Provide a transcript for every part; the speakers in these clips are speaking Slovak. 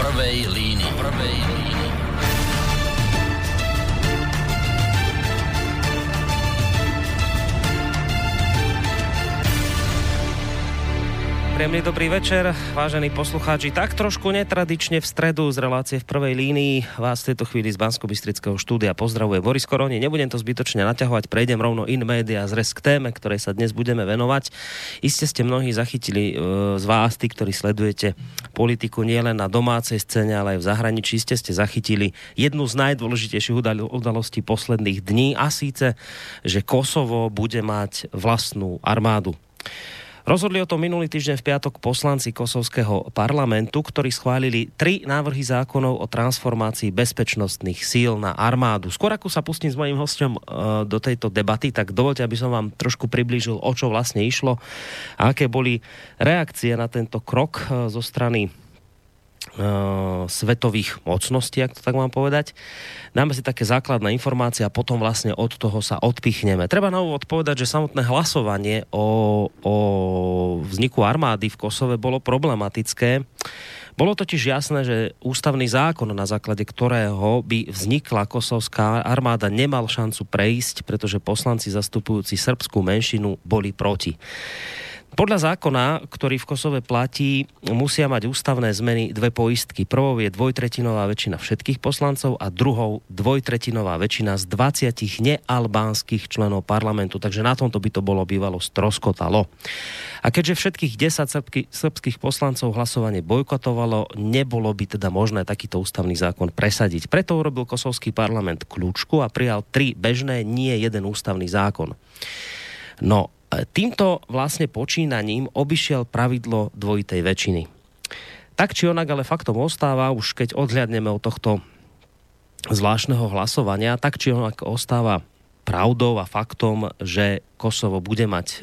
V prvej línii. Príjemný dobrý večer, vážení poslucháči. Tak trošku netradične v stredu z relácie v prvej línii vás v tejto chvíli z Banskobystrického štúdia pozdravuje Boris Koroni. Nebudem to zbytočne naťahovať, prejdem rovno in media zres k téme, ktorej sa dnes budeme venovať. Iste ste mnohí zachytili z vás, tí, ktorí sledujete politiku nielen na domácej scéne, ale aj v zahraničí. Iste ste zachytili jednu z najdôležitejších udalostí posledných dní, a síce, že Kosovo bude mať vlastnú armádu. Rozhodli o tom minulý týždeň v piatok poslanci kosovského parlamentu, ktorí schválili 3 návrhy zákonov o transformácii bezpečnostných síl na armádu. Skôr ako sa pustím s mojím hosťom do tejto debaty, tak dovoľte, aby som vám trošku priblížil, o čo vlastne išlo a aké boli reakcie na tento krok zo strany svetových mocností, ak to tak mám povedať. Dáme si také základné informácie a potom vlastne od toho sa odpichneme. Treba na úvod povedať, že samotné hlasovanie o vzniku armády v Kosove bolo problematické. Bolo totiž jasné, že ústavný zákon, na základe ktorého by vznikla kosovská armáda, nemal šancu prejsť, pretože poslanci zastupujúci srbskú menšinu boli proti. Podľa zákona, ktorý v Kosove platí, musia mať ústavné zmeny 2 poistky. Prvou je 2/3 väčšina všetkých poslancov a druhou 2/3 väčšina z 20 nealbánskych členov parlamentu. Takže na tomto by to bolo bývalo stroskotalo. A keďže všetkých 10 srbských poslancov hlasovanie bojkotovalo, nebolo by teda možné takýto ústavný zákon presadiť. Preto urobil kosovský parlament kľúčku a prijal 3 bežné, nie jeden ústavný zákon. No, týmto vlastne počínaním obišiel pravidlo dvojitej väčšiny. Tak či onak, ale faktom ostáva, už keď odhľadneme od tohto zvláštneho hlasovania, tak či onak ostáva pravdou a faktom, že Kosovo bude mať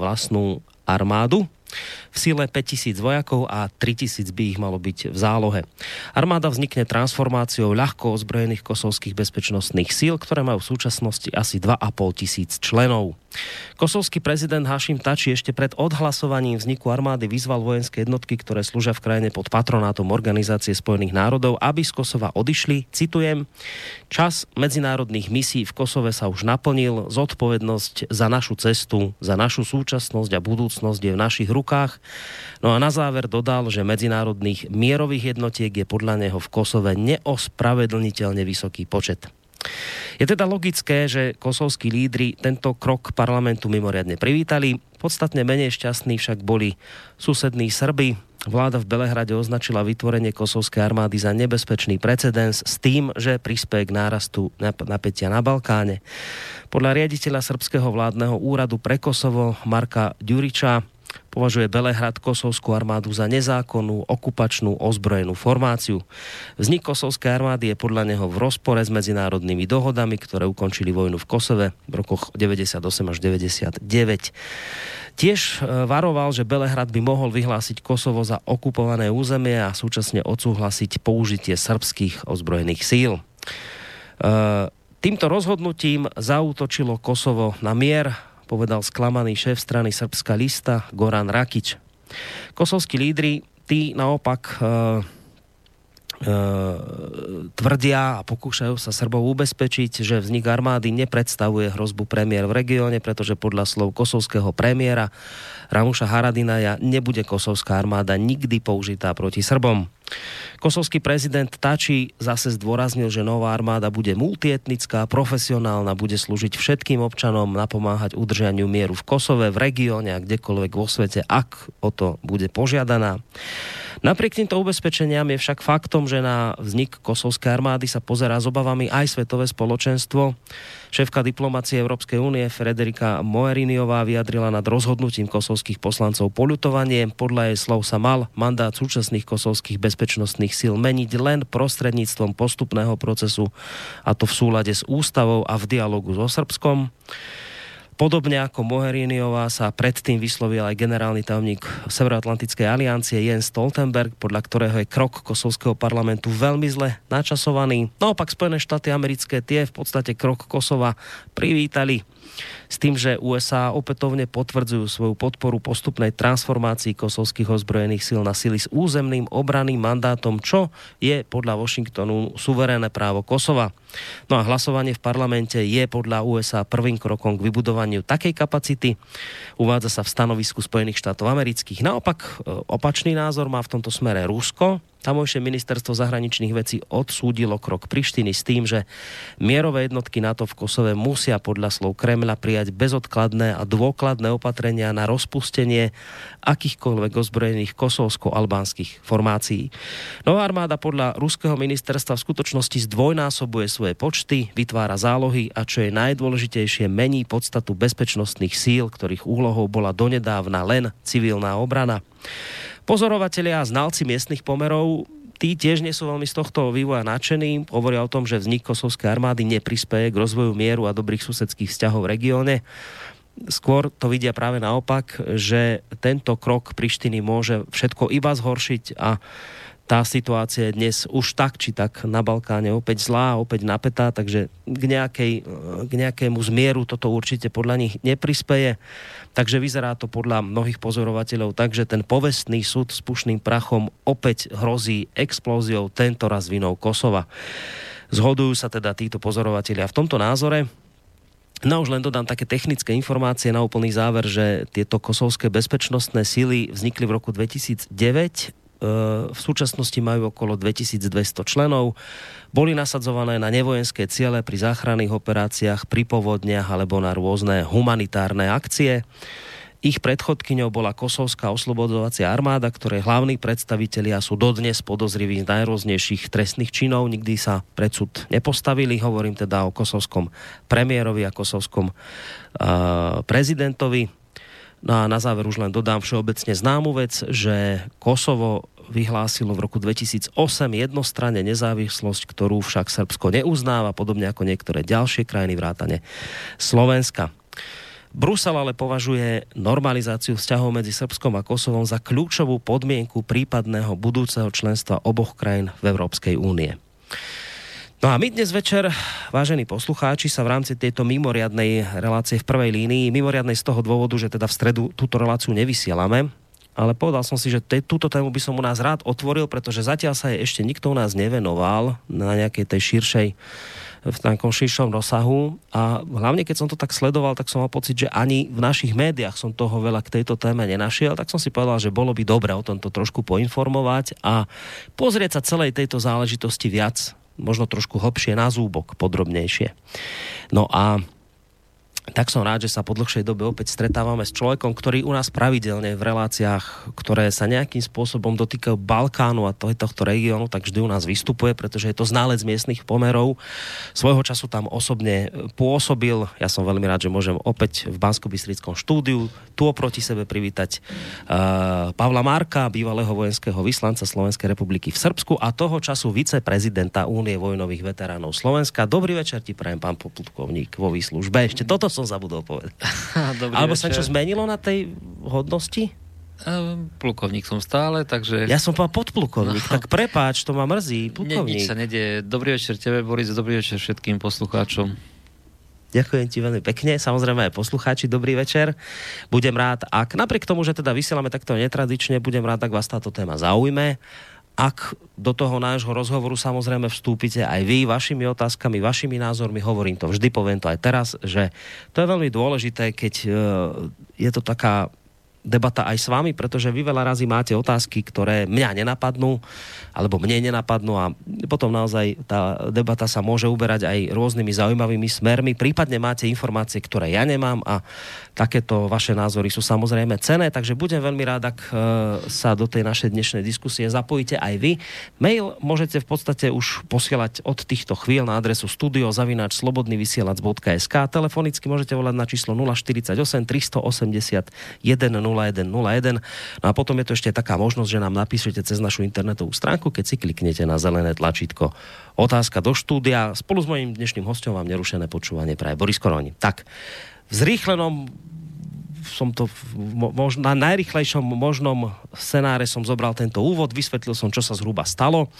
vlastnú armádu. V sile 5000 vojakov a 3000 by ich malo byť v zálohe. Armáda vznikne transformáciou ľahko ozbrojených kosovských bezpečnostných síl, ktoré majú v súčasnosti asi 2500 členov. Kosovský prezident Hashim Thaçi ešte pred odhlasovaním vzniku armády vyzval vojenské jednotky, ktoré slúžia v krajine pod patronátom Organizácie spojených národov, aby z Kosova odišli. Citujem: "Čas medzinárodných misií v Kosove sa už naplnil, zodpovednosť za našu cestu, za našu súčasnosť a budúcnosť je v našich rukách." No a na záver dodal, že medzinárodných mierových jednotiek je podľa neho v Kosove neospravedlniteľne vysoký počet. Je teda logické, že kosovskí lídri tento krok parlamentu mimoriadne privítali. Podstatne menej šťastní však boli susední Srby. Vláda v Belehrade označila vytvorenie kosovskej armády za nebezpečný precedens s tým, že prispeje k nárastu napätia na Balkáne. Podľa riaditeľa srbského vládneho úradu pre Kosovo Marka Ďuriča považuje Belehrad kosovskú armádu za nezákonnú, okupačnú, ozbrojenú formáciu. Vznik kosovskej armády je podľa neho v rozpore s medzinárodnými dohodami, ktoré ukončili vojnu v Kosove v rokoch 98 až 99. Tiež varoval, že Belehrad by mohol vyhlásiť Kosovo za okupované územie a súčasne odsúhlasiť použitie srbských ozbrojených síl. Týmto rozhodnutím zaútočilo Kosovo na mier, povedal sklamaný šéf strany Srbská lista Goran Rakić. Kosovskí lídri, tí naopak tvrdia a pokúšajú sa Srbov ubezpečiť, že vznik armády nepredstavuje hrozbu premiér v regióne, pretože podľa slov kosovského premiéra Ramuša Haradinaja nebude kosovská armáda nikdy použitá proti Srbom. Kosovský prezident Thaçi zase zdôraznil, že nová armáda bude multietnická, profesionálna, bude slúžiť všetkým občanom, napomáhať udržaniu mieru v Kosove, v regióne a kdekoľvek vo svete, ak o to bude požiadaná. Napriek týmto ubezpečeniam je však faktom, že na vznik kosovskej armády sa pozerá s obavami aj svetové spoločenstvo. Šéfka diplomacie Európskej únie Federica Mogheriniová vyjadrila nad rozhodnutím kosovských poslancov poľutovanie. Podľa jej slov sa mal mandát súčasných kosovských bezpečnostných síl meniť len prostredníctvom postupného procesu, a to v súlade s ústavou a v dialogu so Srbskom. Podobne ako Mogheriniová sa predtým vyslovil aj generálny tajomník Severoatlantickej aliancie Jens Stoltenberg, podľa ktorého je krok kosovského parlamentu veľmi zle načasovaný. Naopak Spojené štáty americké tie v podstate krok Kosova privítali. s tým, že USA opätovne potvrdzujú svoju podporu postupnej transformácii kosovských ozbrojených síl na síly s územným obranným mandátom, čo je podľa Washingtonu suverénne právo Kosova. No a hlasovanie v parlamente je podľa USA prvým krokom k vybudovaniu takej kapacity, uvádza sa v stanovisku Spojených štátov amerických. Naopak, opačný názor má v tomto smere Rusko. Tamojšie ministerstvo zahraničných vecí odsúdilo krok Prištiny s tým, že mierové jednotky NATO v Kosove musia podľa slov Kremľa prijať bezodkladné a dôkladné opatrenia na rozpustenie akýchkoľvek ozbrojených kosovsko-albánskych formácií. Nová armáda podľa ruského ministerstva v skutočnosti zdvojnásobuje svoje počty, vytvára zálohy a čo je najdôležitejšie, mení podstatu bezpečnostných síl, ktorých úlohou bola donedávna len civilná obrana. Pozorovatelia a znalci miestnych pomerov, tí tiež nie sú veľmi z tohto vývoja nadšení. Hovoria o tom, že vznik kosovskej armády neprispeje k rozvoju mieru a dobrých susedských vzťahov v regióne. Skôr to vidia práve naopak, že tento krok Prištiny môže všetko iba zhoršiť a tá situácia je dnes už tak či tak na Balkáne opäť zlá, opäť napätá, takže k nejakému zmieru toto určite podľa nich neprispeje. Takže vyzerá to podľa mnohých pozorovateľov tak, že ten povestný súd s pušným prachom opäť hrozí explóziou, tentoraz vinou Kosova. Zhodujú sa teda títo pozorovatelia v tomto názore. No už len dodám také technické informácie na úplný záver, že tieto kosovské bezpečnostné síly vznikli v roku 2009. V súčasnosti majú okolo 2200 členov, boli nasadzované na nevojenské ciele pri záchranných operáciách, pri povodniach alebo na rôzne humanitárne akcie. Ich predchodkyňou bola Kosovská oslobodzovacia armáda, ktorej hlavní predstavitelia sú dodnes podozriví z najrôznejších trestných činov. Nikdy sa pred súd nepostavili. Hovorím teda o kosovskom premiérovi a kosovskom prezidentovi. No a na záver už len dodám všeobecne známu vec, že Kosovo vyhlásilo v roku 2008 jednostranne nezávislosť, ktorú však Srbsko neuznáva, podobne ako niektoré ďalšie krajiny vrátane Slovenska. Brusel ale považuje normalizáciu vzťahov medzi Srbskom a Kosovom za kľúčovú podmienku prípadného budúceho členstva oboch krajín v Európskej únie. No a my dnes večer, vážení poslucháči, sa v rámci tejto mimoriadnej relácie v prvej línii, mimoriadnej z toho dôvodu, že teda v stredu túto reláciu nevysielame, ale povedal som si, že túto tému by som u nás rád otvoril, pretože zatiaľ sa jej ešte nikto u nás nevenoval na nejakej tej širšej, v takom širšom rozsahu a hlavne keď som to tak sledoval, tak som mal pocit, že ani v našich médiách som toho veľa k tejto téme nenašiel, tak som si povedal, že bolo by dobré o tomto trošku poinformovať a pozrieť sa celej tejto záležitosti viac, možno trošku hlbšie na zúbok, podrobnejšie. No a tak som rád, že sa po dlhšej dobe opäť stretávame s človekom, ktorý u nás pravidelne v reláciách, ktoré sa nejakým spôsobom dotýkajú Balkánu a tohto regiónu, tak vždy u nás vystupuje, pretože je to znalec miestnych pomerov. Svojho času tam osobne pôsobil. Ja som veľmi rád, že môžem opäť v Banskobystrickom štúdiu tu oproti sebe privítať Pavla Marka, bývalého vojenského vyslanca Slovenskej republiky v Srbsku a toho času viceprezidenta Únie vojnových veteránov Slovenska. Dobrý večer ti prajem, pán podplukovník, vo výslužbe. Ešte toto som zabudol povedať. Dobrý alebo večer. Sa niečo zmenilo na tej hodnosti? Plukovník som stále, takže... Ja som povedal podplukovník, no. Tak prepáč, to ma mrzí, plukovník. Nič sa nedieje. Dobrý večer tebe, Boris, dobrý večer všetkým poslucháčom. Ďakujem ti veľmi pekne, samozrejme aj poslucháči, dobrý večer. Budem rád, ak napriek tomu, že teda vysielame takto netradične, budem rád, ak vás táto téma zaujme. Ak do toho nášho rozhovoru samozrejme vstúpite aj vy vašimi otázkami, vašimi názormi, hovorím to vždy, poviem to aj teraz, že to je veľmi dôležité, keď je to taká debata aj s vami, pretože vy veľa razy máte otázky, ktoré mňa nenapadnú, alebo mne nenapadnú a potom naozaj tá debata sa môže uberať aj rôznymi zaujímavými smermi, prípadne máte informácie, ktoré ja nemám a takéto vaše názory sú samozrejme cenné, takže budem veľmi rád, ak sa do tej našej dnešnej diskusie zapojíte aj vy. Mail môžete v podstate už posielať od týchto chvíľ na adresu studio@slobodnyvysielac.sk, telefonicky môžete volať na číslo 048 380 1 0101. No a potom je to ešte taká možnosť, že nám napíšete cez našu internetovú stránku, keď si kliknete na zelené tlačítko Otázka do štúdia. Spolu s mojím dnešným hosťom vám nerušené počúvanie praje Boris Koroni. Tak, v zrýchlenom som to na najrýchlejšom možnom scenáre som zobral tento úvod, vysvetlil som, čo sa zhruba stalo.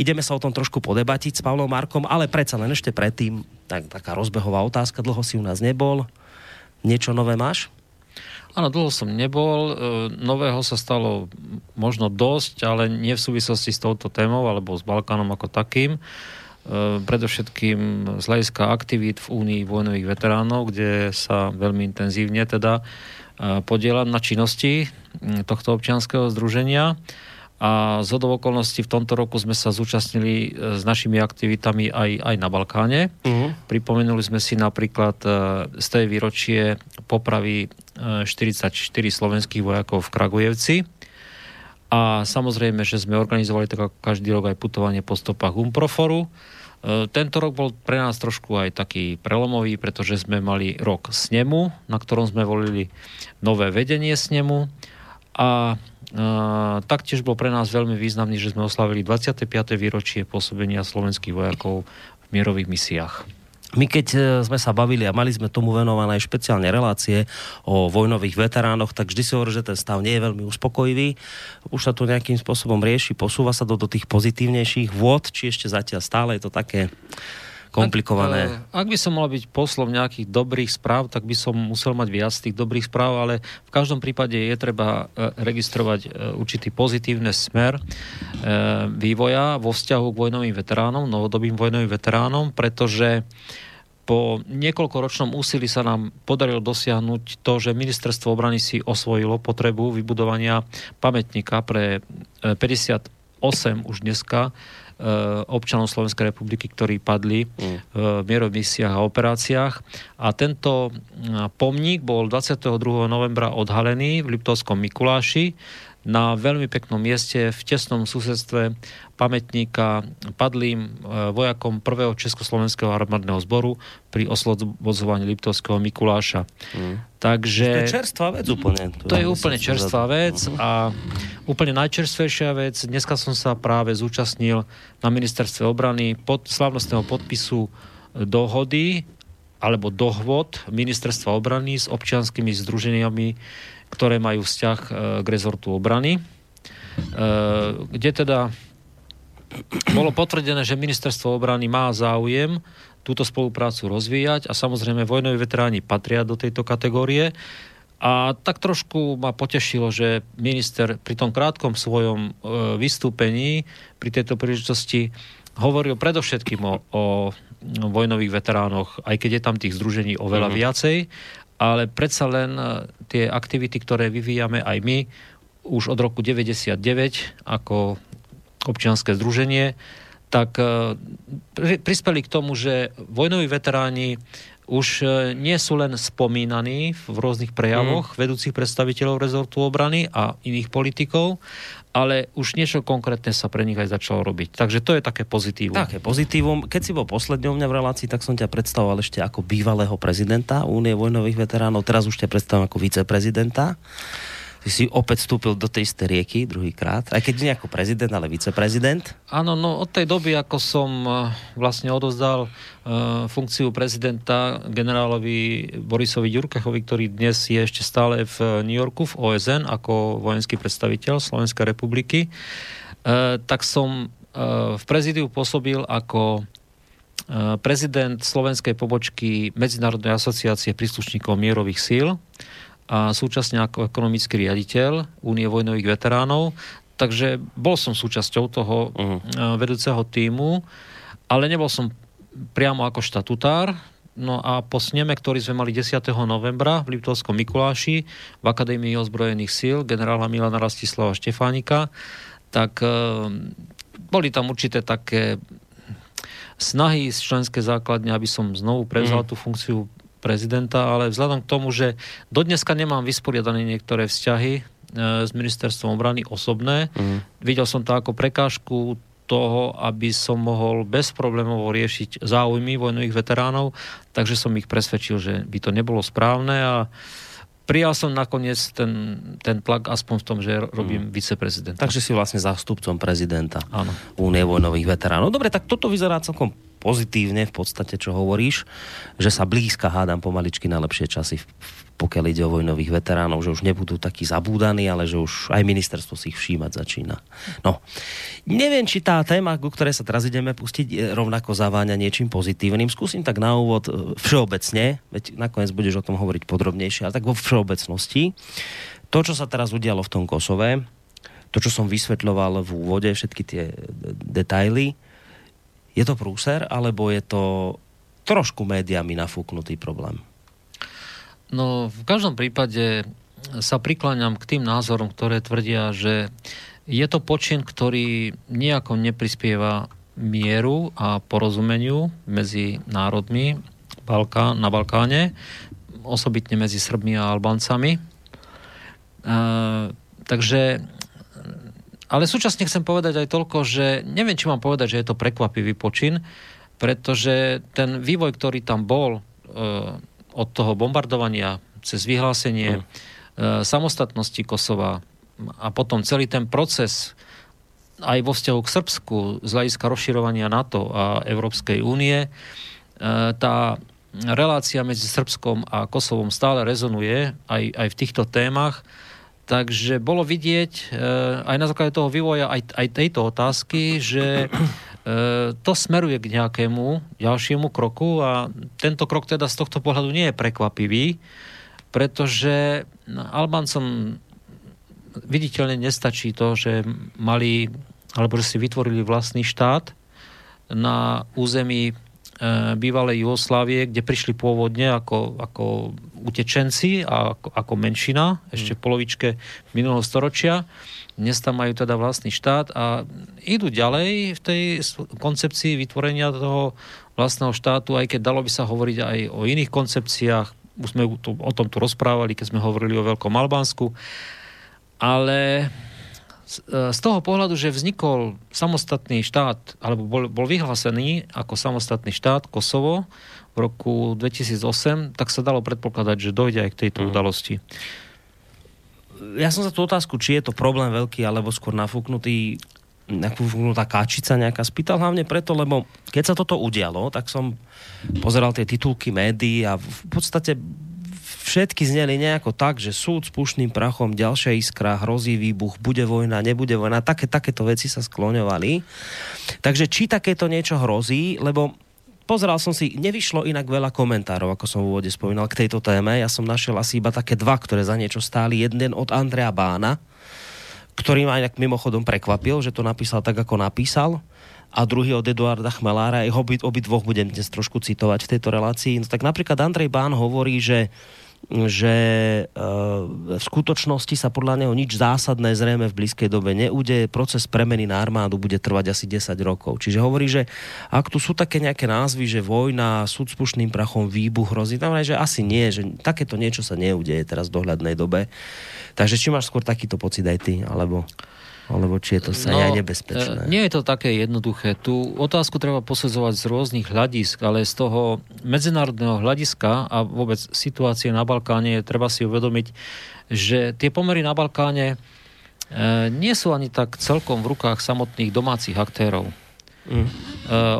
Ideme sa o tom trošku podebatiť s Pavlom Markom, ale predsa len ešte predtým taká rozbehová otázka, dlho si u nás nebol. Niečo nové máš? Áno, dlho som nebol. Nového sa stalo možno dosť, ale nie v súvislosti s touto témou alebo s Balkánom ako takým. Predovšetkým z hľadiska aktivít v Únii vojnových veteránov, kde sa veľmi intenzívne teda podieľam na činnosti tohto občianskeho združenia. A zhodou okolností v tomto roku sme sa zúčastnili s našimi aktivitami aj na Balkáne. Uh-huh. Pripomenuli sme si napríklad z tej výročie popravy 44 slovenských vojakov v Kragujevci. A samozrejme, že sme organizovali tak ako každý rok aj putovanie po stopách Umproforu. Tento rok bol pre nás trošku aj taký prelomový, pretože sme mali rok snemu, na ktorom sme volili nové vedenie snemu. A taktiež bol pre nás veľmi významný, že sme oslavili 25. výročie pôsobenia slovenských vojakov v mierových misiách. My keď sme sa bavili a mali sme tomu venované špeciálne relácie o vojnových veteránoch, tak vždy si hovorí, že ten stav nie je veľmi uspokojivý. Už sa to nejakým spôsobom rieši, posúva sa do tých pozitívnejších vôd, či ešte zatiaľ stále je to také komplikované. Ak by som mal byť poslom nejakých dobrých správ, tak by som musel mať viac tých dobrých správ, ale v každom prípade je treba registrovať určitý pozitívny smer vývoja vo vzťahu k vojnovým veteránom, novodobým vojnovým veteránom, pretože po niekoľkoročnom úsilí sa nám podarilo dosiahnuť to, že ministerstvo obrany si osvojilo potrebu vybudovania pamätníka pre 58 už dneska občanov Slovenskej republiky, ktorí padli v mierových misiách a operáciách. A tento pomník bol 22. novembra odhalený v Liptovskom Mikuláši na veľmi peknom mieste v tesnom susedstve pamätníka padlým vojakom 1. Československého armádneho zboru pri oslobodzovaní Liptovského Mikuláša. Takže... To je čerstvá vec úplne. To je úplne čerstvá vec a úplne najčerstvejšia vec. Dneska som sa práve zúčastnil na ministerstve obrany slávnostného podpisu dohody alebo dohôd ministerstva obrany s občianskými združeniami, ktoré majú vzťah k rezortu obrany. Kde teda bolo potvrdené, že ministerstvo obrany má záujem túto spoluprácu rozvíjať a samozrejme vojnoví veteráni patria do tejto kategórie. A tak trošku ma potešilo, že minister pri tom krátkom svojom vystúpení pri tejto príležitosti hovoril predovšetkým o vojnových veteránoch, aj keď je tam tých združení oveľa viacej, ale predsa len tie aktivity, ktoré vyvíjame aj my už od roku 99 ako občianske združenie, tak prispeli k tomu, že vojnoví veteráni už nie sú len spomínaní v rôznych prejavoch vedúcich predstaviteľov rezortu obrany a iných politikov, ale už niečo konkrétne sa pre nich aj začalo robiť. Takže to je také pozitívum. Také pozitívum. Keď si bol posledne u mňa v relácii, tak som ťa predstavoval ešte ako bývalého prezidenta Únie vojnových veteránov. Teraz už ťa predstavím ako viceprezidenta. Ty si opäť vstúpil do tej istej rieky druhýkrát, aj keď nie ako prezident, ale viceprezident. Áno, no od tej doby, ako som vlastne odozdal funkciu prezidenta generálovi Borisovi Ďurkechovi, ktorý dnes je ešte stále v New Yorku, v OSN, ako vojenský predstaviteľ Slovenskej republiky, tak som v prezidiu pôsobil ako prezident slovenskej pobočky Medzinárodnej asociácie príslušníkov mierových síl a súčasne ako ekonomický riaditeľ Únie vojnových veteránov. Takže bol som súčasťou toho vedúceho tímu, ale nebol som priamo ako štatutár. No a po sneme, ktorý sme mali 10. novembra v Liptovskom Mikuláši v Akadémii ozbrojených síl generála Milana Rastislava Štefánika, tak boli tam určité také snahy z členskej základne, aby som znovu prevzal tú funkciu prezidenta, ale vzhľadom k tomu, že dodneska nemám vysporiadané niektoré vzťahy s ministerstvom obrany osobné, videl som to ako prekážku toho, aby som mohol bez problémov riešiť záujmy vojnových veteránov, takže som ich presvedčil, že by to nebolo správne a prijal som nakoniec ten tlak aspoň v tom, že robím viceprezidenta. Takže si vlastne zástupcom prezidenta Únie vojnových veteránov. Dobre, tak toto vyzerá celkom pozitívne v podstate, čo hovoríš, že sa blízka, hádam, pomaličky na lepšie časy, pokiaľ ide o vojnových veteránov, že už nebudú takí zabúdaní, ale že už aj ministerstvo si ich všímať začína. No, neviem, či tá téma, ku ktorej sa teraz ideme pustiť, rovnako zaváňa niečím pozitívnym. Skúsim tak na úvod všeobecne, veď nakoniec budeš o tom hovoriť podrobnejšie, ale tak vo všeobecnosti. To, čo sa teraz udialo v tom Kosove, to, čo som vysvetľoval v úvode, všetky tie detaily, je to prúser, alebo je to trošku médiami nafúknutý problém? No, v každom prípade sa prikláňam k tým názorom, ktoré tvrdia, že je to počin, ktorý nejako neprispieva mieru a porozumeniu medzi národmi na Balkáne, osobitne medzi Srbmi a Albáncami. Takže, ale súčasne chcem povedať aj toľko, že neviem, či mám povedať, že je to prekvapivý počin, pretože ten vývoj, ktorý tam bol, od toho bombardovania cez vyhlásenie samostatnosti Kosova a potom celý ten proces aj vo vzťahu k Srbsku z hľadiska rozširovania NATO a Európskej únie, tá relácia medzi Srbskom a Kosovom stále rezonuje aj v týchto témach, takže bolo vidieť aj na základe toho vývoja aj tejto otázky, že to smeruje k nejakému ďalšiemu kroku a tento krok teda z tohto pohľadu nie je prekvapivý, pretože Albáncom viditeľne nestačí to, že mali, alebo že si vytvorili vlastný štát na území bývalej Jugoslávie, kde prišli pôvodne ako utečenci a ako menšina, ešte v polovičke minulého storočia. Dnes tam majú teda vlastný štát a idú ďalej v tej koncepcii vytvorenia toho vlastného štátu, aj keď dalo by sa hovoriť aj o iných koncepciách. Už sme o tom tu rozprávali, keď sme hovorili o Veľkom Albánsku. Ale z toho pohľadu, že vznikol samostatný štát, alebo bol vyhlásený ako samostatný štát Kosovo v roku 2008, tak sa dalo predpokladať, že dojde aj k tejto udalosti. Ja som za tú otázku, či je to problém veľký, alebo skôr nafúknutá káčica nejaká, spýtal hlavne preto, lebo keď sa toto udialo, tak som pozeral tie titulky médií a v podstate všetky zneli nejako tak, že súd s pušným prachom, ďalšia iskra, hrozí výbuch, bude vojna, nebude vojna, takéto veci sa skloňovali. Takže či takéto niečo hrozí, lebo pozeral som si, nevyšlo inak veľa komentárov, ako som v úvode spomínal, k tejto téme. Ja som našiel asi iba také dva, ktoré za niečo stáli. Jeden od Andreja Bána, ktorý ma inak mimochodom prekvapil, že to napísal tak, ako napísal. A druhý od Eduarda Chmelára. Ich obidvoch budem dnes trošku citovať v tejto relácii. No, tak napríklad Andrej Bán hovorí, že v skutočnosti sa podľa neho nič zásadné zrejme v blízkej dobe neudeje. Proces premeny na armádu bude trvať asi 10 rokov. Čiže hovorí, že ak tu sú také nejaké názvy, že vojna, súd s pušným prachom, výbuch hrozí, tam aj, že asi nie, že takéto niečo sa neudeje teraz v dohľadnej dobe. Takže či máš skôr takýto pocit aj ty, alebo či je to sa aj nebezpečné? Nie je to také jednoduché. Tú otázku treba posudzovať z rôznych hľadisk, ale z toho medzinárodného hľadiska a vôbec situácie na Balkáne je treba si uvedomiť, že tie pomery na Balkáne nie sú ani tak celkom v rukách samotných domácich aktérov.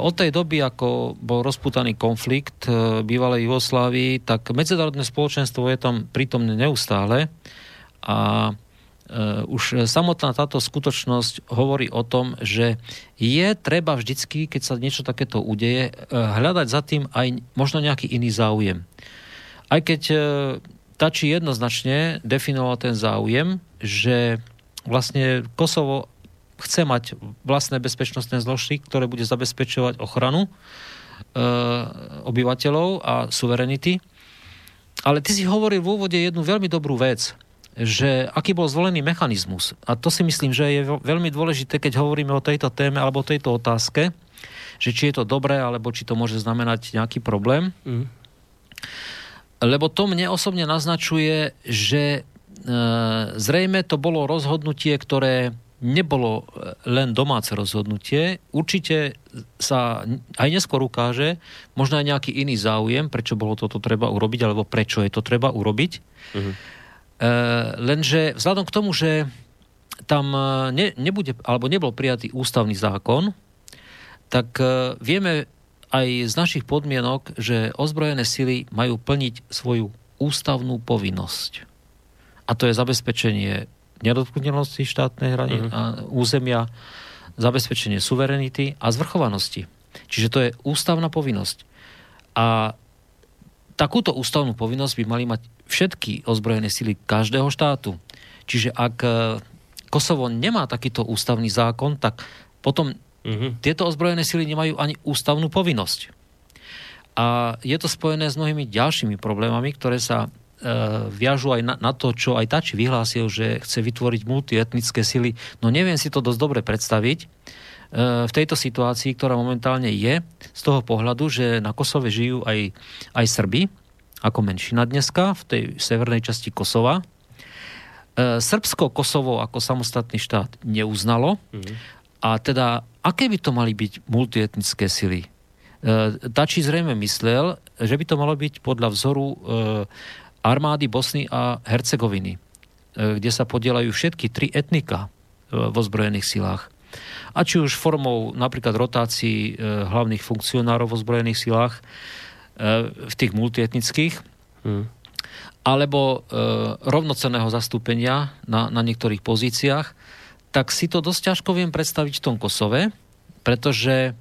Od tej doby, ako bol rozputaný konflikt bývalej Jugoslávii, tak medzinárodné spoločenstvo je tam prítomne neustále a už samotná táto skutočnosť hovorí o tom, že je treba vždycky, keď sa niečo takéto udeje, hľadať za tým aj možno nejaký iný záujem. Aj keď Thaçi jednoznačne definoval ten záujem, že vlastne Kosovo chce mať vlastné bezpečnostné zložky, ktoré bude zabezpečovať ochranu obyvateľov a suverenity. Ale ty si hovoril v úvode jednu veľmi dobrú vec, že aký bol zvolený mechanizmus. A to si myslím, že je veľmi dôležité, keď hovoríme o tejto téme alebo o tejto otázke, že či je to dobré, alebo či to môže znamenať nejaký problém. Lebo to mne osobne naznačuje, že zrejme to bolo rozhodnutie, ktoré nebolo len domáce rozhodnutie. Určite sa aj neskôr ukáže možno aj nejaký iný záujem, prečo bolo toto treba urobiť, alebo prečo je to treba urobiť. Lenže vzhľadom k tomu, že tam nebude, alebo nebol prijatý ústavný zákon, tak vieme aj z našich podmienok, že ozbrojené sily majú plniť svoju ústavnú povinnosť. A to je zabezpečenie nedotknuteľnosti štátnej hranice a územia, zabezpečenie suverenity a zvrchovanosti. Čiže to je ústavná povinnosť. A takúto ústavnú povinnosť by mali mať všetky ozbrojené sily každého štátu. Čiže ak Kosovo nemá takýto ústavný zákon, tak potom tieto ozbrojené sily nemajú ani ústavnú povinnosť. A je to spojené s mnohými ďalšími problémami, ktoré sa viažu aj na to, čo aj Thaçi vyhlásil, že chce vytvoriť multietnické sily. No neviem si to dosť dobre predstaviť v tejto situácii, ktorá momentálne je, z toho pohľadu, že na Kosove žijú aj Srbi, ako menšina dneska v tej severnej časti Kosova. Srbsko Kosovo ako samostatný štát neuznalo. A teda, aké by to mali byť multietnické sily? Thaçi zrejme myslel, že by to malo byť podľa vzoru armády Bosny a Hercegoviny, kde sa podielajú všetky tri etnika vo zbrojených silách. A či už formou napríklad rotácií hlavných funkcionárov vo zbrojených silách v tých multietnických, alebo rovnocenného zastúpenia na niektorých pozíciách, tak si to dosť ťažko viem predstaviť v tom Kosove, pretože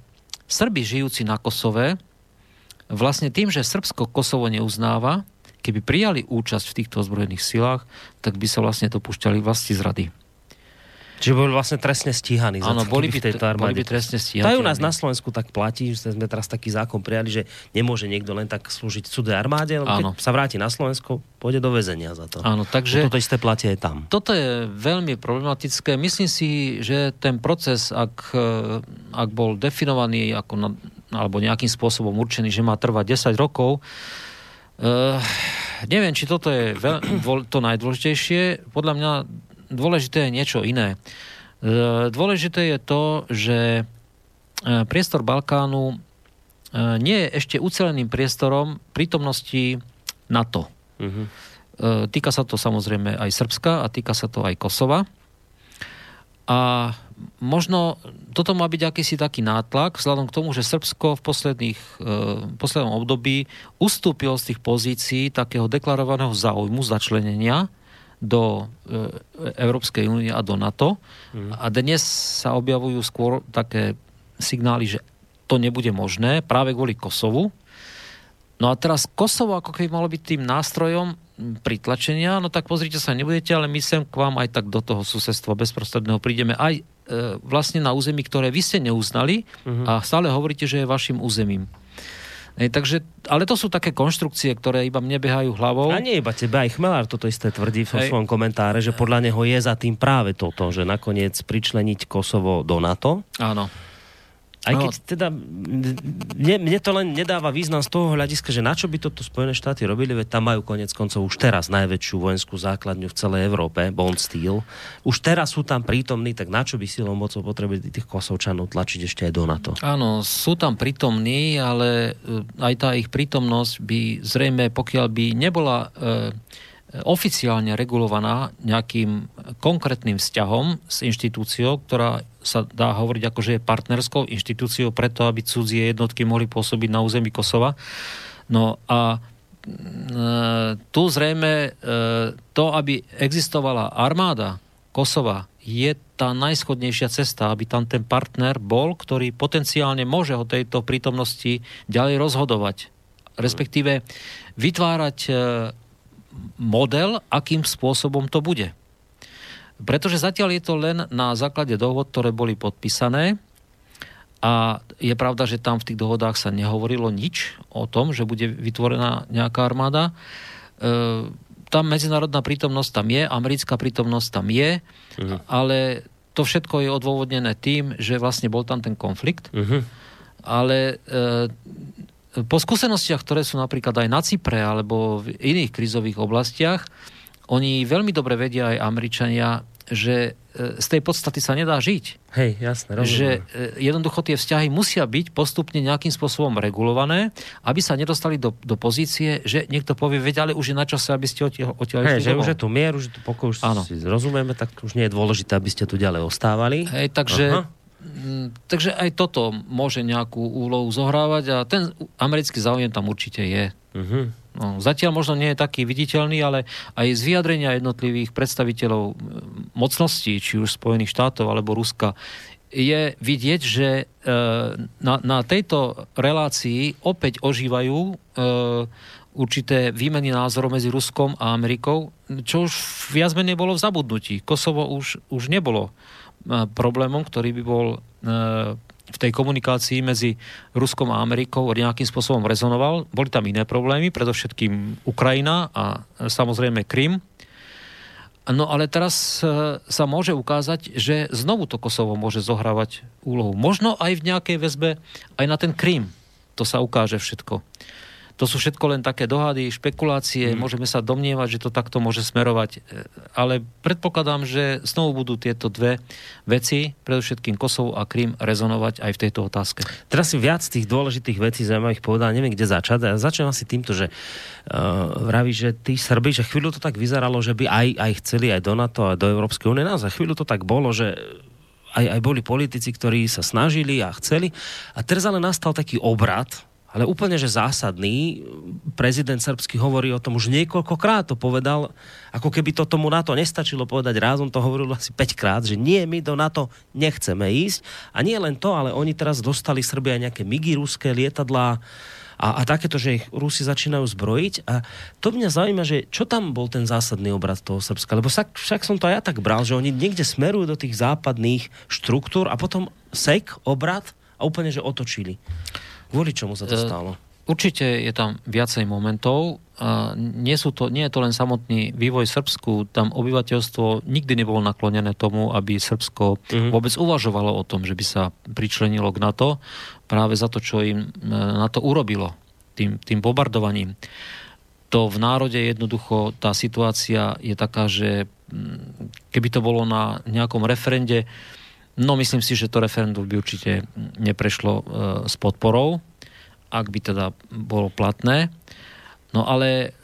Srbi žijúci na Kosove, vlastne tým, že Srbsko Kosovo neuznáva, keby prijali účasť v týchto ozbrojených silách, tak by sa vlastne dopúšťali vlasti zrady. Čiže boli vlastne trestne stíhaní. Áno, boli by trestne stíhaní. Tá u nás na Slovensku tak platí, že sme teraz taký zákon prijali, že nemôže niekto len tak slúžiť cudzej armáde, lebo keď sa vráti na Slovensko, pôjde do väzenia za to. Áno, takže toto isté platie je tam. Toto je veľmi problematické. Myslím si, že ten proces, ak bol definovaný alebo nejakým spôsobom určený, že má trvať 10 rokov, neviem, či toto je to najdôležitejšie. Podľa mňa dôležité je niečo iné. Dôležité je to, že priestor Balkánu nie je ešte uceleným priestorom prítomnosti NATO. Týka sa to samozrejme aj Srbska a týka sa to aj Kosova. A možno toto má byť akýsi taký nátlak vzhľadom k tomu, že Srbsko v poslednom období ustúpilo z tých pozícií takého deklarovaného záujmu začlenenia do Európskej únie a do NATO. A dnes sa objavujú skôr také signály, že to nebude možné práve kvôli Kosovu. No a teraz Kosovo ako keby malo byť tým nástrojom pritlačenia, no tak pozrite sa, nebudete, ale my sem k vám aj tak do toho susedstva bezprostredného prídeme aj vlastne na území, ktoré vy ste neuznali a stále hovoríte, že je vašim územím. Takže, ale to sú také konštrukcie, ktoré iba mne behajú hlavou. A nie iba tebe, aj Chmelár toto isté tvrdí v svojom komentáre, že podľa neho je za tým práve toto, že nakoniec pričleniť Kosovo do NATO. Áno. Aj keď teda, mne to len nedáva význam z toho hľadiska, že na čo by toto Spojené štáty robili, veď tam majú koniec koncov už teraz najväčšiu vojenskú základňu v celej Európe, Bond Steel. Už teraz sú tam prítomní, tak na čo by silou mocou potrebovali tých Kosovčanov tlačiť ešte aj do NATO? Áno, sú tam prítomní, ale aj tá ich prítomnosť by zrejme, pokiaľ by nebola oficiálne regulovaná nejakým konkrétnym vzťahom s inštitúciou, ktorá sa dá hovoriť ako, že je partnerskou inštitúciou preto, aby cudzie jednotky mohli pôsobiť na území Kosova. No a tu zrejme to, aby existovala armáda Kosova, je tá najschodnejšia cesta, aby tam ten partner bol, ktorý potenciálne môže o tejto prítomnosti ďalej rozhodovať. Respektíve vytvárať model, akým spôsobom to bude. Pretože zatiaľ je to len na základe dohod, ktoré boli podpísané a je pravda, že tam v tých dohodách sa nehovorilo nič o tom, že bude vytvorená nejaká armáda. Tá medzinárodná prítomnosť tam je, americká prítomnosť tam je, ale to všetko je odôvodnené tým, že vlastne bol tam ten konflikt. Ale po skúsenostiach, ktoré sú napríklad aj na Cypre alebo v iných krízových oblastiach, oni veľmi dobre vedia aj Američania, že z tej podstaty sa nedá žiť. Hej, jasné, rozumiem. Že jednoducho tie vzťahy musia byť postupne nejakým spôsobom regulované, aby sa nedostali do pozície, že niekto povie, veď, ale už je na čase, aby ste odtiaľ išli. Hej, že už je tu mier, už je tu pokoj, už si rozumieme, tak už nie je dôležité, aby ste tu ďalej ostávali. Hej, takže Takže aj toto môže nejakú úlohu zohrávať a ten americký záujem tam určite je. Uh-huh. No, zatiaľ možno nie je taký viditeľný, ale aj z vyjadrenia jednotlivých predstaviteľov mocností, či už Spojených štátov alebo Ruska, je vidieť, že na tejto relácii opäť ožívajú určité výmeny názorov medzi Ruskom a Amerikou, čo už viac menej bolo v zabudnutí. Kosovo už nebolo problémom, ktorý by bol v tej komunikácii medzi Ruskom a Amerikou nejakým spôsobom rezonoval. Boli tam iné problémy, predovšetkým Ukrajina a samozrejme Krym. No ale teraz sa môže ukázať, že znovu to Kosovo môže zohrávať úlohu. Možno aj v nejakej väzbe, aj na ten Krym. To sa ukáže všetko. To sú všetko len také dohady, špekulácie, môžeme sa domnievať, že to takto môže smerovať. Ale predpokladám, že znovu budú tieto dve veci, predovšetkým Kosovo a Krym, rezonovať aj v tejto otázke. Teraz si viac tých dôležitých vecí zaujímavých povedal, neviem, kde začať. Ja začnem asi týmto, že vravíš, že tí Srbi, že chvíľu to tak vyzeralo, že by aj chceli aj do NATO, aj do Európskej únie. Naozaj chvíľu to tak bolo, že aj boli politici, ktorí sa snažili a chceli. A teraz ale nastal taký obrat, ale úplne, že zásadný. Prezident srbský hovorí o tom, už niekoľkokrát to povedal, ako keby to tomu NATO nestačilo povedať raz, on to hovoril asi 5-krát, že nie, my do NATO nechceme ísť. A nie len to, ale oni teraz dostali Srbia nejaké migy ruské, lietadlá a takéto, že ich Rusi začínajú zbrojiť. A to mňa zaujíma, že čo tam bol ten zásadný obrat toho Srbska? Lebo však som to aj ja tak bral, že oni niekde smerujú do tých západných štruktúr a potom obrat a úplne, že otočili. Kvôli čomu sa to stalo? Určite je tam viacej momentov. Nie je to len samotný vývoj Srbsku. Tam obyvateľstvo nikdy nebolo naklonené tomu, aby Srbsko vôbec uvažovalo o tom, že by sa pričlenilo k NATO práve za to, čo im NATO urobilo tým bombardovaním. To v národe jednoducho tá situácia je taká, že keby to bolo na nejakom referende, no myslím si, že to referendum by určite neprešlo s podporou, ak by teda bolo platné. No ale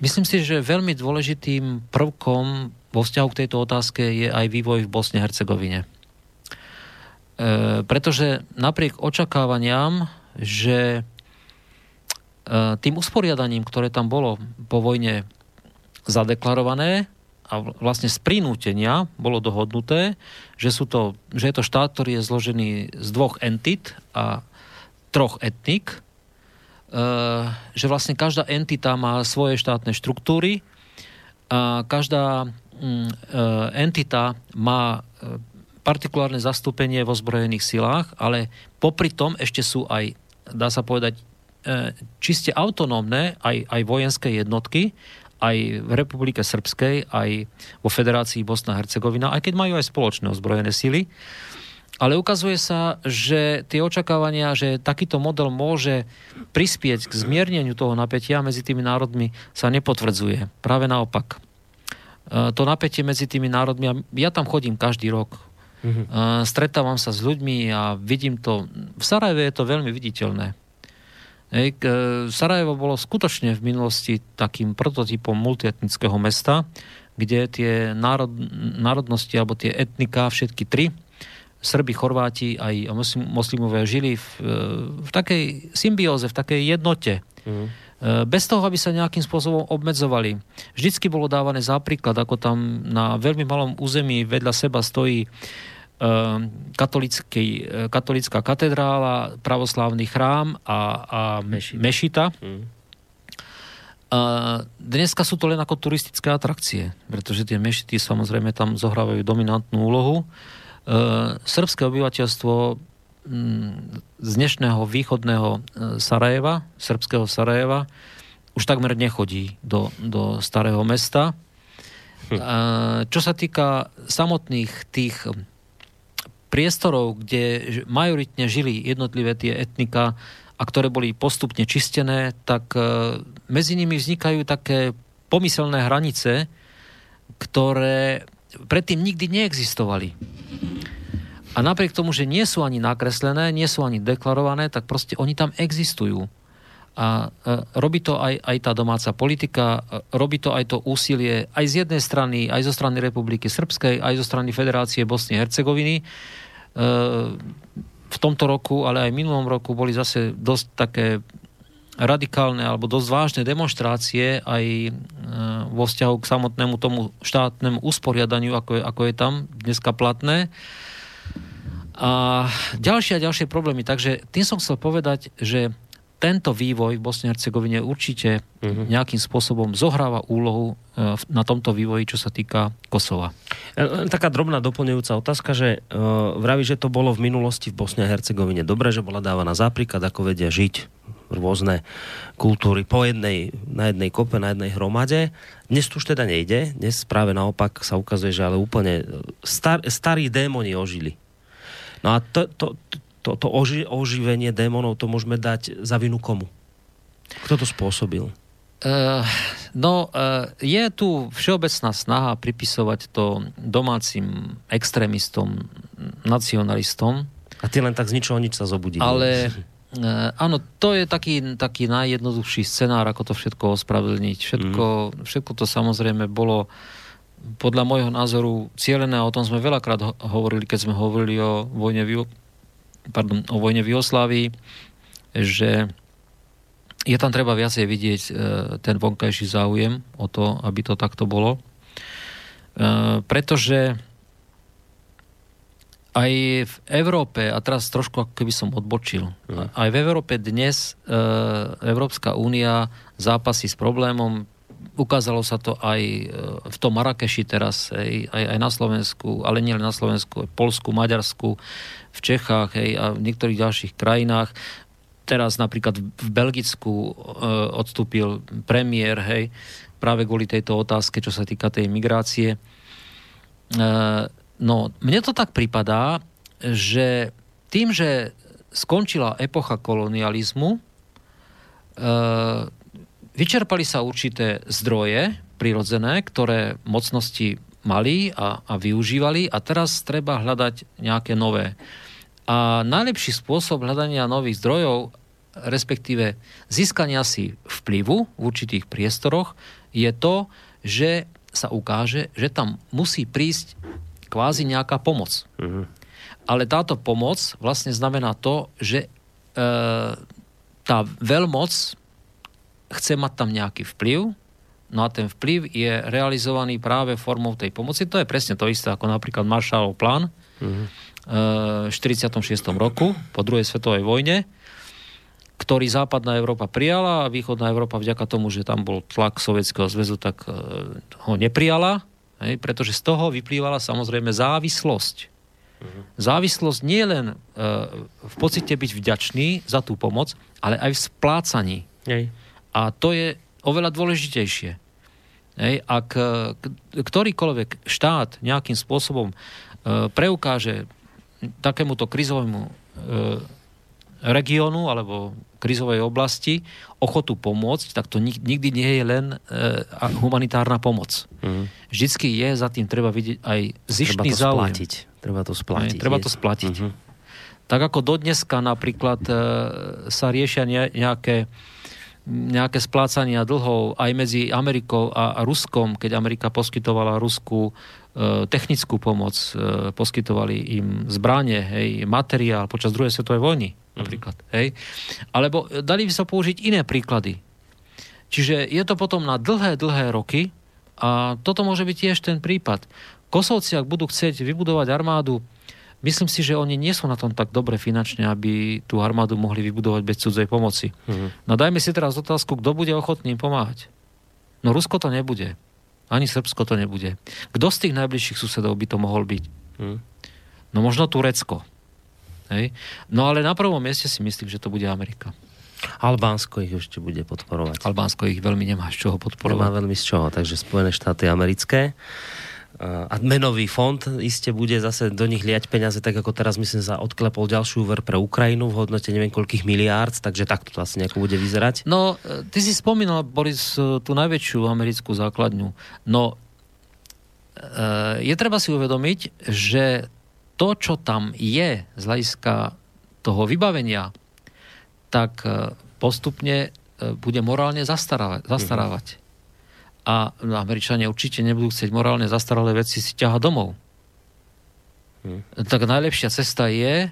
myslím si, že veľmi dôležitým prvkom vo vzťahu k tejto otázke je aj vývoj v Bosne-Hercegovine. Pretože napriek očakávaniam, že tým usporiadaním, ktoré tam bolo po vojne zadeklarované, a vlastne z prinútenia bolo dohodnuté, že je to štát, ktorý je zložený z 2 entit a 3 etník, že vlastne každá entita má svoje štátne štruktúry a každá entita má partikulárne zastúpenie vo zbrojených silách, ale popri tom ešte sú aj, dá sa povedať, čiste autonómne aj vojenské jednotky, aj v Republike Srbskej, aj vo Federácii Bosna a Hercegovina, aj keď majú aj spoločné ozbrojené sily. Ale ukazuje sa, že tie očakávania, že takýto model môže prispieť k zmierneniu toho napätia medzi tými národmi, sa nepotvrdzuje. Práve naopak. To napätie medzi tými národmi, a ja tam chodím každý rok, stretávam sa s ľuďmi a vidím to. V Sarajeve je to veľmi viditeľné. Sarajevo bolo skutočne v minulosti takým prototypom multietnického mesta, kde tie národnosti alebo tie etniká, všetky tri, Srbi, Chorváti aj moslimové, žili v takej symbióze, v takej jednote. Bez toho, aby sa nejakým spôsobom obmedzovali. Vždycky bolo dávané za príklad, ako tam na veľmi malom území vedľa seba stojí katolická katedrála, pravoslávny chrám a mešita. Dneska sú to len ako turistické atrakcie, pretože tie mešity samozrejme tam zohrávajú dominantnú úlohu. Srbské obyvateľstvo z dnešného východného Sarajeva, srbského Sarajeva, už takmer nechodí do starého mesta. Čo sa týka samotných tých priestorov, kde majoritne žili jednotlivé tie etnika a ktoré boli postupne čistené, tak medzi nimi vznikajú také pomyselné hranice, ktoré predtým nikdy neexistovali. A napriek tomu, že nie sú ani nakreslené, nie sú ani deklarované, tak proste oni tam existujú. A robí to aj tá domáca politika, robí to aj to úsilie aj z jednej strany, aj zo strany Republiky Srbskej, aj zo strany Federácie Bosny a Hercegoviny, v tomto roku, ale aj v minulom roku boli zase dosť také radikálne alebo dosť vážne demonštrácie aj vo vzťahu k samotnému tomu štátnemu usporiadaniu, ako je tam dneska platné. A ďalšie a ďalšie problémy. Takže tým som chcel povedať, že tento vývoj v Bosne a Hercegovine určite nejakým spôsobom zohráva úlohu na tomto vývoji, čo sa týka Kosova. Taká drobná doplňujúca otázka, že vraví, že to bolo v minulosti v Bosne a Hercegovine dobre, že bola dávaná za príklad, ako vedia žiť rôzne kultúry po jednej, na jednej kope, na jednej hromade. Dnes to už teda nejde, dnes práve naopak sa ukazuje, že ale úplne starí démoni ožili. No a to oživenie démonov, to môžeme dať za vinu komu? Kto to spôsobil? Je tu všeobecná snaha pripisovať to domácim extrémistom, nacionalistom. A tie len tak z ničoho nič sa zobudili. Ale áno, to je taký najjednoduchší scenár, ako to všetko ospravedlniť. Všetko to samozrejme bolo podľa môjho názoru cielené, a o tom sme veľakrát hovorili, keď sme hovorili o vojne v Jugoslávii, že je tam treba viacej vidieť ten vonkajší záujem o to, aby to takto bolo. Pretože aj v Európe, a teraz trošku ako keby som odbočil, aj v Európe dnes Európska únia zápasí s problémom. Ukázalo sa to aj v tom Marakeši teraz, aj na Slovensku, ale nie len na Slovensku, aj Poľsku, Maďarsku, v Čechách a v niektorých ďalších krajinách. Teraz napríklad v Belgicku odstúpil premiér, práve kvôli tejto otázke, čo sa týka tej migrácie. Mne to tak pripadá, že tým, že skončila epocha kolonializmu, vyčerpali sa určité zdroje prirodzené, ktoré mocnosti mali a využívali, a teraz treba hľadať nejaké nové. A najlepší spôsob hľadania nových zdrojov, respektíve získania si vplyvu v určitých priestoroch, je to, že sa ukáže, že tam musí prísť kvázi nejaká pomoc. Ale táto pomoc vlastne znamená to, že tá veľmoc chce mať tam nejaký vplyv, no a ten vplyv je realizovaný práve formou tej pomoci. To je presne to isté, ako napríklad Marshallov plán v 1946 roku, po druhej svetovej vojne, ktorý západná Európa prijala a východná Európa vďaka tomu, že tam bol tlak Sovietskeho zväzu, tak ho neprijala, pretože z toho vyplývala samozrejme závislosť. Závislosť nie len v pocite byť vďačný za tú pomoc, ale aj v splácaní. A to je oveľa dôležitejšie. Ak ktorýkoľvek štát nejakým spôsobom preukáže takémuto krizovému regiónu alebo krizovej oblasti ochotu pomôcť, tak to nikdy nie je len humanitárna pomoc. Vždycky je za tým treba vidieť aj zištný záujem. Treba to splatiť. Tak ako dodneska napríklad sa riešia nejaké splácania dlhov aj medzi Amerikou a Ruskom, keď Amerika poskytovala Rusku technickú pomoc, poskytovali im zbranie, materiál počas druhej svetovej vojny napríklad. Alebo dali by sa použiť iné príklady. Čiže je to potom na dlhé roky, a toto môže byť tiež ten prípad. Kosovci, ak budú chcieť vybudovať armádu, myslím si, že oni nie sú na tom tak dobre finančne, aby tú armádu mohli vybudovať bez cudzej pomoci. No dajme si teraz otázku, kto bude ochotný pomáhať. No Rusko to nebude. Ani Srbsko to nebude. Kto z tých najbližších susedov by to mohol byť? No možno Turecko. No ale na prvom mieste si myslím, že to bude Amerika. Albánsko ich ešte bude podporovať. Albánsko ich veľmi nemá z čoho podporovať. Nemá veľmi z čoho, takže Spojené štáty americké. A menový fond iste bude zase do nich liať peniaze, tak ako teraz myslím sa odklepol ďalší úver pre Ukrajinu v hodnote neviem koľkých miliárd, takže takto to asi nejako bude vyzerať. No, ty si spomínal, Boris, tú najväčšiu americkú základňu. No, je treba si uvedomiť, že to, čo tam je z hľadiska toho vybavenia, tak postupne bude morálne zastarávať. A Američania určite nebudú chcieť morálne zastaralé veci si ťahať domov. tak najlepšia cesta je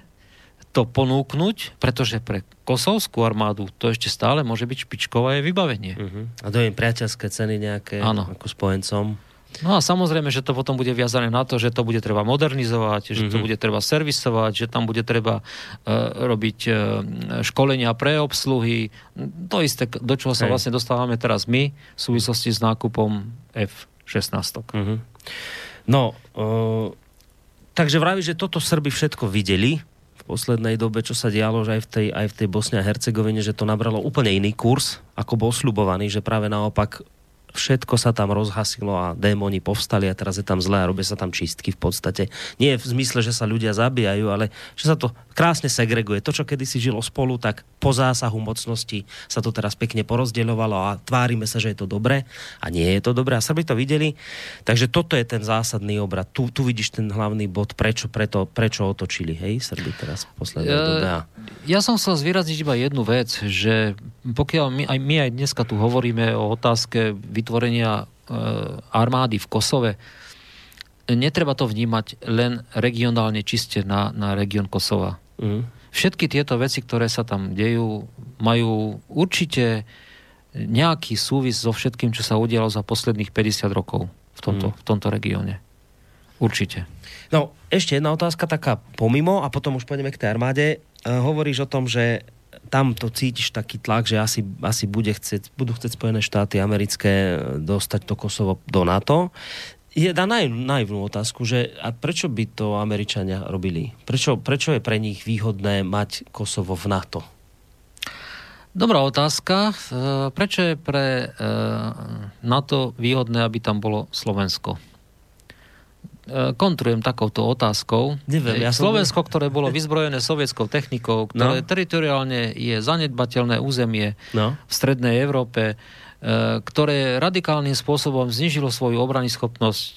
to ponúknuť, pretože pre kosovskú armádu to ešte stále môže byť špičkové vybavenie. A do im priateľské ceny nejaké, ako spojencom. No a samozrejme, že to potom bude viazané na to, že to bude treba modernizovať, že to bude treba servisovať, že tam bude treba robiť školenia pre obsluhy. To isté, do čoho sa vlastne dostávame teraz my v súvislosti s nákupom F-16. No, takže vraví, že toto Srby všetko videli v poslednej dobe, čo sa dialo, že aj v tej Bosne a Hercegovine, že to nabralo úplne iný kurz, ako bol sľubovaný, že práve naopak všetko sa tam rozhasilo a démoni povstali a teraz je tam zle a robia sa tam čistky v podstate. Nie v zmysle, že sa ľudia zabíjajú, ale že sa to krásne segreguje. To, čo kedysi žilo spolu, tak po zásahu mocnosti sa to teraz pekne porozdeľovalo a tvárime sa, že je to dobré a nie je to dobré. A Srbi to videli, takže toto je ten zásadný obrad. Tu vidíš ten hlavný bod, prečo otočili, hej, Srbi teraz v poslednej dobe. Ja som chcel zvýrazniť iba jednu vec, že pokiaľ my aj dneska tu hovoríme o otázke vytvorenia armády v Kosove, netreba to vnímať len regionálne čiste na región Kosova. Všetky tieto veci, ktoré sa tam dejú, majú určite nejaký súvis so všetkým, čo sa udialo za posledných 50 rokov v tomto regióne. Určite. No, ešte jedna otázka taká pomimo a potom už pôjdeme k tej armáde. Hovoríš o tom, že tam to cítiš taký tlak, že asi budú chcieť Spojené štáty americké dostať to Kosovo do NATO. Je naivnú otázku, že a prečo by to Američania robili? Prečo je pre nich výhodné mať Kosovo v NATO? Dobrá otázka. Prečo je pre NATO výhodné, aby tam bolo Slovensko? Kontrujem takouto otázkou. Neviem, Slovensko, ktoré bolo vyzbrojené sovietskou technikou, ktoré teritoriálne je zanedbateľné územie v strednej Európe, ktoré radikálnym spôsobom znížilo svoju obranyschopnosť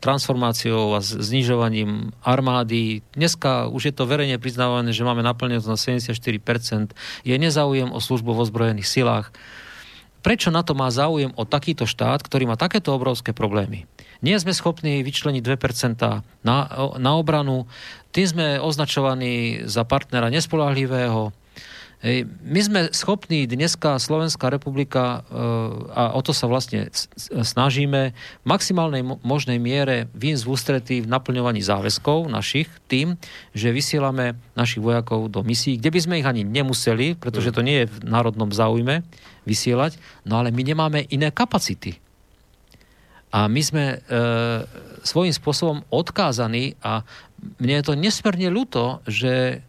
transformáciou a znižovaním armády. Dneska už je to verejne priznávané, že máme naplnenosť na 74%. Je nezáujem o službu v ozbrojených silách. Prečo na to má záujem o takýto štát, ktorý má takéto obrovské problémy? Nie sme schopní vyčleniť 2% na obranu. Tým sme označovaní za partnera nespoľahlivého. My sme schopní dneska, Slovenská republika, a o to sa vlastne snažíme, v maximálnej možnej miere výjsť v ústretí v naplňovaní záväzkov našich tým, že vysielame našich vojakov do misií, kde by sme ich ani nemuseli, pretože to nie je v národnom záujme vysielať, no ale my nemáme iné kapacity. A my sme svojím spôsobom odkázaní a mne je to nesmierne ľúto, že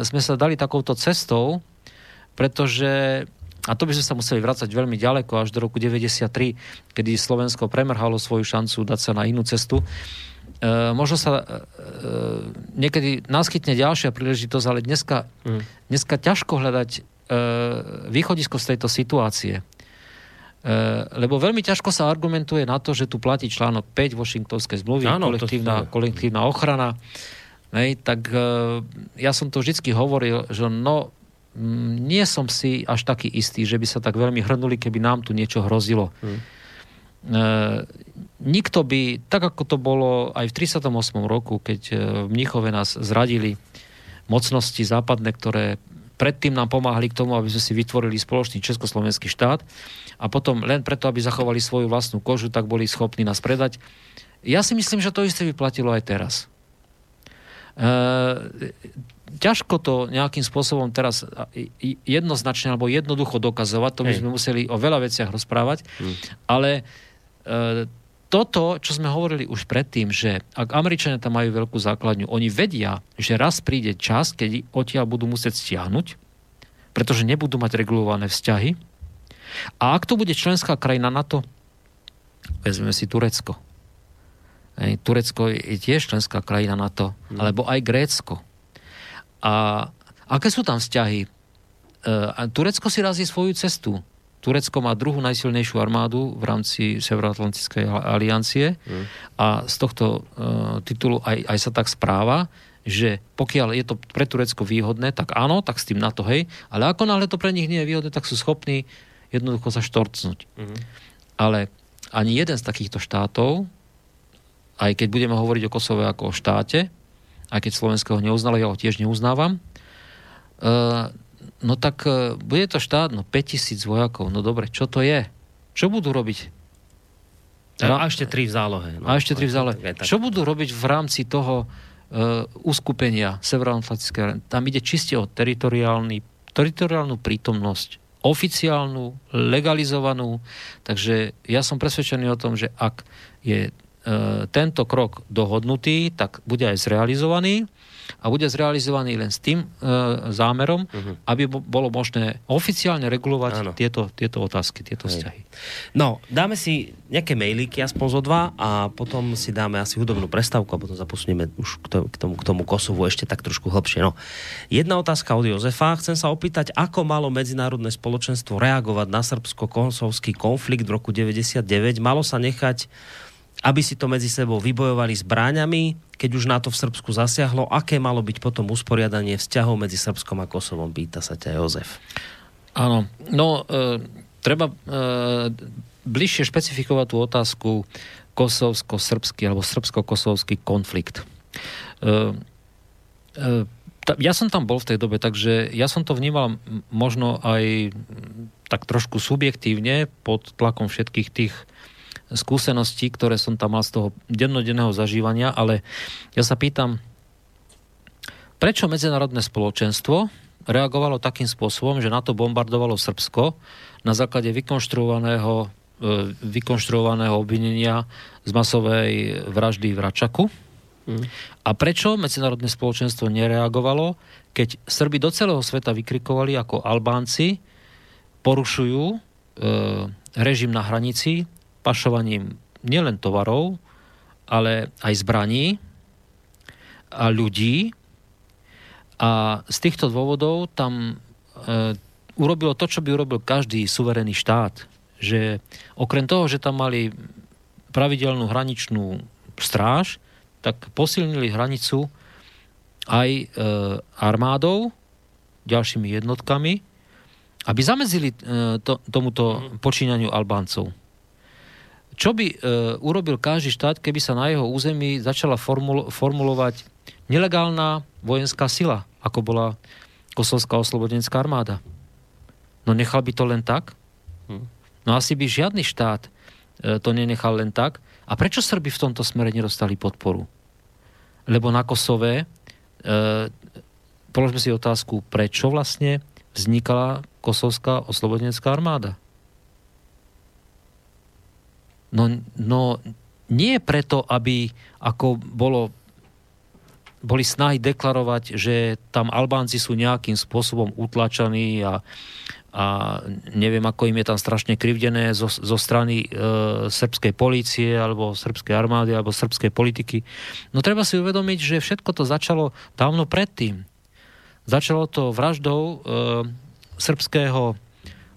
sme sa dali takouto cestou, pretože, a to by sme sa museli vracať veľmi ďaleko, až do roku 1993, kedy Slovensko premrhalo svoju šancu dať sa na inú cestu. Možno sa niekedy naskytne ďalšia príležitosť, ale dneska ťažko hľadať východisko z tejto situácie. Lebo veľmi ťažko sa argumentuje na to, že tu platí článok 5 Washingtonskej zmluvy, kolektívna ochrana. Tak ja som to vždycky hovoril, že nie som si až taký istý, že by sa tak veľmi hrnuli, keby nám tu niečo hrozilo. Nikto by, tak ako to bolo aj v 1938 roku, keď v Mníchove nás zradili mocnosti západné, ktoré predtým nám pomáhali k tomu, aby sme si vytvorili spoločný československý štát a potom len preto, aby zachovali svoju vlastnú kožu, tak boli schopní nás predať. Ja si myslím, že to isté vyplatilo aj teraz. Ťažko to nejakým spôsobom teraz jednoznačne alebo jednoducho dokazovať, to by sme museli o veľa veciach rozprávať, ale toto, čo sme hovorili už predtým, že ak Američania tam majú veľkú základňu, oni vedia, že raz príde čas, keď odtiaľ budú musieť stiahnuť, pretože nebudú mať regulované vzťahy. A ak to bude členská krajina NATO, vezmeme si Turecko. Turecko je tiež členská krajina NATO, alebo aj Grécko. A aké sú tam vzťahy? Turecko si razí svoju cestu. Turecko má druhú najsilnejšiu armádu v rámci Severoatlantickej aliancie a z tohto titulu aj sa tak správa, že pokiaľ je to pre Turecko výhodné, tak áno, tak s tým NATO, hej, ale ako náhle to pre nich nie je výhodné, tak sú schopní jednoducho sa štorcnúť. Ale ani jeden z takýchto štátov, aj keď budeme hovoriť o Kosove ako o štáte, aj keď Slovensko ho neuznalo, ja ho tiež neuznávam. No tak bude to štát, 5000 vojakov, no dobre, čo to je? Čo budú robiť? A ešte 3 v zálohe. No. A ešte 3 v zálohe. Čo budú robiť v rámci toho uskupenia Severoatlantického? Tam ide čiste o teritoriálnu prítomnosť. Oficiálnu, legalizovanú. Takže ja som presvedčený o tom, že ak je tento krok dohodnutý, tak bude aj zrealizovaný. A bude zrealizovaný len s tým zámerom, aby bolo možné oficiálne regulovať tieto otázky, tieto vzťahy. No, dáme si nejaké mailíky, aspoň zo 2, a potom si dáme asi hudobnú prestávku a potom zapusneme už k tomu Kosovu ešte tak trošku hlbšie. No. Jedna otázka od Jozefa. Chcem sa opýtať, ako malo medzinárodné spoločenstvo reagovať na srbsko-kosovský konflikt v roku 99? Malo sa nechať, aby si to medzi sebou vybojovali zbráňami, keď už NATO v Srbsku zasiahlo? Aké malo byť potom usporiadanie vzťahov medzi Srbskom a Kosovom? Pýta sa ťa Jozef. Áno, no treba bližšie špecifikovať tú otázku kosovsko-srbský alebo srbsko-kosovský konflikt. Ja som tam bol v tej dobe, takže ja som to vnímal možno aj tak trošku subjektívne pod tlakom všetkých tých skúseností, ktoré som tam mal z toho dennodenného zažívania, ale ja sa pýtam, prečo medzinárodné spoločenstvo reagovalo takým spôsobom, že NATO bombardovalo Srbsko na základe vykonštruovaného obvinenia z masovej vraždy v Račaku. A prečo medzinárodné spoločenstvo nereagovalo, keď Srbi do celého sveta vykrikovali, ako Albánci porušujú režim na hranici pašovaním nielen tovarov, ale aj zbraní a ľudí. A z týchto dôvodov tam urobilo to, čo by urobil každý suverénny štát. Že okrem toho, že tam mali pravidelnú hraničnú stráž, tak posilnili hranicu aj armádou, ďalšími jednotkami, aby zamedzili tomuto počínaniu Albáncov. Čo by urobil každý štát, keby sa na jeho území začala formulovať nelegálna vojenská sila, ako bola Kosovská oslobodenská armáda? No nechal by to len tak? No asi by žiadny štát to nenechal len tak. A prečo Srby v tomto smere nedostali podporu? Lebo na Kosove, položme si otázku, prečo vlastne vznikala Kosovská oslobodenská armáda? No nie preto, aby ako boli snahy deklarovať, že tam Albánci sú nejakým spôsobom utlačaní a neviem, ako im je tam strašne krivdené zo strany srbskej polície alebo srbskej armády alebo srbskej politiky. No treba si uvedomiť, že všetko to začalo dávno predtým. Začalo to vraždou srbského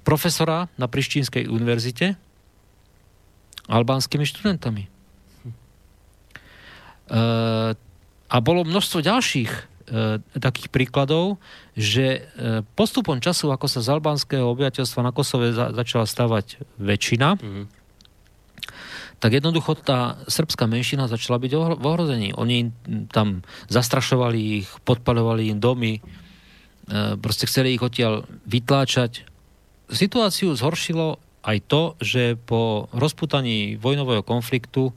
profesora na Prištinskej univerzite albánskymi študentami. A bolo množstvo ďalších takých príkladov, že postupom času, ako sa z albánskeho obyvateľstva na Kosove začala stávať väčšina, tak jednoducho tá srbská menšina začala byť v ohrození. Oni tam zastrašovali ich, podpaľovali im domy, proste chceli ich odtiaľ vytláčať. Situáciu zhoršilo aj to, že po rozputaní vojnového konfliktu,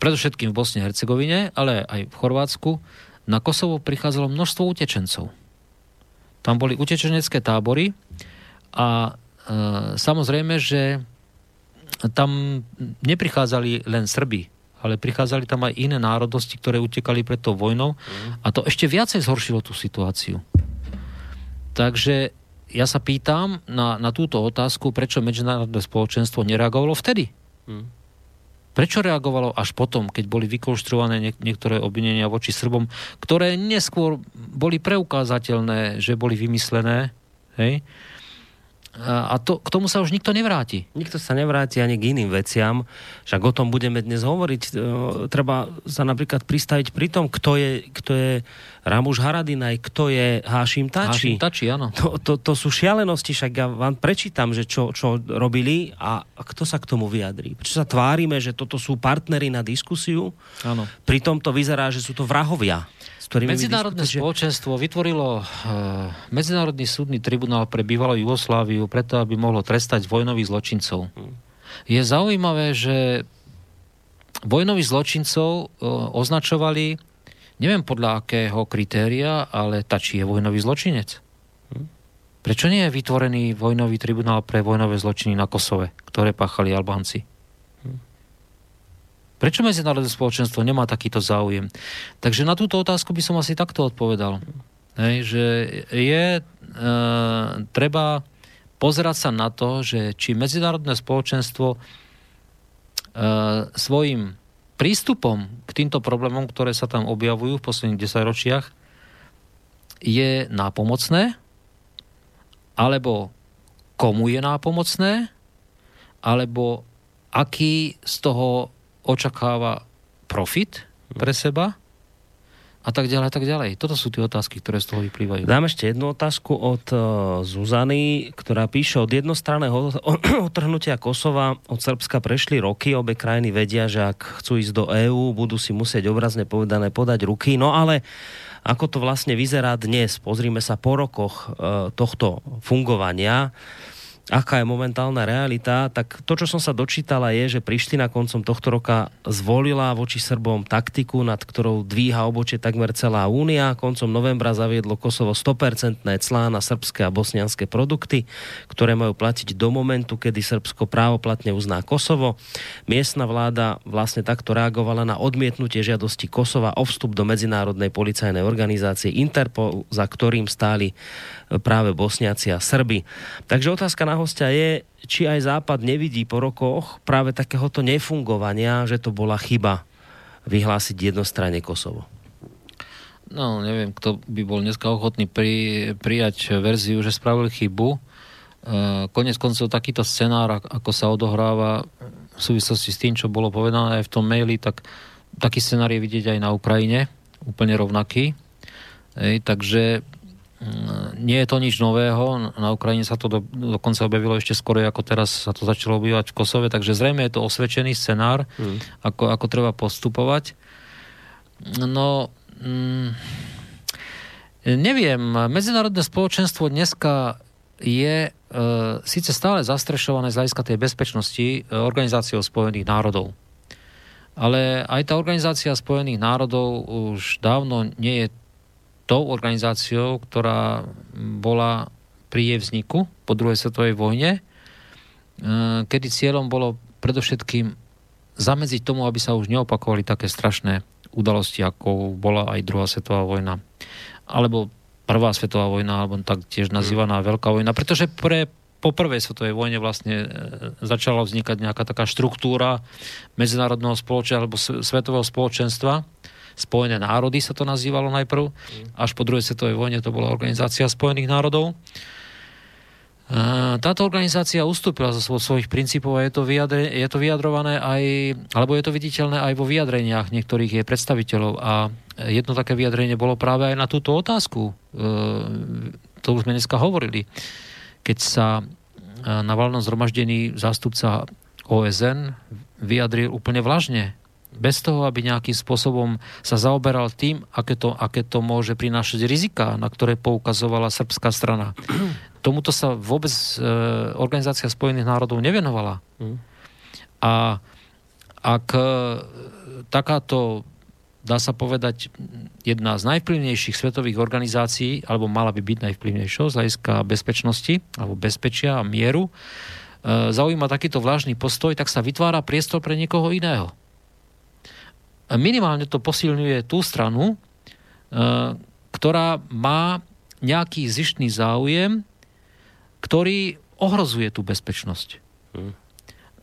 predovšetkým v Bosne a Hercegovine, ale aj v Chorvátsku, na Kosovo prichádzalo množstvo utečencov. Tam boli utečenecké tábory a samozrejme, že tam neprichádzali len Srbi, ale prichádzali tam aj iné národnosti, ktoré utekali pred tou vojnou a to ešte viacej zhoršilo tú situáciu. Takže ja sa pýtam na túto otázku, prečo medzinárodné spoločenstvo nereagovalo vtedy? Prečo reagovalo až potom, keď boli vykonštruované niektoré obvinenia voči Srbom, ktoré neskôr boli preukázateľné, že boli vymyslené? Hej? A to, k tomu sa už nikto nevráti. Nikto sa nevráti ani k iným veciam. Však o tom budeme dnes hovoriť. Treba sa napríklad pristaviť pri tom, kto je Ramuš Haradinaj, kto je Hashim Thaçi. Hashim Thaçi, áno. To sú šialenosti, však ja vám prečítam, že čo robili a kto sa k tomu vyjadrí. Prečo sa tvárime, že toto sú partneri na diskusiu? Áno. Pri tom to vyzerá, že sú to vrahovia. ktorými... Medzinárodné spoločenstvo vytvorilo Medzinárodný súdny tribunál pre bývalú Jugosláviu preto, aby mohlo trestať vojnových zločincov. Je zaujímavé, že vojnových zločincov označovali, neviem podľa akého kritéria, ale Thaçi je vojnový zločinec. Prečo nie je vytvorený vojnový tribunál pre vojnové zločiny na Kosove, ktoré páchali Albánci? Prečo medzinárodné spoločenstvo nemá takýto záujem? Takže na túto otázku by som asi takto odpovedal. Hej, že je treba pozerať sa na to, že či medzinárodné spoločenstvo svojim prístupom k týmto problémom, ktoré sa tam objavujú v posledných 10 ročiach, je nápomocné, alebo komu je nápomocné, alebo aký z toho očakáva profit pre seba a tak ďalej, tak ďalej. Toto sú tie otázky, ktoré z toho vyplývajú. Dám ešte jednu otázku od Zuzany, ktorá píše: od jednostranného otrhnutia Kosova od Srbska prešli roky, obe krajiny vedia, že ak chcú ísť do EÚ, budú si musieť obrazne povedané podať ruky, no ale ako to vlastne vyzerá dnes? Pozrime sa po rokoch tohto fungovania, aká je momentálna realita, tak to, čo som sa dočítala, je, že Priština koncom tohto roka zvolila voči Srbom taktiku, nad ktorou dvíha obočie takmer celá únia. Koncom novembra zaviedlo Kosovo 100% clá na srbské a bosnianské produkty, ktoré majú platiť do momentu, kedy Srbsko právoplatne uzná Kosovo. Miestna vláda vlastne takto reagovala na odmietnutie žiadosti Kosova o vstup do medzinárodnej policajnej organizácie Interpol, za ktorým stáli práve Bosniaci a Srbi. Takže otázka na hostia je, či aj Západ nevidí po rokoch práve takéhoto nefungovania, že to bola chyba vyhlásiť jednostranne Kosovo. No, neviem, kto by bol dneska ochotný prijať verziu, že spravil chybu. Koniec koncov takýto scenár, ako sa odohráva v súvislosti s tým, čo bolo povedané aj v tom maili, tak taký scenár je vidieť aj na Ukrajine, úplne rovnaký. Takže nie je to nič nového. Na Ukrajine sa to dokonca objavilo ešte skoro, ako teraz sa to začalo objavovať v Kosove, takže zrejme je to osvedčený scenár, ako treba postupovať. No, neviem, medzinárodné spoločenstvo dneska je síce stále zastrešované z hľadiska tej bezpečnosti Organizáciou Spojených národov. Ale aj tá Organizácia Spojených národov už dávno nie je tou organizáciou, ktorá bola pri jej vzniku po druhej svetovej vojne, kedy cieľom bolo predovšetkým zamedziť tomu, aby sa už neopakovali také strašné udalosti, ako bola aj druhá svetová vojna. Alebo prvá svetová vojna, alebo tak tiež nazývaná veľká vojna. Pretože po prvej svetovej vojne vlastne začala vznikať nejaká taká štruktúra medzinárodného spoločenstva alebo svetového spoločenstva. Spojené národy sa to nazývalo najprv. Až po druhej svetovej vojne to bola Organizácia Spojených národov. Táto organizácia ustúpila zo svojich princípov a je to vyjadrované aj, alebo je to viditeľné aj vo vyjadreniach niektorých jej predstaviteľov. A jedno také vyjadrenie bolo práve aj na túto otázku. To už sme dneska hovorili. Keď sa na valnom zhromaždení zástupca OSN vyjadril úplne vlažne, bez toho, aby nejakým spôsobom sa zaoberal tým, aké to môže prinášať rizika, na ktoré poukazovala srbská strana. Tomuto sa vôbec Organizácia Spojených národov nevenovala. A ak takáto, dá sa povedať, jedna z najvplyvnejších svetových organizácií, alebo mala by byť najvplyvnejšou z hľadiska bezpečnosti, alebo bezpečia a mieru, zaujíma takýto vlážny postoj, tak sa vytvára priestor pre niekoho iného. Minimálne to posilňuje tú stranu, ktorá má nejaký zištný záujem, ktorý ohrozuje tú bezpečnosť.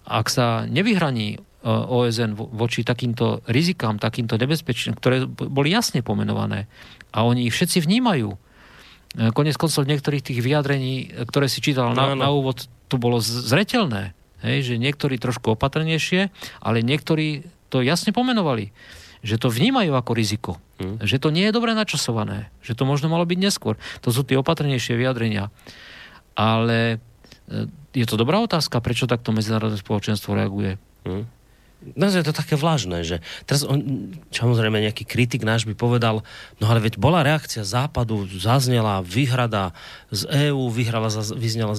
Ak sa nevyhraní OSN voči takýmto rizikám, takýmto nebezpečným, ktoré boli jasne pomenované a oni ich všetci vnímajú. Koniec koncov niektorých tých vyjadrení, ktoré si čítal na úvod, tu bolo zreteľné. Hej, že niektorí trošku opatrnejšie, ale niektorí to jasne pomenovali, že to vnímajú ako riziko, že to nie je dobre načasované, že to možno malo byť neskôr. To sú tie opatrnejšie vyjadrenia. Ale je to dobrá otázka, prečo takto medzinárodné spoločenstvo reaguje. No je to také vlažné, že teraz on, samozrejme nejaký kritik náš by povedal, no ale veď bola reakcia Západu, zaznela výhrada z EÚ, vyznela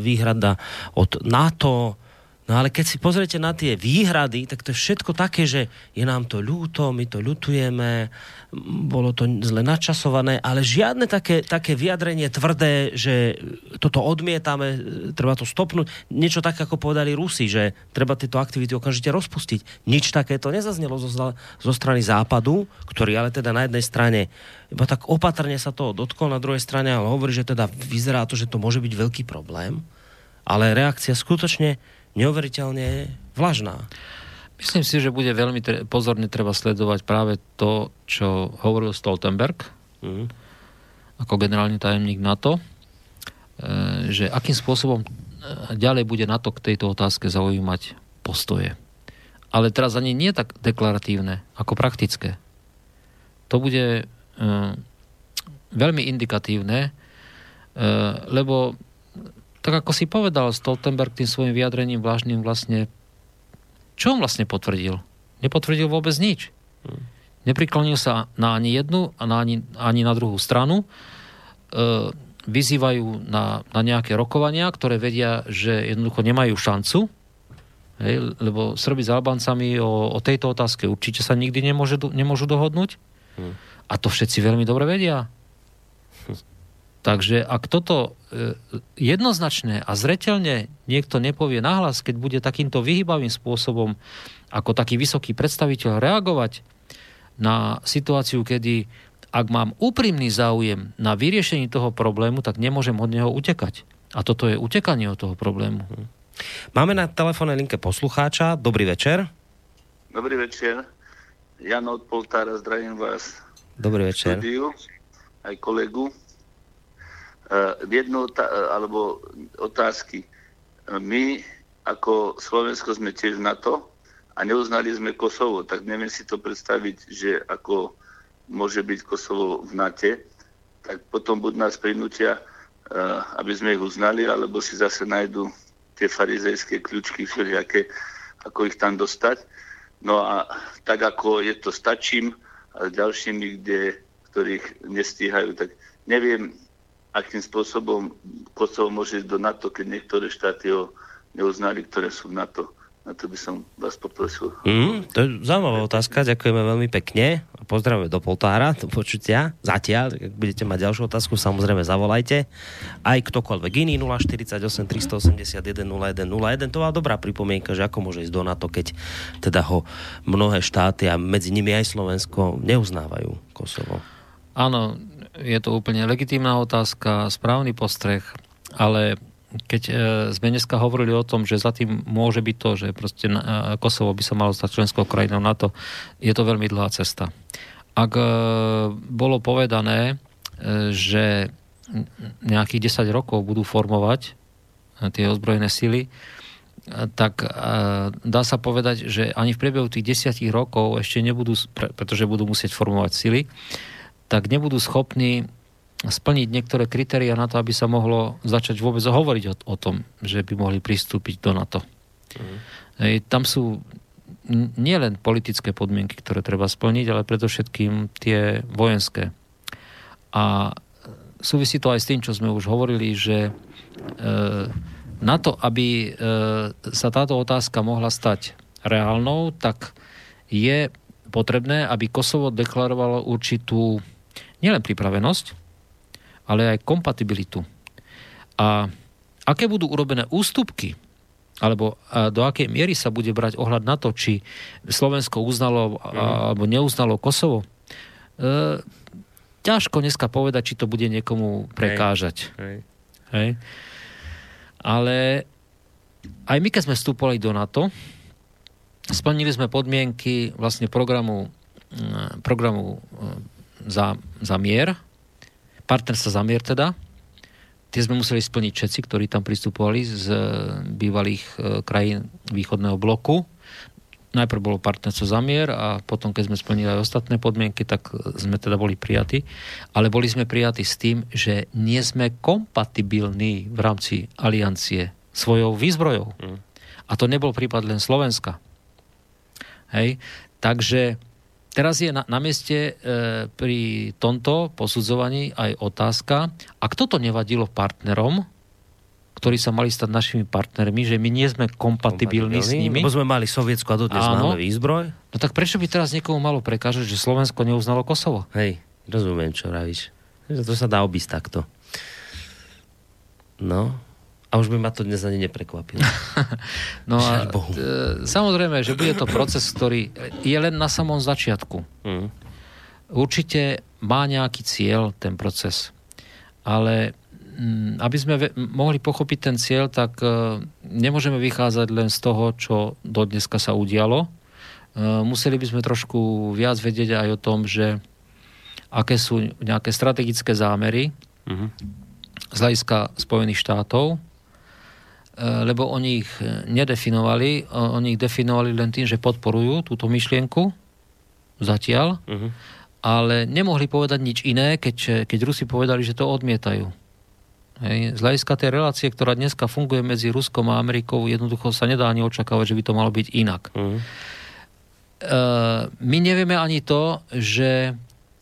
výhrada od NATO, no ale keď si pozriete na tie výhrady, tak to je všetko také, že je nám to ľúto, my to ľutujeme, bolo to zle načasované, ale žiadne také vyjadrenie tvrdé, že toto odmietame, treba to stopnúť. Niečo tak, ako povedali Rusi, že treba tieto aktivity okamžite rozpustiť. Nič takéto nezaznelo zo strany Západu, ktorý ale teda na jednej strane iba tak opatrne sa toho dotkol, na druhej strane ale hovorí, že teda vyzerá to, že to môže byť veľký problém, ale reakcia skutočne neuveriteľne vlažná. Myslím si, že bude veľmi pozorne treba sledovať práve to, čo hovoril Stoltenberg ako generálny tajomník NATO, že akým spôsobom ďalej bude NATO k tejto otázke zaujímať postoje. Ale teraz ani nie tak deklaratívne, ako praktické. To bude veľmi indikatívne, lebo tak ako si povedal Stoltenberg tým svojim vyjadrením vlážnym vlastne, čo on vlastne potvrdil? Nepotvrdil vôbec nič. Nepriklonil sa na ani jednu a ani na druhú stranu. Vyzývajú na nejaké rokovania, ktoré vedia, že jednoducho nemajú šancu, hej, lebo Srbi s Albáncami o tejto otázke určite sa nikdy nemôžu dohodnúť. A to všetci veľmi dobre vedia. Takže ak toto jednoznačné a zreteľne niekto nepovie nahlas, keď bude takýmto vyhýbavým spôsobom ako taký vysoký predstaviteľ reagovať na situáciu, kedy ak mám úprimný záujem na vyriešení toho problému, tak nemôžem od neho utekať. A toto je utekanie od toho problému. Máme na telefónnej linke poslucháča. Dobrý večer. Dobrý večer. Jan od Poltára, zdravím vás. Dobrý večer. Studiu, aj kolegu. Alebo otázky. My ako Slovensko sme tiež v NATO a neuznali sme Kosovo, tak neviem si to predstaviť, že ako môže byť Kosovo v NATO, tak potom buď nás prinútia, aby sme ich uznali, alebo si zase nájdu tie farizejské kľúčky, všelijaké, ako ich tam dostať. No a tak ako je to s Thaçim a ďalšími, ktorých nestíhajú, tak neviem, akým spôsobom Kosovo môže ísť do NATO, keď niektoré štáty ho neuznali, ktoré sú v NATO. Na to by som vás poprosil. To je zaujímavá otázka, ďakujeme veľmi pekne. Pozdravujeme do Poltára, do počutia. Zatiaľ, ak budete mať ďalšiu otázku, samozrejme zavolajte. Aj ktokoľvek iný, 048 381 0101. To bola dobrá pripomienka, že ako môže ísť do NATO, keď teda ho mnohé štáty a medzi nimi aj Slovensko neuznávajú Kosovo. Áno, je to úplne legitímna otázka, správny postreh, ale keď sme dneska hovorili o tom, že za tým môže byť to, že proste Kosovo by sa malo stať členskou krajinou NATO, je to veľmi dlhá cesta. Ak bolo povedané, že nejakých 10 rokov budú formovať tie ozbrojené sily, tak dá sa povedať, že ani v priebehu tých 10 rokov ešte nebudú, pretože budú musieť formovať sily, tak nebudú schopní splniť niektoré kritériá na to, aby sa mohlo začať vôbec hovoriť o tom, že by mohli pristúpiť do NATO. Tam sú nielen politické podmienky, ktoré treba splniť, ale predovšetkým tie vojenské. A súvisí to aj s tým, čo sme už hovorili, že na to, aby sa táto otázka mohla stať reálnou, tak je potrebné, aby Kosovo deklarovalo určitú nielen pripravenosť, ale aj kompatibilitu. A aké budú urobené ústupky, alebo do akej miery sa bude brať ohľad na to, či Slovensko uznalo alebo neuznalo Kosovo, ťažko dneska povedať, či to bude niekomu prekážať. Hej. Ale aj my, keď sme vstúpali do NATO, splnili sme podmienky vlastne programu za mier, partnerstva za mier teda. Tie sme museli splniť všetci, ktorí tam pristupovali z bývalých krajín východného bloku. Najprv bolo partnerstvo za mier a potom, keď sme splnili aj ostatné podmienky, tak sme teda boli prijatí. Ale boli sme prijatí s tým, že nie sme kompatibilní v rámci aliancie svojou výzbrojou. A to nebol prípad len Slovenska. Hej. Takže teraz je na mieste pri tomto posudzovaní aj otázka, a kto to nevadilo partnerom, ktorí sa mali stať našimi partnermi, že my nie sme kompatibilní s nimi. Lebo sme mali sovietsku a dodnes máme výzbroj. No tak prečo by teraz niekomu malo prekážať, že Slovensko neuznalo Kosovo? Hej, rozumiem, čo hovoríš. To sa dá obísť takto. No, a už by ma to dnes ani neprekvapilo. No a samozrejme, že bude to proces, ktorý je len na samom začiatku. Mm. Určite má nejaký cieľ ten proces. Ale aby sme mohli pochopiť ten cieľ, tak nemôžeme vychádzať len z toho, čo do dneska sa udialo. Museli by sme trošku viac vedieť aj o tom, že aké sú nejaké strategické zámery z hľadiska Spojených štátov, lebo oni ich nedefinovali, oni ich definovali len tým, že podporujú túto myšlienku zatiaľ, ale nemohli povedať nič iné, keď Rusi povedali, že to odmietajú. Hej. Z hľadiska tej relácie, ktorá dneska funguje medzi Ruskom a Amerikou, jednoducho sa nedá ani očakávať, že by to malo byť inak. My nevieme ani to, že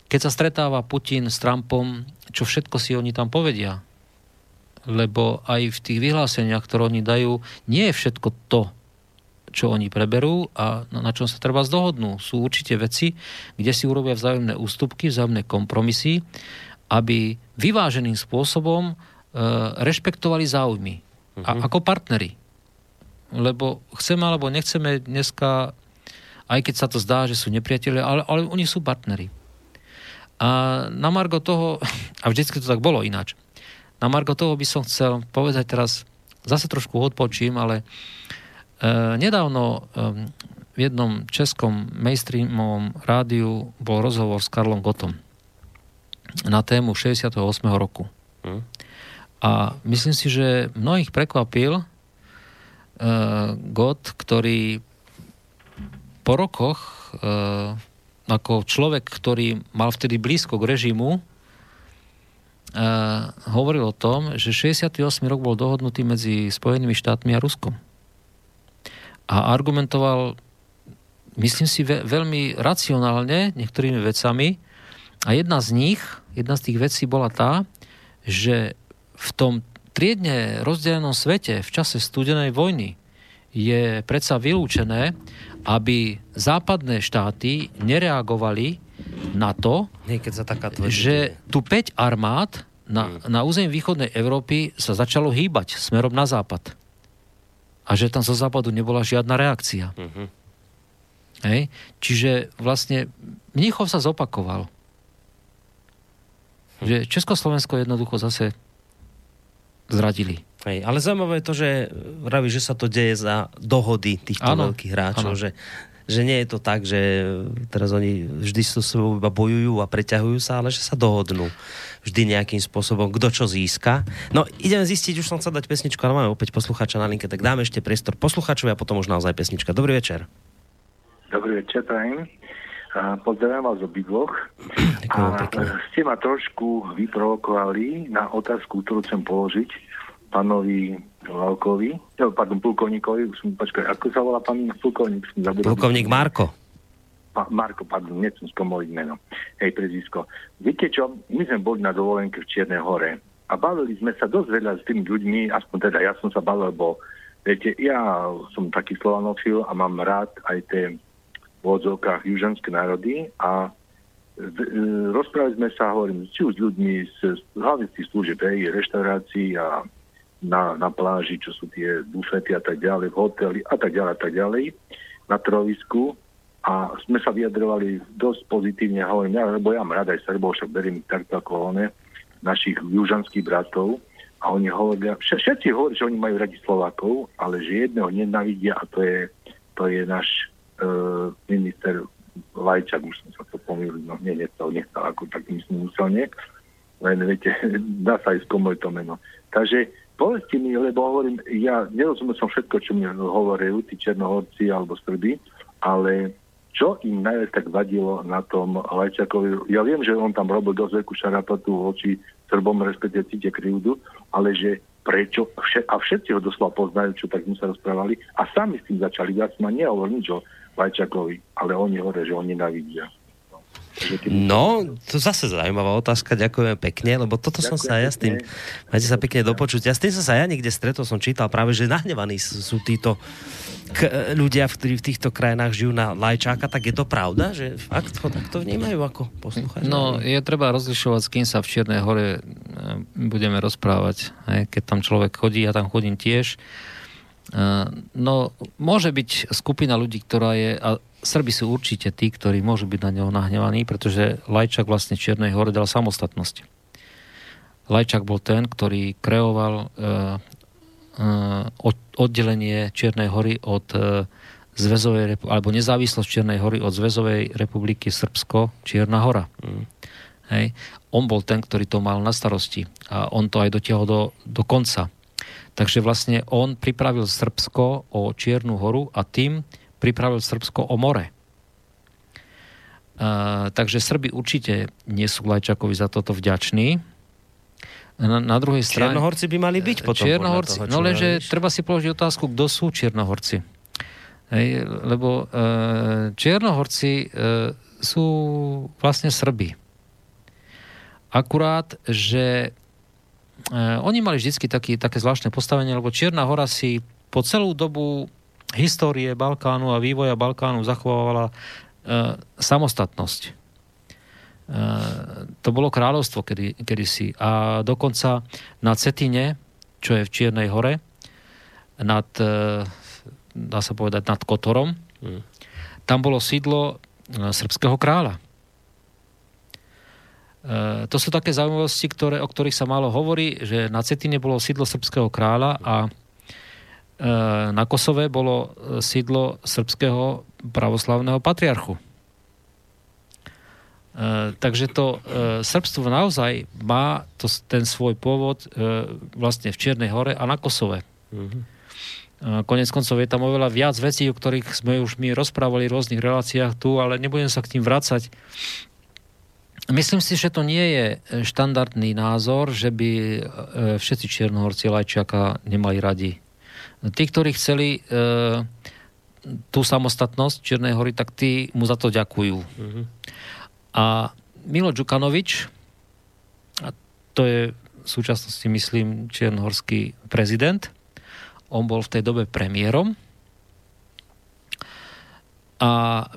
keď sa stretáva Putin s Trumpom, čo všetko si oni tam povedia. Lebo aj v tých vyhláseniach, ktoré oni dajú, nie je všetko to, čo oni preberú a na čom sa treba zdohodnú. Sú určite veci, kde si urobia vzájomné ústupky, vzájomné kompromisy, aby vyváženým spôsobom rešpektovali záujmy. Ako partneri. Lebo chceme alebo nechceme dneska, aj keď sa to zdá, že sú nepriatelia, ale oni sú partneri. A na margo toho, a vždycky to tak bolo ináč, na margo toho by som chcel povedať teraz, zase trošku odpočím, ale nedávno v jednom českom mainstreamovom rádiu bol rozhovor s Karlom Gottom na tému 68. roku. A myslím si, že mnohých prekvapil Gott, ktorý po rokoch ako človek, ktorý mal vtedy blízko k režimu, hovoril o tom, že 68. rok bol dohodnutý medzi Spojenými štátmi a Ruskom. A argumentoval, myslím si, veľmi racionálne niektorými vecami. A jedna z tých vecí bola tá, že v tom triedne rozdelenom svete v čase studenej vojny je predsa vylúčené, aby západné štáty nereagovali na to, že tu 5 armád na území východnej Európy sa začalo hýbať smerom na západ. A že tam zo západu nebola žiadna reakcia. Hej? Čiže vlastne Mníchov sa zopakoval. Že Československo jednoducho zase zradili. Hej, ale zaujímavé je to, že vraví, že sa to deje za dohody týchto veľkých hráčov, že nie je to tak, že teraz oni vždy so sebou iba bojujú a preťahujú sa, ale že sa dohodnú vždy nejakým spôsobom, kto čo získa. No, ideme zistiť, už som chcel dať pesničku, ale máme opäť poslucháča na linke, tak dáme ešte priestor poslucháčovi a potom už naozaj pesnička. Dobrý večer. Dobrý večer, Prajem. Pozdravím vás obidvoch. A ste ma trošku vyprovokovali na otázku, ktorú chcem položiť pánovi Valkovi, plukovníkovi, ako sa volá pán plukovník? Plukovník Marko. Marko, pardon, nechcem spomenúť meno. Hej, prezvisko. Viete čo, my sme boli na dovolenke v Čiernej hore a bavili sme sa dosť veľa s tými ľuďmi, aspoň teda ja som sa bavil, lebo viete, ja som taký slovanofil a mám rád aj tie v odzovkách južanské národy a rozprávali sme sa, hovorím, či už s ľuďmi z hlavne z tých služieb, reštaurácií a na pláži, čo sú tie bufety a tak ďalej, v hoteli a tak ďalej, na trovisku a sme sa vyjadrovali dosť pozitívne, hovorím, lebo ja mám rád aj Srbov, však beriem takto ako one, našich južanských bratov a oni hovoria, všetci hovorí, že oni majú radi Slovákov, ale že jedného nenávidia a to je náš minister Lajčák, už som sa to pomýlil, no nechcel, ako tak myslím úsilne, len viete, dá sa aj skomoliť to meno. Takže povedzte mi, lebo hovorím, ja nerozumiem som všetko, čo mi hovorí tí Černohorci alebo Srbi, ale čo im najviac tak vadilo na tom Lajčákovi? Ja viem, že on tam robil dosť veľkú šarapatu voči Srbom, respektive cíte krivdu, ale že prečo, a všetci ho doslova poznajú, čo tak mu sa rozprávali a sami s tým začali. Ja som nehovoril nič o Lajčákovi, ale oni hovoria, že ho nenávidia. No, to zase zaujímavá otázka, ďakujem pekne, lebo toto ďakujem som sa pekne. Ja s tým, majte sa pekne do počutia, s tým som sa ja niekde stretol, som čítal práve, že nahnevaní sú títo ľudia, ktorí v týchto krajinách žijú na Lajčáka, tak je to pravda, že fakt ho takto vnímajú ako poslucháči? No, je treba rozlišovať, s kým sa v Čiernej hore budeme rozprávať, keď tam človek chodí, ja tam chodím tiež. No, môže byť skupina ľudí, ktorá je... Srbi sú určite tí, ktorí môžu byť na neho nahnevaní, pretože Lajčák vlastne Čiernej hore dal samostatnosť. Lajčák bol ten, ktorý kreoval oddelenie Čiernej hory od zväzovej alebo nezávislosť Čiernej hory od Zväzovej republiky Srbsko Čierna hora. Hej. On bol ten, ktorý to mal na starosti a on to aj dotiahol do konca. Takže vlastne on pripravil Srbsko o Čiernu horu a tým pripravil Srbsko o more. Takže Srbi určite nie sú Lajčákovi za toto vďační. Na druhej strane... Čiernohorci by mali byť potom. Čiernohorci, no lenže treba si položiť otázku, kto sú Čiernohorci. Hej, lebo Čiernohorci sú vlastne Srbi. Akurát, že oni mali vždycky také zvláštne postavenie, lebo Čierna hora si po celú dobu histórie Balkánu a vývoja Balkánu zachovávala samostatnosť. To bolo kráľovstvo kedysi. A dokonca na Cetine, čo je v Čiernej hore, nad, dá sa povedať, nad Kotorom, tam bolo sídlo srbského kráľa. To sú také zaujímavosti, o ktorých sa málo hovorí, že na Cetine bolo sídlo srbského kráľa a na Kosove bolo sídlo srbského pravoslavného patriarchu. Takže to srbstvo naozaj má ten svoj pôvod vlastne v Čiernej hore a na Kosove. Konec koncov je tam oveľa viac vecí, o ktorých sme už my rozprávali v rôznych reláciách tu, ale nebudem sa k tým vracať. Myslím si, že to nie je štandardný názor, že by všetci Čiernohorci Lajčiaka nemali radi. Tí, ktorí chceli tú samostatnosť Čiernej hory, tak tí mu za to ďakujú. Uh-huh. A Milo Đukanović, a to je v súčasnosti, myslím, čiernohorský prezident, on bol v tej dobe premiérom a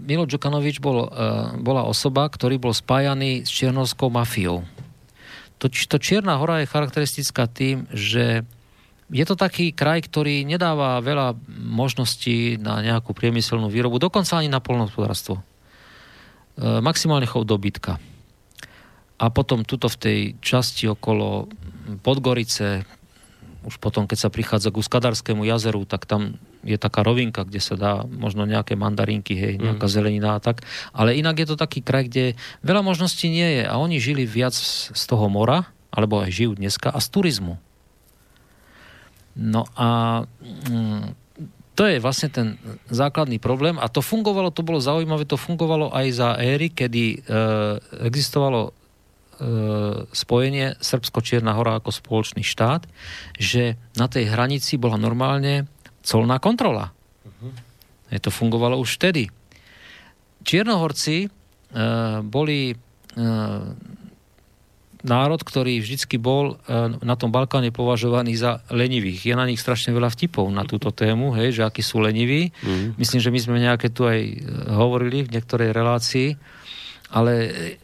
Milo Đukanović bola osoba, ktorý bol spájaný s čiernohorskou mafiou. To Čierna hora je charakteristická tým, že je to taký kraj, ktorý nedáva veľa možností na nejakú priemyselnú výrobu, dokonca ani na poľnohospodárstvo. Maximálne chov dobytka. A potom tuto v tej časti okolo Podgorice, už potom, keď sa prichádza k Uskadarskému jazeru, tak tam je taká rovinka, kde sa dá možno nejaké mandarinky, hej, nejaká zelenina a tak. Ale inak je to taký kraj, kde veľa možností nie je. A oni žili viac z toho mora, alebo aj žijú dneska, a z turizmu. No a to je vlastne ten základný problém a to fungovalo, to bolo zaujímavé, to fungovalo aj za éry, kedy existovalo spojenie Srbsko-Čierna hora ako spoločný štát, že na tej hranici bola normálne colná kontrola. To fungovalo už vtedy. Čiernohorci boli národ, ktorý vždycky bol na tom Balkáne považovaný za lenivých. Je na nich strašne veľa vtipov na túto tému, hej, že akí sú leniví. Myslím, že my sme nejaké tu aj hovorili v niektorej relácii, ale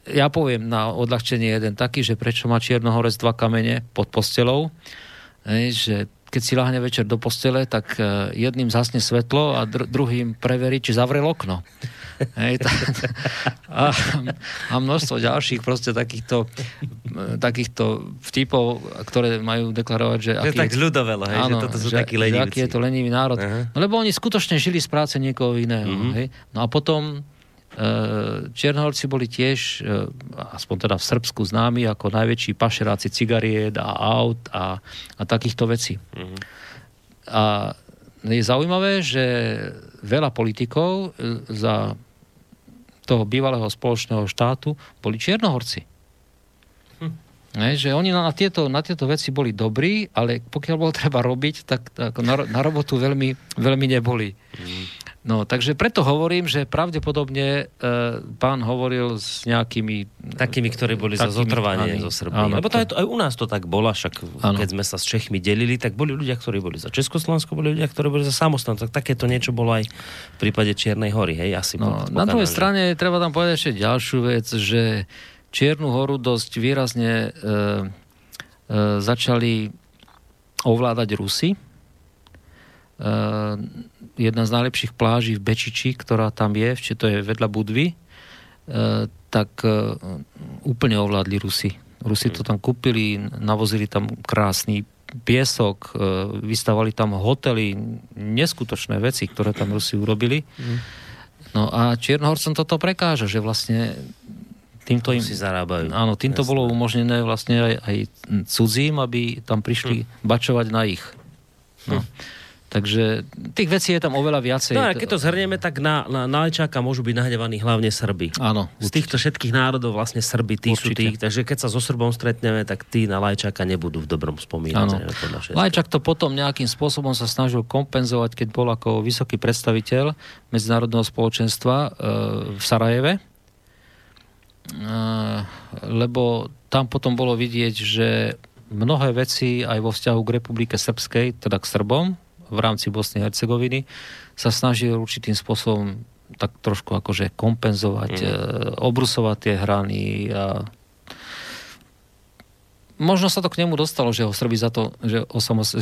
ja poviem na odľahčenie jeden taký, že prečo má Čiernohorec 2 kamene pod postelou, hej, že keď si ľahne večer do postele, tak jedným zhasne svetlo a druhým preverí, či zavrel okno. Hej, a množstvo ďalších proste takýchto vtipov, ktoré majú deklarovať, že... To je tak ľudovelo, hej, áno, že toto sú takí lenivci. Aký je to lenivý národ. Aha. No lebo oni skutočne žili z práce niekoho iného. Mm-hmm. Hej. No a potom Čiernohorci boli tiež, aspoň teda v Srbsku, známi ako najväčší pašeráci cigariet a aut a takýchto vecí. Mm-hmm. A je zaujímavé, že veľa politikov za toho bývalého spoločného štátu boli Čiernohorci. Že oni na tieto veci boli dobrí, ale pokiaľ bolo treba robiť, tak na robotu veľmi neboli. No, takže preto hovorím, že pravdepodobne pán hovoril s nejakými... Takými, ktorí boli za zotrvanie zo Srbie. Lebo to aj u nás to tak bola, však keď sme sa s Čechmi delili, tak boli ľudia, ktorí boli za Československo, boli ľudia, ktorí boli za samostatnosť. Tak takéto niečo bolo aj v prípade Čiernej hory, hej? Asi no, na druhej strane treba tam povedať ešte ďalšiu vec, že Čiernu horu dosť výrazne začali ovládať Rusy. Jedna z najlepších pláží v Bečiči, ktorá tam je, to je vedľa Budvy, tak úplne ovládli Rusi. Rusi to tam kúpili, navozili tam krásny piesok, vystavali tam hotely, neskutočné veci, ktoré tam Rusi urobili. No a Čiernohorcom toto prekáža, že vlastne týmto im, áno, týmto bolo umožnené vlastne aj cudzím, aby tam prišli bačovať na ich. No. Takže tých vecí je tam oveľa viacej. No a keď to zhrnieme, tak na Lajčáka môžu byť nahnevaní hlavne Srby. Áno. Z týchto všetkých národov vlastne Srby, tí sú tí, takže keď sa so Srbom stretneme, tak tí na Lajčáka nebudú v dobrom spomínať. Lajčák to potom nejakým spôsobom sa snažil kompenzovať, keď bol ako vysoký predstaviteľ medzinárodného spoločenstva v Sarajeve, lebo tam potom bolo vidieť, že mnohé veci aj vo vzťahu k Republike Srbskej, teda k Srbom, v rámci Bosny a Hercegoviny sa snažil určitým spôsobom tak trošku akože kompenzovať, obrusovať tie hrany a možno sa to k nemu dostalo, že ho Srbi za to, že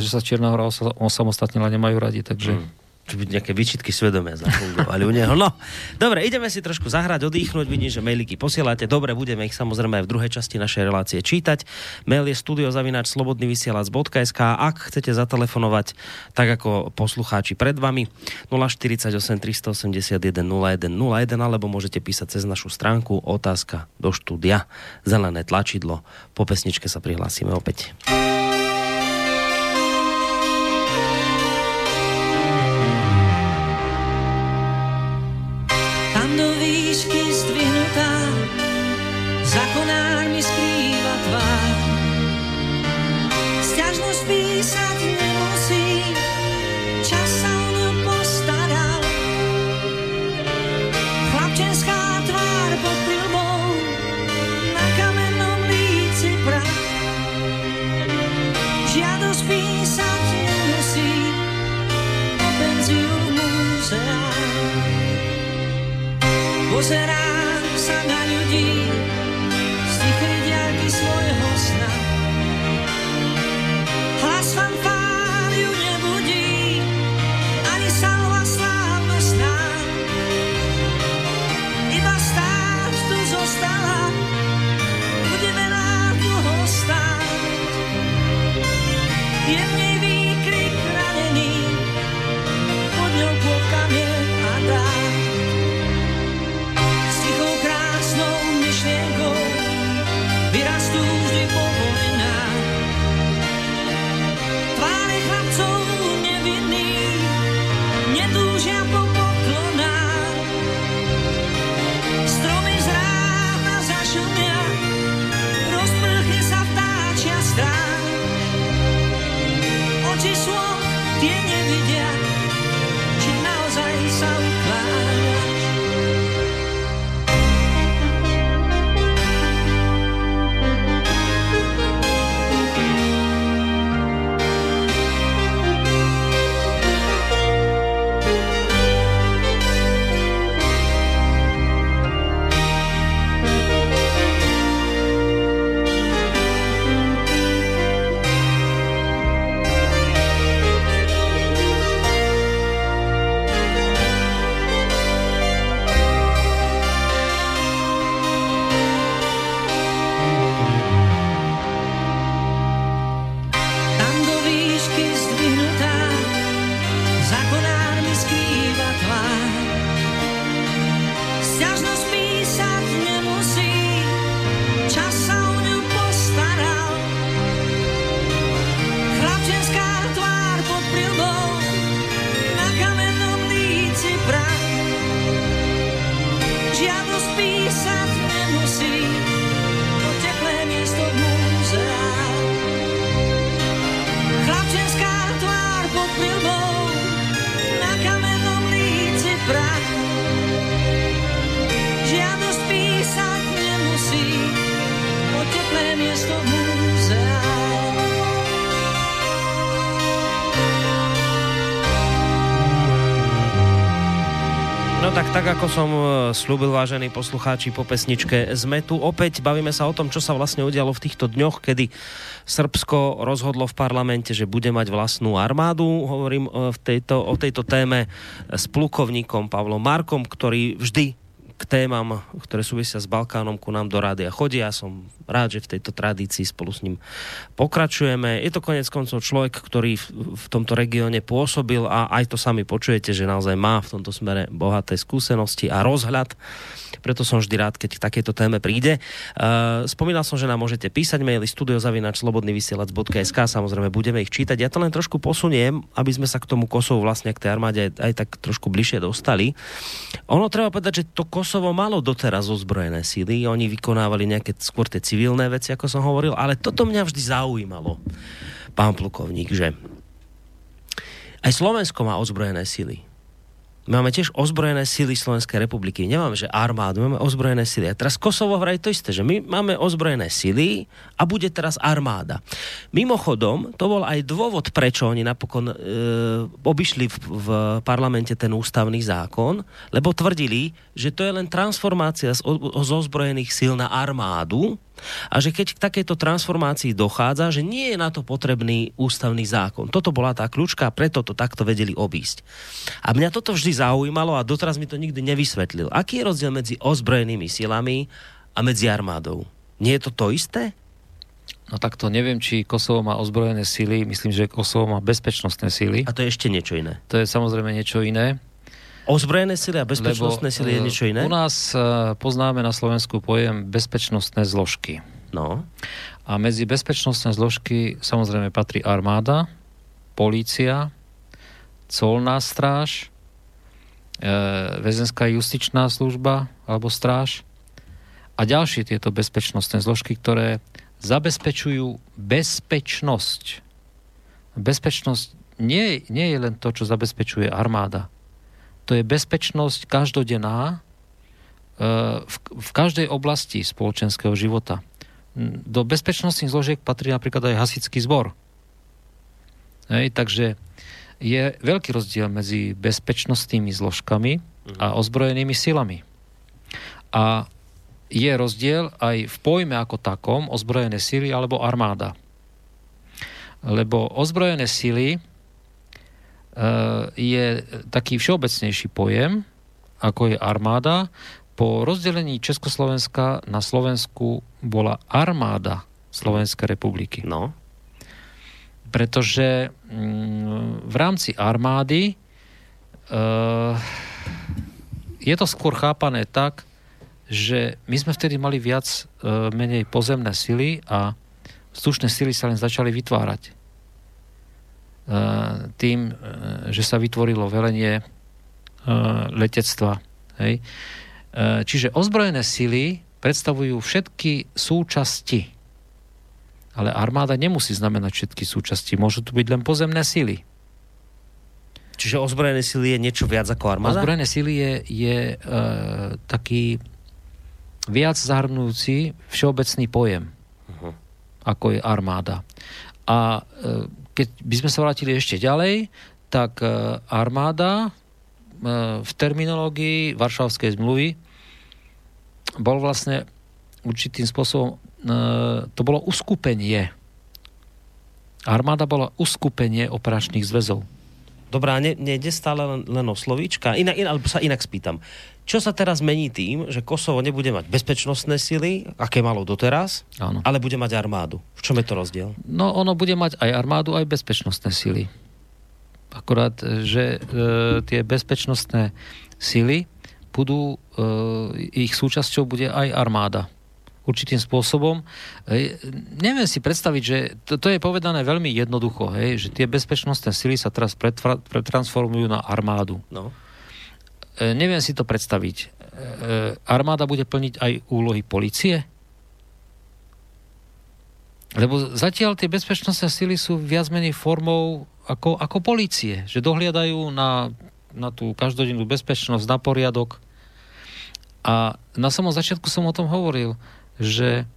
sa Čierna hora osamostatnila, nemajú radi, takže či byť nejaké výčitky svedomia zafungovali u neho. No, dobre, ideme si trošku zahrať, odýchnuť, vidím, že mailiky posielate. Dobre, budeme ich samozrejme aj v druhej časti našej relácie čítať. Mail je studio@slobodnyvysielac.sk. Ak chcete zatelefonovať, tak ako poslucháči pred vami, 048 381 0101 alebo môžete písať cez našu stránku otázka do štúdia, zelené tlačidlo. Po pesničke sa prihlásime opäť. Pozerám sa na ľudí z tichej diaľky svojho sna. Hlas fanfár ju nebudí, ani salva slávnostná. Iba stáť tu zostala, budeme nádlho stáť. Je v nej výkrik ranený, pod ňou plokami a dá. tak ako som slúbil, vážení poslucháči, po pesničke sme tu opäť. Bavíme sa o tom, čo sa vlastne udialo v týchto dňoch, kedy Srbsko rozhodlo v parlamente, že bude mať vlastnú armádu. Hovorím o tejto téme s plukovníkom Pavlom Markom, ktorý vždy k témam, ktoré súvisia s Balkánom, ku nám do rádia chodí. Ja som rád, že v tejto tradícii spolu s ním pokračujeme. Je to konec koncov človek, ktorý v tomto regióne pôsobil a aj to sami počujete, že naozaj má v tomto smere bohaté skúsenosti a rozhľad. Preto som vždy rád, keď k takejto téme príde. Spomínal som, že nám môžete písať maily studio@slobodnyvysielac.sk, samozrejme budeme ich čítať. Ja to len trošku posuniem, aby sme sa k tomu Kosovu, vlastne k tej armáde aj tak trošku bližšie dostali. Ono treba povedať, že to Kosovo malo doteraz ozbrojené síly, oni vykonávali nejaké skôr tie civilné veci, ako som hovoril, ale toto mňa vždy zaujímalo, pán plukovník, že aj Slovensko má ozbrojené síly. Máme tiež ozbrojené síly Slovenskej republiky, nemáme, že armádu, máme ozbrojené síly. A teraz Kosovo vraj to isté, že my máme ozbrojené síly a bude teraz armáda. Mimochodom, to bol aj dôvod, prečo oni napokon obišli v parlamente ten ústavný zákon, lebo tvrdili, že to je len transformácia z ozbrojených síl na armádu a že keď k takejto transformácii dochádza, že nie je na to potrebný ústavný zákon. Toto bola tá kľúčka, preto to takto vedeli obísť. A mňa toto vždy zaujímalo a doteraz mi to nikdy nevysvetlil. Aký je rozdiel medzi ozbrojenými silami a medzi armádou? Nie je to to isté? No tak to neviem, či Kosovo má ozbrojené sily. Myslím, že Kosovo má bezpečnostné sily. A to je ešte niečo iné. To je samozrejme niečo iné. Ozbrojené sily a bezpečnostné sily je niečo iné? U nás poznáme na Slovensku pojem bezpečnostné zložky. No. A medzi bezpečnostné zložky samozrejme patrí armáda, polícia, colná stráž, väzenská justičná služba alebo stráž a ďalšie tieto bezpečnostné zložky, ktoré zabezpečujú bezpečnosť. Bezpečnosť nie je len to, čo zabezpečuje armáda. To je bezpečnosť každodenná v každej oblasti spoločenského života. Do bezpečnostných zložiek patrí napríklad aj hasičský zbor. Takže je veľký rozdiel medzi bezpečnostnými zložkami a ozbrojenými silami. A je rozdiel aj v pojme ako takom ozbrojené sily alebo armáda. Lebo ozbrojené sily je taký všeobecnejší pojem, ako je armáda. Po rozdelení Československa na Slovensku bola armáda Slovenskej republiky. No. Pretože v rámci armády je to skôr chápané tak, že my sme vtedy mali viac menej pozemné sily a vzdušné sily sa len začali vytvárať. Tým, že sa vytvorilo velenie letectva. Hej. Čiže ozbrojené sily predstavujú všetky súčasti. Ale armáda nemusí znamenať všetky súčasti. Môžu tu byť len pozemné sily. Čiže ozbrojené sily je niečo viac ako armáda? Ozbrojené sily je taký viac zahrnujúci všeobecný pojem, ako je armáda. A keď by sme sa vrátili ešte ďalej, tak armáda v terminológii Varšavskej zmluvy bol vlastne určitým spôsobom, to bolo uskupenie. Armáda bola uskupenie operačných zväzov. Dobrá, nejde stále len o slovíčka. Alebo sa inak spýtam. Čo sa teraz mení tým, že Kosovo nebude mať bezpečnostné sily, aké malo doteraz, áno, ale bude mať armádu? V čom je to rozdiel? No, ono bude mať aj armádu, aj bezpečnostné sily. Akorát, že tie bezpečnostné sily budú, ich súčasťou bude aj armáda. Určitým spôsobom. Neviem si predstaviť, že to je povedané veľmi jednoducho, hej, že tie bezpečnostné sily sa teraz pretransformujú na armádu. No. Neviem si to predstaviť. Armáda bude plniť aj úlohy polície? Lebo zatiaľ tie bezpečnostné sily sú viac menej formou ako polície, že dohliadajú na tú každodennú bezpečnosť, na poriadok. A na samom začiatku som o tom hovoril, že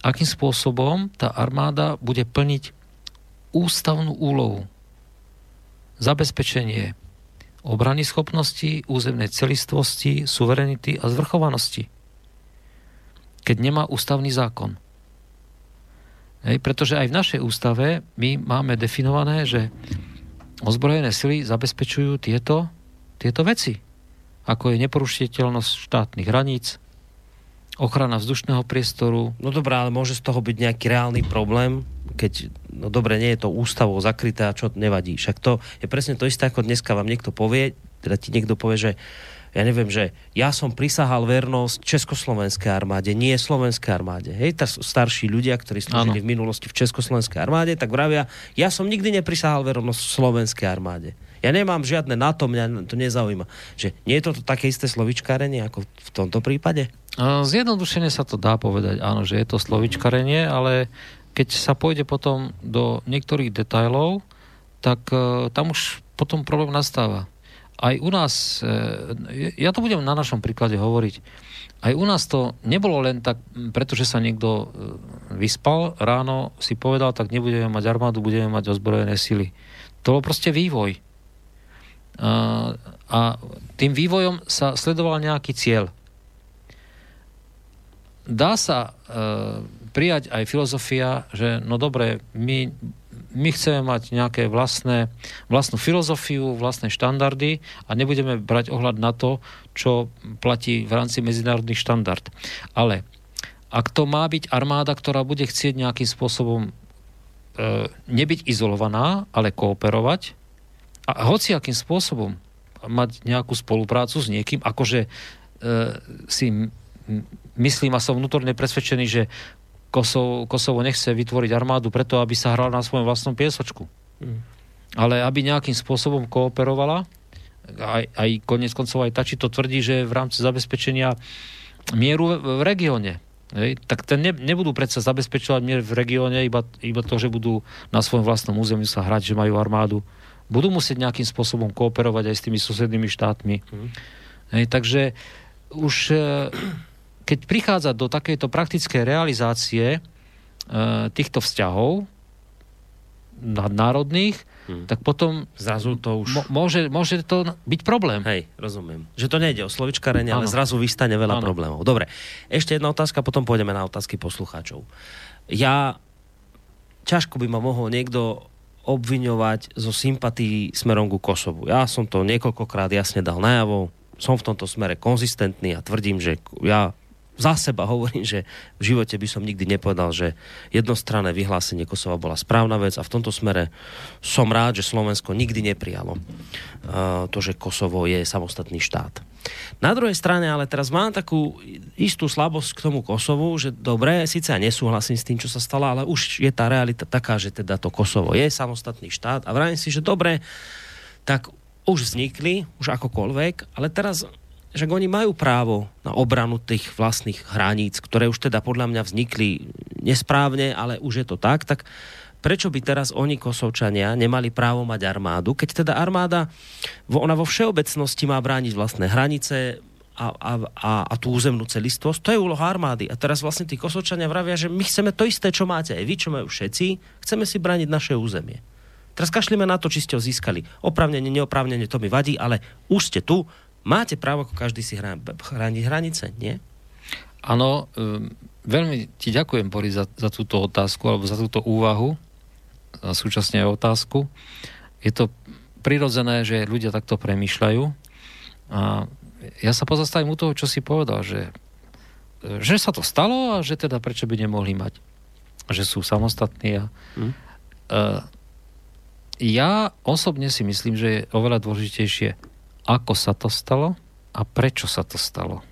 akým spôsobom tá armáda bude plniť ústavnú úlohu. Zabezpečenie obrany schopnosti, územnej celistvosti, suverenity a zvrchovanosti. Keď nemá ústavný zákon. Pretože aj v našej ústave my máme definované, že ozbrojené sily zabezpečujú tieto veci. Ako je neporušiteľnosť štátnych hraníc, ochrana vzdušného priestoru. No dobré, ale môže z toho byť nejaký reálny problém, keď, no dobre, nie je to ústavou zakryté a čo nevadí. Však to je presne to isté, ako dneska vám niekto povie, teda ti niekto povie, že ja neviem, že ja som prisahal vernosť Československej armáde, nie Slovenskej armáde. Hej, tá starší ľudia, ktorí slúžili v minulosti v Československej armáde, tak vravia, ja som nikdy neprisahal vernosť Slovenskej armáde. Ja nemám žiadne NATO, mňa to nezaujíma. Že nie je to také isté slovíčkarenie ako v tomto prípade? Zjednodušene sa to dá povedať, áno, že je to slovíčkarenie, ale keď sa pôjde potom do niektorých detailov, tak tam už potom problém nastáva. Aj u nás, ja to budem na našom príklade hovoriť, aj u nás to nebolo len tak, pretože sa niekto vyspal, ráno si povedal, tak nebudeme mať armádu, budeme mať ozbrojené sily. To bol proste vývoj. A tým vývojom sa sledoval nejaký cieľ. Dá sa prijať aj filozofia, že no dobre, my chceme mať nejaké vlastnú filozofiu, vlastné štandardy a nebudeme brať ohľad na to, čo platí v rámci medzinárodných štandard. Ale ak to má byť armáda, ktorá bude chcieť nejakým spôsobom nebyť izolovaná, ale kooperovať a hociakým spôsobom mať nejakú spoluprácu s niekým, akože si myslím a som vnútorne presvedčený, že Kosovo nechce vytvoriť armádu preto, aby sa hral na svojom vlastnom piesočku. Ale aby nejakým spôsobom kooperovala, aj koniec koncov aj Thaçi to tvrdí, že v rámci zabezpečenia mieru v regióne. Tak ten nebudú predsa zabezpečovať mier v regióne iba to, že budú na svojom vlastnom území sa hrať, že majú armádu. Budú musieť nejakým spôsobom kooperovať aj s tými susednými štátmi. Takže už... Keď prichádza do takejto praktickej realizácie týchto vzťahov nadnárodných, tak potom zrazu to už... Môže to byť problém. Hej, rozumiem. Že to nejde o slovičkarenie, ale zrazu vystane veľa problémov. Dobre, ešte jedna otázka, potom pôjdeme na otázky poslucháčov. Ťažko by ma mohol niekto obviňovať zo sympatií smerom ku Kosovu. Ja som to niekoľkokrát jasne dal najavo. Som v tomto smere konzistentný a tvrdím, že ja za seba hovorím, že v živote by som nikdy nepovedal, že jednostranné vyhlásenie Kosova bola správna vec a v tomto smere som rád, že Slovensko nikdy neprijalo to, že Kosovo je samostatný štát. Na druhej strane, ale teraz mám takú istú slabosť k tomu Kosovu, že dobre, síce ja nesúhlasím s tým, čo sa stalo, ale už je tá realita taká, že teda to Kosovo je samostatný štát a vravím si, že dobre, tak už vznikli, už akokoľvek, ale teraz, že oni majú právo na obranu tých vlastných hraníc, ktoré už teda podľa mňa vznikli nesprávne, ale už je to tak prečo by teraz oni, Kosovčania, nemali právo mať armádu, keď teda armáda, ona vo všeobecnosti má brániť vlastné hranice a tú územnú celistvosť, to je úloha armády. A teraz vlastne tí Kosovčania vravia, že my chceme to isté, čo máte aj vy, čo majú všetci, chceme si brániť naše územie. Teraz kašlíme na to, či ste ho získali. Oprávnenie, neoprávnenie, to mi vadí, ale už ste tu, máte právo, ako každý si chrániť hranice, nie? Áno, veľmi ti ďakujem, Boris, za túto otázku, alebo za túto úvahu, a súčasne aj otázku. Je to prirodzené, že ľudia takto premýšľajú. A ja sa pozastavím u toho, čo si povedal, že sa to stalo a že teda prečo by nemohli mať. Že sú samostatní a ja osobne si myslím, že je oveľa dôležitejšie, ako sa to stalo a prečo sa to stalo.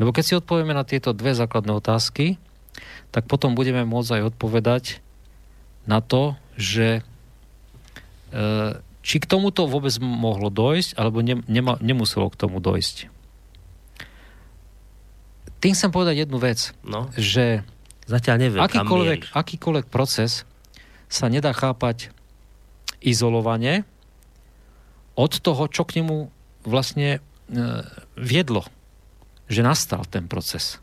Lebo keď si odpovieme na tieto dve základné otázky, tak potom budeme môcť aj odpovedať na to, že či k tomuto vôbec mohlo dojsť, alebo nemuselo k tomu dojsť. Tým chcem povedať jednu vec, že zatiaľ neviem, akýkoľvek proces sa nedá chápať izolovanie od toho, čo k nemu vlastne viedlo, že nastal ten proces.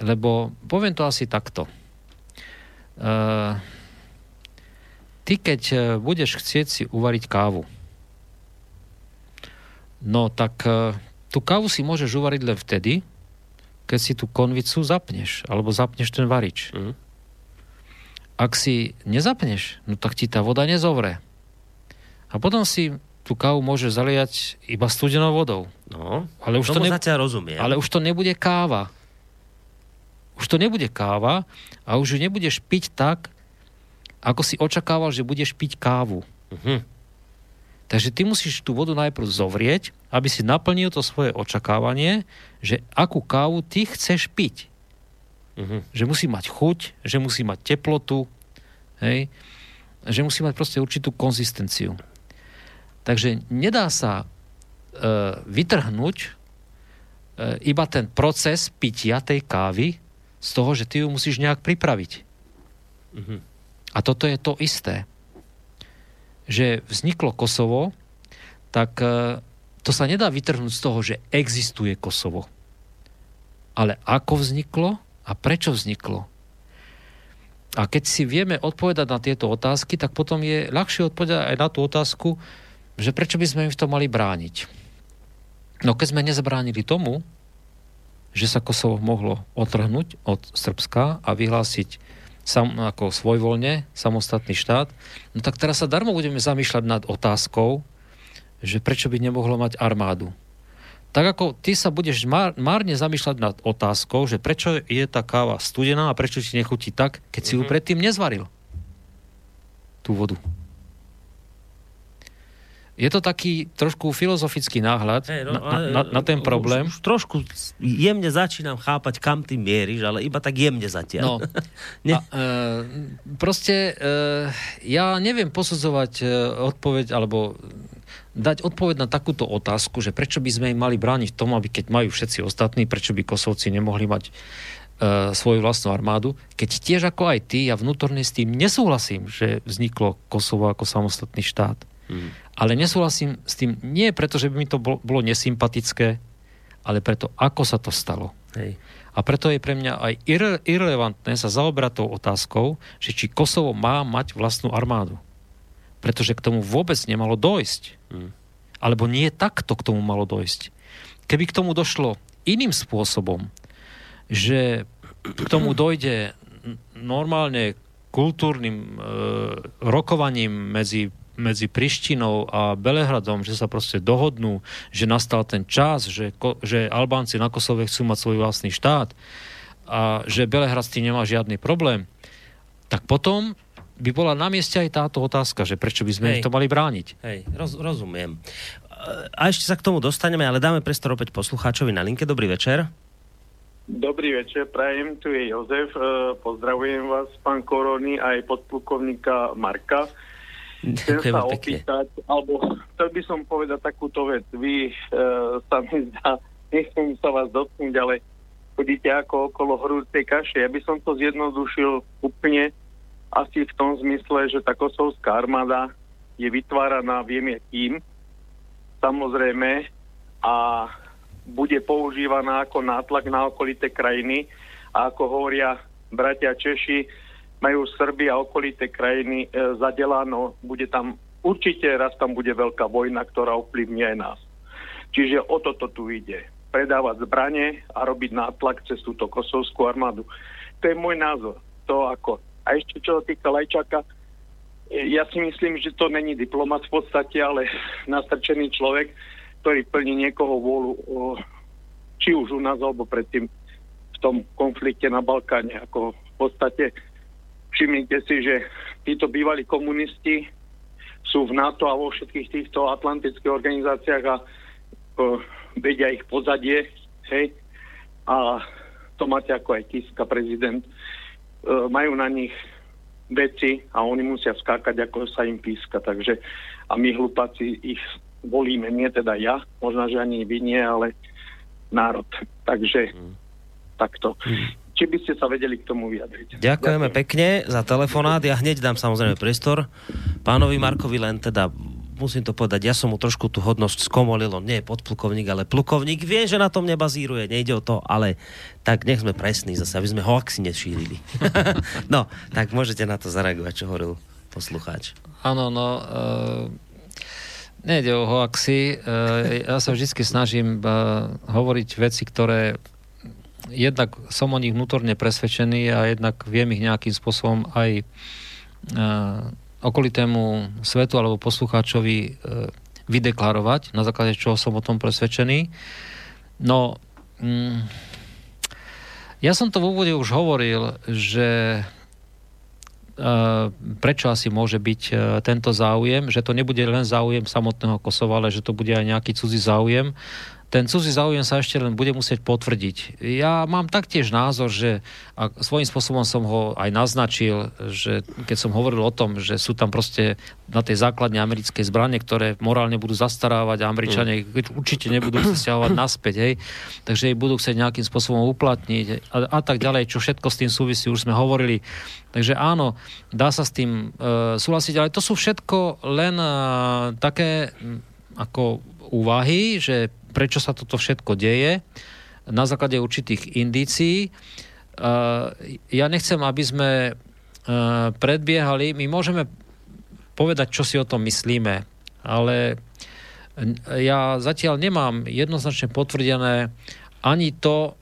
Lebo poviem to asi takto. Ty, keď budeš chcieť si uvariť kávu, no tak tú kávu si môžeš uvariť len vtedy, keď si tú konvicu zapneš, alebo zapneš ten varič. Mm. Ak si nezapneš, no tak ti tá voda nezovre. A potom si tú kávu môžeš zaliať iba studenou vodou. No, ale už tomu zatiaľ rozumiem. Ale už to nebude káva. Už to nebude káva a už ju nebudeš piť tak, ako si očakával, že budeš piť kávu. Uh-huh. Takže ty musíš tú vodu najprv zovrieť, aby si naplnil to svoje očakávanie, že akú kávu ty chceš piť. Uh-huh. Že musí mať chuť, že musí mať teplotu, hej? Že musí mať proste určitú konzistenciu. Takže nedá sa vytrhnúť iba ten proces pitia tej kávy z toho, že ty ju musíš nejak pripraviť. Uh-huh. A toto je to isté. Že vzniklo Kosovo, tak to sa nedá vytrhnúť z toho, že existuje Kosovo. Ale ako vzniklo a prečo vzniklo? A keď si vieme odpovedať na tieto otázky, tak potom je ľahšie odpovedať aj na tú otázku, že prečo by sme im v tom mali brániť. No keď sme nezabránili tomu, že sa Kosovo mohlo otrhnúť od Srbska a vyhlásiť ako svojvoľne, samostatný štát, no tak teraz sa darmo budeme zamýšľať nad otázkou, že prečo by nemohlo mať armádu. Tak ako ty sa budeš márne zamýšľať nad otázkou, že prečo je tá káva studená a prečo ti nechutí tak, keď si ju predtým nezvaril. Tú vodu. Je to taký trošku filozofický náhľad na ten problém. Už trošku jemne začínam chápať, kam ty mieríš, ale iba tak jemne zatiaľ. No, ja neviem posudzovať odpoveď, alebo dať odpoveď na takúto otázku, že prečo by sme im mali brániť tomu, aby keď majú všetci ostatní, prečo by Kosovci nemohli mať svoju vlastnú armádu, keď tiež ako aj ty, ja vnútorne s tým nesúhlasím, že vzniklo Kosovo ako samostatný štát. Hmm. Ale nesúhlasím s tým nie preto, že by mi to bolo nesympatické, ale preto, ako sa to stalo. Hej. A preto je pre mňa aj irrelevantné sa zaobrať tou otázkou, že či Kosovo má mať vlastnú armádu. Pretože k tomu vôbec nemalo dojsť. Hmm. Alebo nie takto k tomu malo dojsť. Keby k tomu došlo iným spôsobom, že k tomu dojde normálne kultúrnym rokovaním medzi Prištinou a Belehradom, že sa proste dohodnú, že nastal ten čas, že Albánci na Kosove chcú mať svoj vlastný štát a že Belehrad s tým nemá žiadny problém, tak potom by bola na mieste aj táto otázka, že prečo by sme to mali brániť. Hej, rozumiem. A ešte sa k tomu dostaneme, ale dáme priestor opäť poslucháčovi na linke. Dobrý večer. Dobrý večer, prajem, tu je Jozef. Pozdravujem vás, pán Koroni, aj podplukovníka Marka. Chcem sa opýtať, alebo chcel by som povedať takúto vec. Vy sa mi zdá, nechcem sa vás dotknúť, ale chodíte ako okolo horúcej kaše. Ja by som to zjednodušil úplne asi v tom zmysle, že tá kosovská armáda je vytváraná, vieme kým, samozrejme, a bude používaná ako nátlak na okolité krajiny a ako hovoria bratia Češi, majú Srby a okolité krajiny zadeláno, bude tam určite raz tam bude veľká vojna, ktorá ovplyvní aj nás. Čiže o toto tu ide. Predávať zbrane a robiť nátlak cez túto kosovskú armádu. To je môj názor. To ako. A ešte čo týka Lajčáka, ja si myslím, že to není diplomat v podstate, ale nastrčený človek, ktorý plní niekoho vôľu, či už u nás, alebo predtým v tom konflikte na Balkáne. Ako v podstate všimnite si, že títo bývalí komunisti sú v NATO a vo všetkých týchto atlantických organizáciách a vedia ich pozadie. Hej? A to máte ako aj Kiska, prezident. Majú na nich veci a oni musia skákať, ako sa im píska. Takže a my hlupáci ich volíme, nie teda ja, možno, že ani vy nie, ale národ. Takže takto. Či by ste sa vedeli k tomu vyjadriť. Ďakujeme pekne za telefonát. Ja hneď dám samozrejme priestor pánovi Markovi, len teda musím to povedať, ja som mu trošku tú hodnosť skomolil, on nie je podplukovník, ale plukovník. Viem, že na tom nebazíruje, nejde o to, ale tak nech sme presní zase, aby sme hoaxy nešírili. No, tak môžete na to zareagovať, čo hovoril poslucháč. Áno, no... Nejde o hoaxy. Ja sa vždy snažím hovoriť veci, ktoré jednak som o nich vnútorne presvedčený a jednak viem ich nejakým spôsobom aj okolitému svetu alebo poslucháčovi vydeklarovať, na základe čoho som o tom presvedčený. No, ja som to v úvode už hovoril, že prečo asi môže byť tento záujem, že to nebude len záujem samotného Kosova, ale že to bude aj nejaký cudzí záujem. Ten cudzí záujem sa ešte len bude musieť potvrdiť. Ja mám taktiež názor, že a svojím spôsobom som ho aj naznačil, že keď som hovoril o tom, že sú tam proste na tej základne americké zbrane, ktoré morálne budú zastarávať a Američania určite nebudú sa stiahovať naspäť, hej. Takže ich budú chcieť nejakým spôsobom uplatniť a tak ďalej, čo všetko s tým súvisí, už sme hovorili. Takže áno, dá sa s tým súhlasiť, ale to sú všetko len také ako úvahy, že prečo sa toto všetko deje na základe určitých indícií. Ja nechcem, aby sme predbiehali. My môžeme povedať, čo si o tom myslíme, ale ja zatiaľ nemám jednoznačne potvrdené ani to,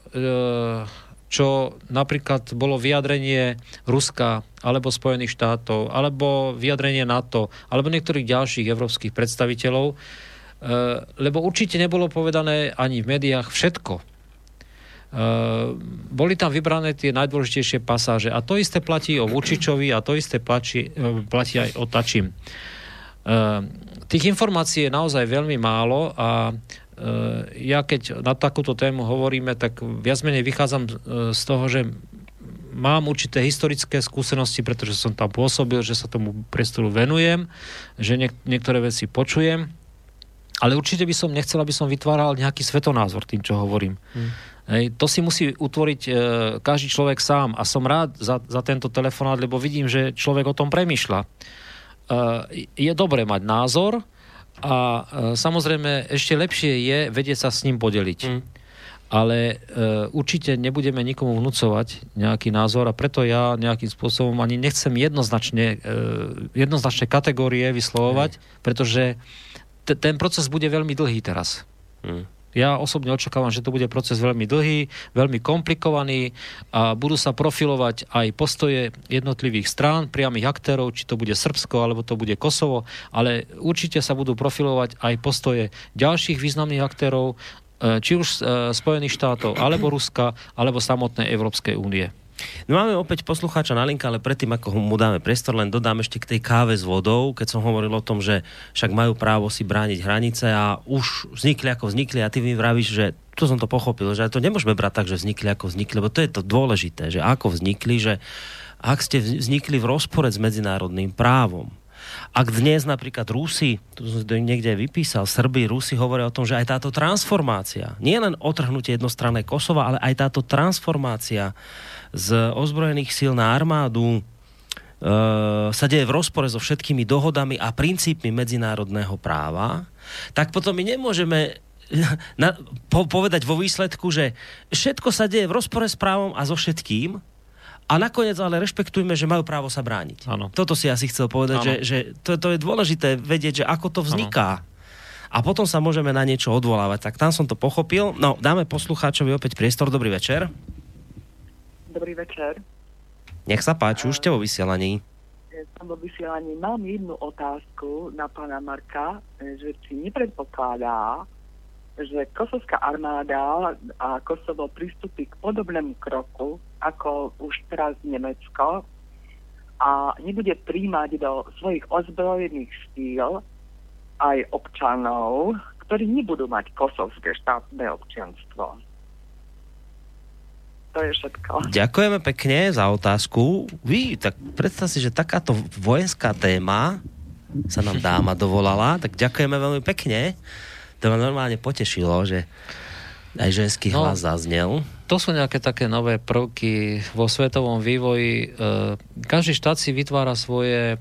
čo napríklad bolo vyjadrenie Ruska, alebo Spojených štátov, alebo vyjadrenie NATO, alebo niektorých ďalších európskych predstaviteľov, lebo určite nebolo povedané ani v médiách všetko. Boli tam vybrané tie najdôležitejšie pasáže a to isté platí o Vučičovi a to isté platí aj o Thaçim. Tých informácií je naozaj veľmi málo a ja keď na takúto tému hovoríme, tak viac menej vychádzam z toho, že mám určité historické skúsenosti, pretože som tam pôsobil, že sa tomu priestoru venujem, že niektoré veci počujem, ale určite by som nechcel, aby som vytváral nejaký svetonázor tým, čo hovorím. Hej, to si musí utvoriť každý človek sám a som rád za tento telefonát, lebo vidím, že človek o tom premýšľa. Je dobré mať názor, a samozrejme ešte lepšie je vedieť sa s ním podeliť. Ale určite nebudeme nikomu vnúcovať nejaký názor a preto ja nejakým spôsobom ani nechcem jednoznačné kategórie vyslovovať, pretože ten proces bude veľmi dlhý teraz. Ja osobne očakávam, že to bude proces veľmi dlhý, veľmi komplikovaný a budú sa profilovať aj postoje jednotlivých strán, priamých aktérov, či to bude Srbsko, alebo to bude Kosovo, ale určite sa budú profilovať aj postoje ďalších významných aktérov, či už Spojených štátov, alebo Ruska, alebo samotnej Európskej únie. No máme opäť poslucháča na linka, ale predtým, ako mu dáme priestor, len dodám ešte k tej káve s vodou, keď som hovoril o tom, že však majú právo si brániť hranice a už vznikli ako vznikli a ty mi vravíš, že to som to pochopil, že to nemôžeme brať tak, že vznikli ako vznikli, lebo to je to dôležité, že ako vznikli, že ak ste vznikli v rozpore s medzinárodným právom. Ak dnes napríklad Rusi, tu som niekde vypísal, Srbi, Rusi hovoria o tom, že aj táto transformácia, nie len otrhnutie jednostranné Kosova, ale aj táto transformácia z ozbrojených síl na armádu sa deje v rozpore so všetkými dohodami a princípmi medzinárodného práva, tak potom my nemôžeme povedať vo výsledku, že všetko sa deje v rozpore s právom a so všetkým, a nakoniec ale rešpektujme, že majú právo sa brániť. Ano. Toto si asi chcel povedať, že to je dôležité vedieť, že ako to vzniká. Ano. A potom sa môžeme na niečo odvolávať. Tak tam som to pochopil. No, dáme poslucháčovi opäť priestor. Dobrý večer. Dobrý večer. Nech sa páči, už ste vo vysielaní. Som vo vysielaní. Mám jednu otázku na pána Marka, že či nepredpokladá, že kosovská armáda a Kosovo pristúpi k podobnému kroku, ako už teraz Nemecko, a nebude príjmať do svojich ozbrojených síl aj občanov, ktorí nebudú mať kosovské štátne občianstvo. To je všetko. Ďakujeme pekne za otázku. Vy, tak predstav si, že takáto vojenská téma sa nám dáma dovolala, tak ďakujeme veľmi pekne. To ma normálne potešilo, že aj ženský hlas zaznel. To sú nejaké také nové prvky vo svetovom vývoji. Každý štát si vytvára svoje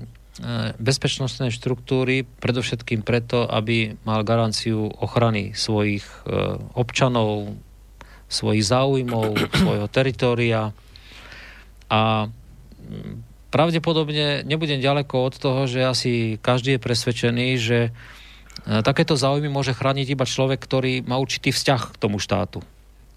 bezpečnostné štruktúry, predovšetkým preto, aby mal garanciu ochrany svojich občanov, svojich záujmov, svojho teritória. A pravdepodobne nebudem ďaleko od toho, že asi každý je presvedčený, že takéto záujmy môže chrániť iba človek, ktorý má určitý vzťah k tomu štátu.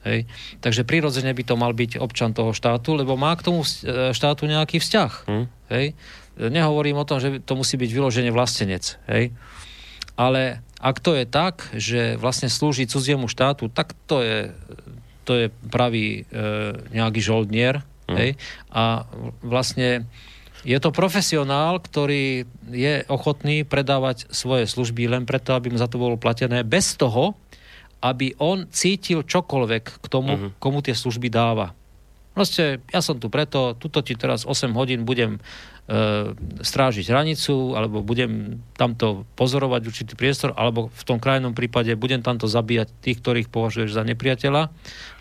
Hej. Takže prirodzene by to mal byť občan toho štátu, lebo má k tomu štátu nejaký vzťah. Hej. Nehovorím o tom, že to musí byť vyložene vlastenec. Hej. Ale ak to je tak, že vlastne slúži cudziemu štátu, tak to je pravý nejaký žoldnier. Hej. A vlastne je to profesionál, ktorý je ochotný predávať svoje služby len preto, aby mu za to bolo platené, bez toho, aby on cítil čokoľvek k tomu, komu tie služby dáva. Proste, ja som tu preto, tuto ti teraz 8 hodín budem strážiť hranicu, alebo budem tamto pozorovať určitý priestor, alebo v tom krajnom prípade budem tamto zabíjať tých, ktorých považuješ za nepriateľa,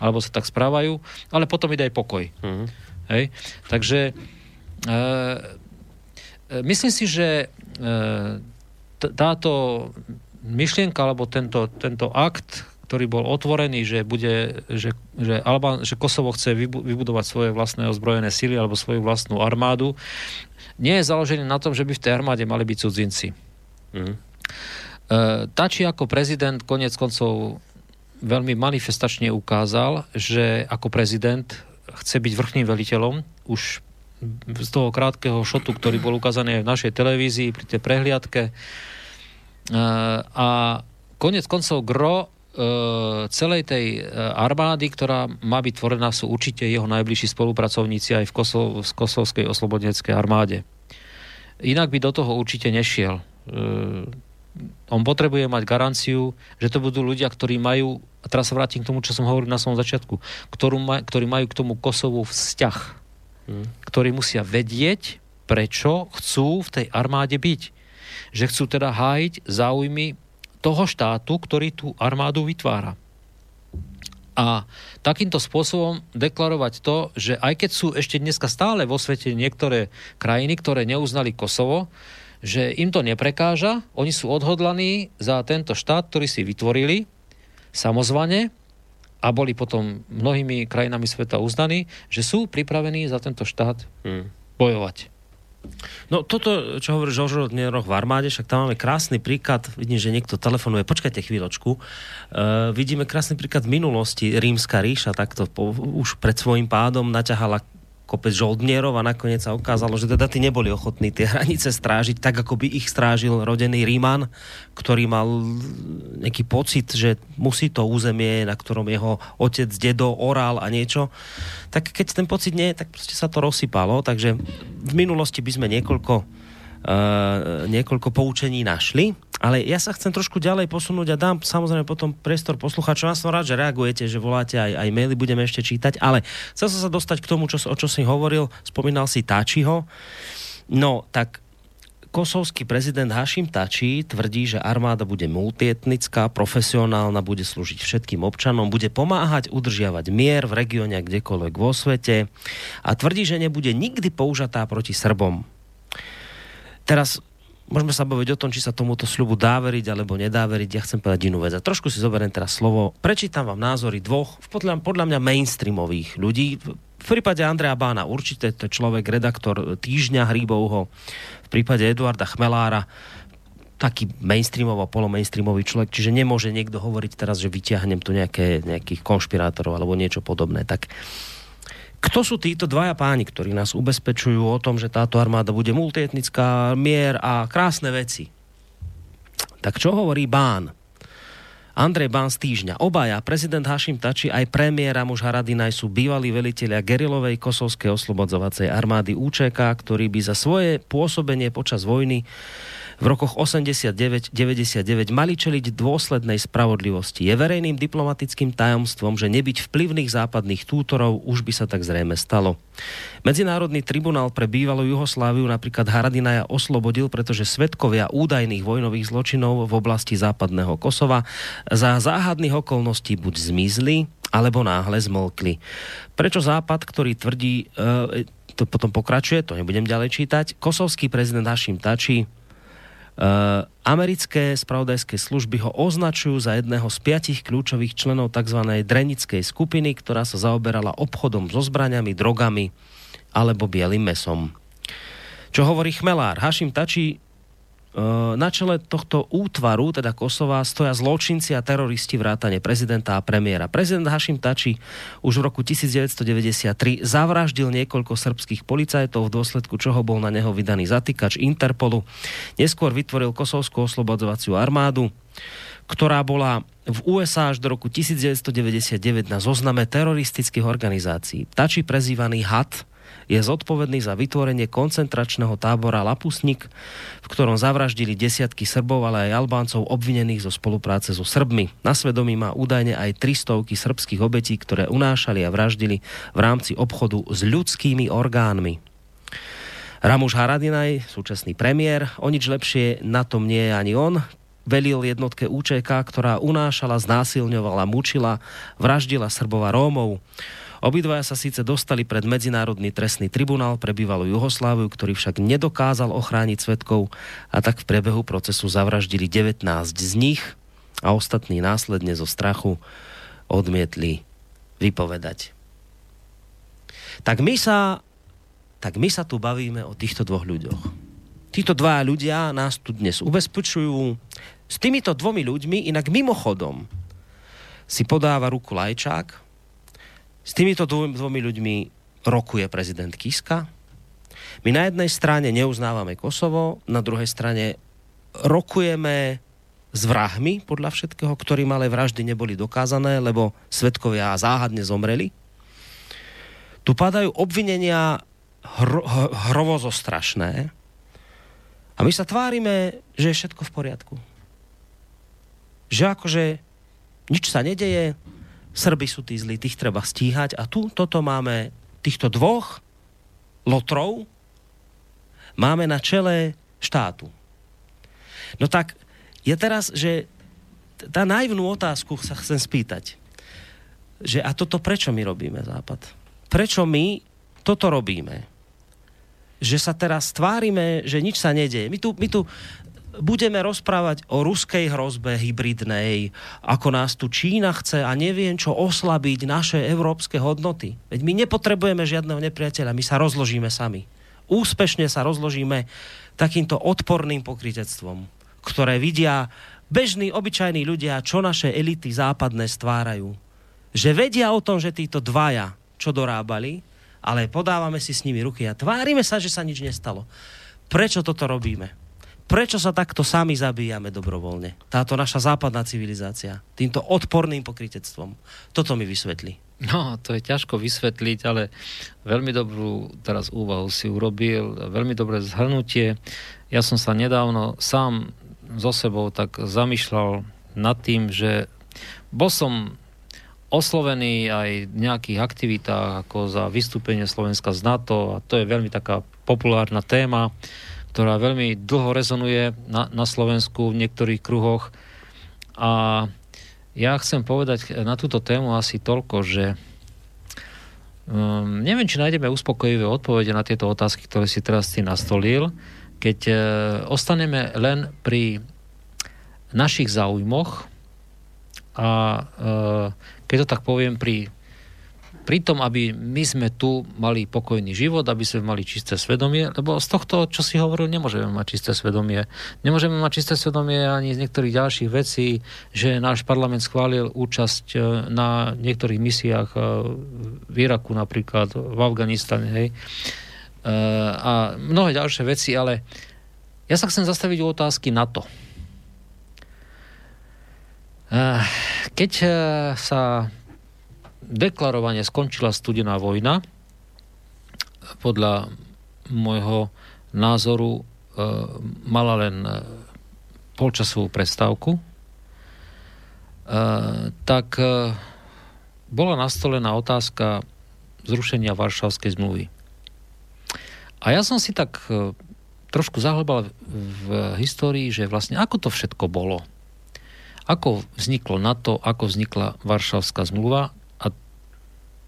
alebo sa tak správajú, ale potom mi daj pokoj. Hej? Takže myslím si, že táto myšlienka, alebo tento akt, ktorý bol otvorený, že Kosovo chce vybudovať svoje vlastné ozbrojené sily alebo svoju vlastnú armádu, nie je založený na tom, že by v tej armáde mali byť cudzinci. Thaçi ako prezident koniec koncov veľmi manifestačne ukázal, že ako prezident chce byť vrchným veliteľom. Už z toho krátkeho šotu, ktorý bol ukázaný aj v našej televízii pri tej prehliadke. A koniec koncov gro celej tej armády, ktorá má byť tvorená, sú určite jeho najbližší spolupracovníci aj v Kosovskej oslobodeneckej armáde. Inak by do toho určite nešiel. On potrebuje mať garanciu, že to budú ľudia, ktorí majú, a teraz sa vrátim k tomu, čo som hovoril na samom začiatku, ktorí majú k tomu Kosovu vzťah, ktorí musia vedieť, prečo chcú v tej armáde byť. Že chcú teda hájiť záujmy toho štátu, ktorý tú armádu vytvára. A takýmto spôsobom deklarovať to, že aj keď sú ešte dneska stále vo svete niektoré krajiny, ktoré neuznali Kosovo, že im to neprekáža, oni sú odhodlaní za tento štát, ktorý si vytvorili samozvane a boli potom mnohými krajinami sveta uznaní, že sú pripravení za tento štát bojovať. No toto, čo hovoríš o žoldnieroch v armáde, však tam máme krásny príklad, vidím, že niekto telefonuje, počkajte chvíľočku, vidíme krásny príklad v minulosti, Rímska ríša takto už pred svojím pádom naťahala kopec žoldnierov a nakoniec sa ukázalo, že teda tí neboli ochotní tie hranice strážiť tak, ako by ich strážil rodený Ríman, ktorý mal nejaký pocit, že musí to územie, na ktorom jeho otec, dedo oral a niečo. Tak keď ten pocit nie, tak proste sa to rozsypalo. Takže v minulosti by sme niekoľko poučení našli, ale ja sa chcem trošku ďalej posunúť a dám samozrejme potom priestor poslucháčom. Ja som rád, že reagujete, že voláte, aj maily budeme ešte čítať, ale chcel som sa dostať k tomu, o čo si hovoril, spomínal si Thaçiho. No, tak kosovský prezident Hashim Thaçi tvrdí, že armáda bude multietnická, profesionálna, bude slúžiť všetkým občanom, bude pomáhať udržiavať mier v regióne, kdekoľvek vo svete a tvrdí, že nebude nikdy použatá proti Srbom. Teraz môžeme sa baviť o tom, či sa tomuto sľubu dá veriť alebo nedá veriť. Ja chcem povedať inú vec. A trošku si zoberiem teraz slovo. Prečítam vám názory dvoch, podľa mňa mainstreamových ľudí. V prípade Andreja Bána určite, to je človek, redaktor Týždňa Hríbovho. V prípade Eduarda Chmelára taký mainstreamový, polomainstreamový človek, čiže nemôže niekto hovoriť teraz, že vyťahnem tu nejakých konšpirátorov alebo niečo podobné. Tak kto sú títo dvaja páni, ktorí nás ubezpečujú o tom, že táto armáda bude multietnická, mier a krásne veci? Tak čo hovorí Bán? Andrej Bán z Týždňa. Obaja, prezident Hashim Thaçi aj premiér Ramuš Haradinaj sú bývalí velitelia gerilovej kosovskej oslobodzovacej armády UČK, ktorí by za svoje pôsobenie počas vojny v rokoch 89-99 mali čeliť dôslednej spravodlivosti. Je verejným diplomatickým tajomstvom, že nebyť vplyvných západných tútorov už by sa tak zrejme stalo. Medzinárodný tribunál pre bývalú Jugosláviu napríklad Haradinaja oslobodil, pretože svedkovia údajných vojnových zločinov v oblasti západného Kosova za záhadných okolností buď zmizli, alebo náhle zmlkli. Prečo Západ, ktorý tvrdí, to potom pokračuje, to nebudem ďalej čítať, kosovský prezident Hashim Thaçi, americké spravodajské služby ho označujú za jedného z 5 kľúčových členov tzv. Drenickej skupiny, ktorá sa zaoberala obchodom so zbraňami, drogami alebo bielým mesom. Čo hovorí Chmelár? Hashim Thaçi: na čele tohto útvaru, teda Kosova, stoja zločinci a teroristi vrátane prezidenta a premiéra. Prezident Hashim Thaçi už v roku 1993 zavraždil niekoľko srbských policajtov, v dôsledku čoho bol na neho vydaný zatýkač Interpolu. Neskôr vytvoril Kosovskú oslobodzovaciu armádu, ktorá bola v USA až do roku 1999 na zozname teroristických organizácií. Thaçi, prezývaný Had, je zodpovedný za vytvorenie koncentračného tábora Lapusnik, v ktorom zavraždili desiatky Srbov, ale aj Albáncov obvinených zo spolupráce so Srbmi. Na svedomí má údajne aj 300 srbských obetí, ktoré unášali a vraždili v rámci obchodu s ľudskými orgánmi. Ramuš Haradinaj, súčasný premiér, o nič lepšie na tom nie je ani on. Velil jednotke UČK, ktorá unášala, znásilňovala, mučila, vraždila Srbov a Rómov. Obidvaja sa síce dostali pred Medzinárodný trestný tribunál pre bývalú Jugosláviu, ktorý však nedokázal ochrániť svedkov, a tak v priebehu procesu zavraždili 19 z nich a ostatní následne zo strachu odmietli vypovedať. Tak my sa tu bavíme o týchto dvoch ľuďoch. Títo dva ľudia nás tu dnes ubezpečujú. S týmito dvomi ľuďmi inak mimochodom si podáva ruku Lajčák. S týmito dvomi ľuďmi rokuje prezident Kiska. My na jednej strane neuznávame Kosovo, na druhej strane rokujeme s vrahmi, podľa všetkého, ktorým ale vraždy neboli dokázané, lebo svedkovia záhadne zomreli. Tu padajú obvinenia hrovozostrašné a my sa tvárime, že je všetko v poriadku. Že akože nič sa nedeje, Srby sú tí zlí, tých treba stíhať, a tu toto máme, týchto dvoch lotrov máme na čele štátu. No tak je teraz, že tá naivnú otázku sa chcem spýtať, že a toto prečo my robíme, Západ? Prečo my toto robíme? Že sa teraz tvárime, že nič sa nedeje. My tu budeme rozprávať o ruskej hrozbe hybridnej, ako nás tu Čína chce a neviem čo oslabiť naše európske hodnoty. Veď my nepotrebujeme žiadneho nepriateľa, my sa rozložíme sami. Úspešne sa rozložíme takýmto odporným pokrytectvom, ktoré vidia bežní, obyčajní ľudia, čo naše elity západné stvárajú. Že vedia o tom, že títo dvaja čo dorábali, ale podávame si s nimi ruky a tvárime sa, že sa nič nestalo. Prečo toto robíme? Prečo sa takto sami zabíjame dobrovoľne? Táto naša západná civilizácia. Týmto odporným pokrytectvom. Toto mi vysvetlí. No, to je ťažko vysvetliť, ale veľmi dobrú teraz úvahu si urobil. Veľmi dobré zhrnutie. Ja som sa nedávno sám so sebou tak zamýšľal nad tým, že bol som oslovený aj v nejakých aktivitách ako za vystúpenie Slovenska z NATO, a to je veľmi taká populárna téma, ktorá veľmi dlho rezonuje na Slovensku v niektorých kruhoch. A ja chcem povedať na túto tému asi toľko, že neviem, či nájdeme uspokojivé odpovede na tieto otázky, ktoré si teraz ty nastolil, keď ostaneme len pri našich záujmoch a keď to tak poviem, pri tom, aby my sme tu mali pokojný život, aby sme mali čisté svedomie, lebo z tohto, čo si hovoril, nemôžeme mať čisté svedomie. Nemôžeme mať čisté svedomie ani z niektorých ďalších vecí, že náš parlament schválil účasť na niektorých misiách v Iraku napríklad, v Afganistane, hej. A mnohé ďalšie veci, ale ja sa chcem zastaviť u otázky NATO. Keď sa deklarovane skončila studená vojna, podľa môjho názoru mala len polčasovú prestávku, tak bola nastolená otázka zrušenia Varšavskej zmluvy. A ja som si tak trošku zahlbal v histórii, že vlastne ako to všetko bolo. Ako vzniklo NATO, ako vznikla Varšavská zmluva.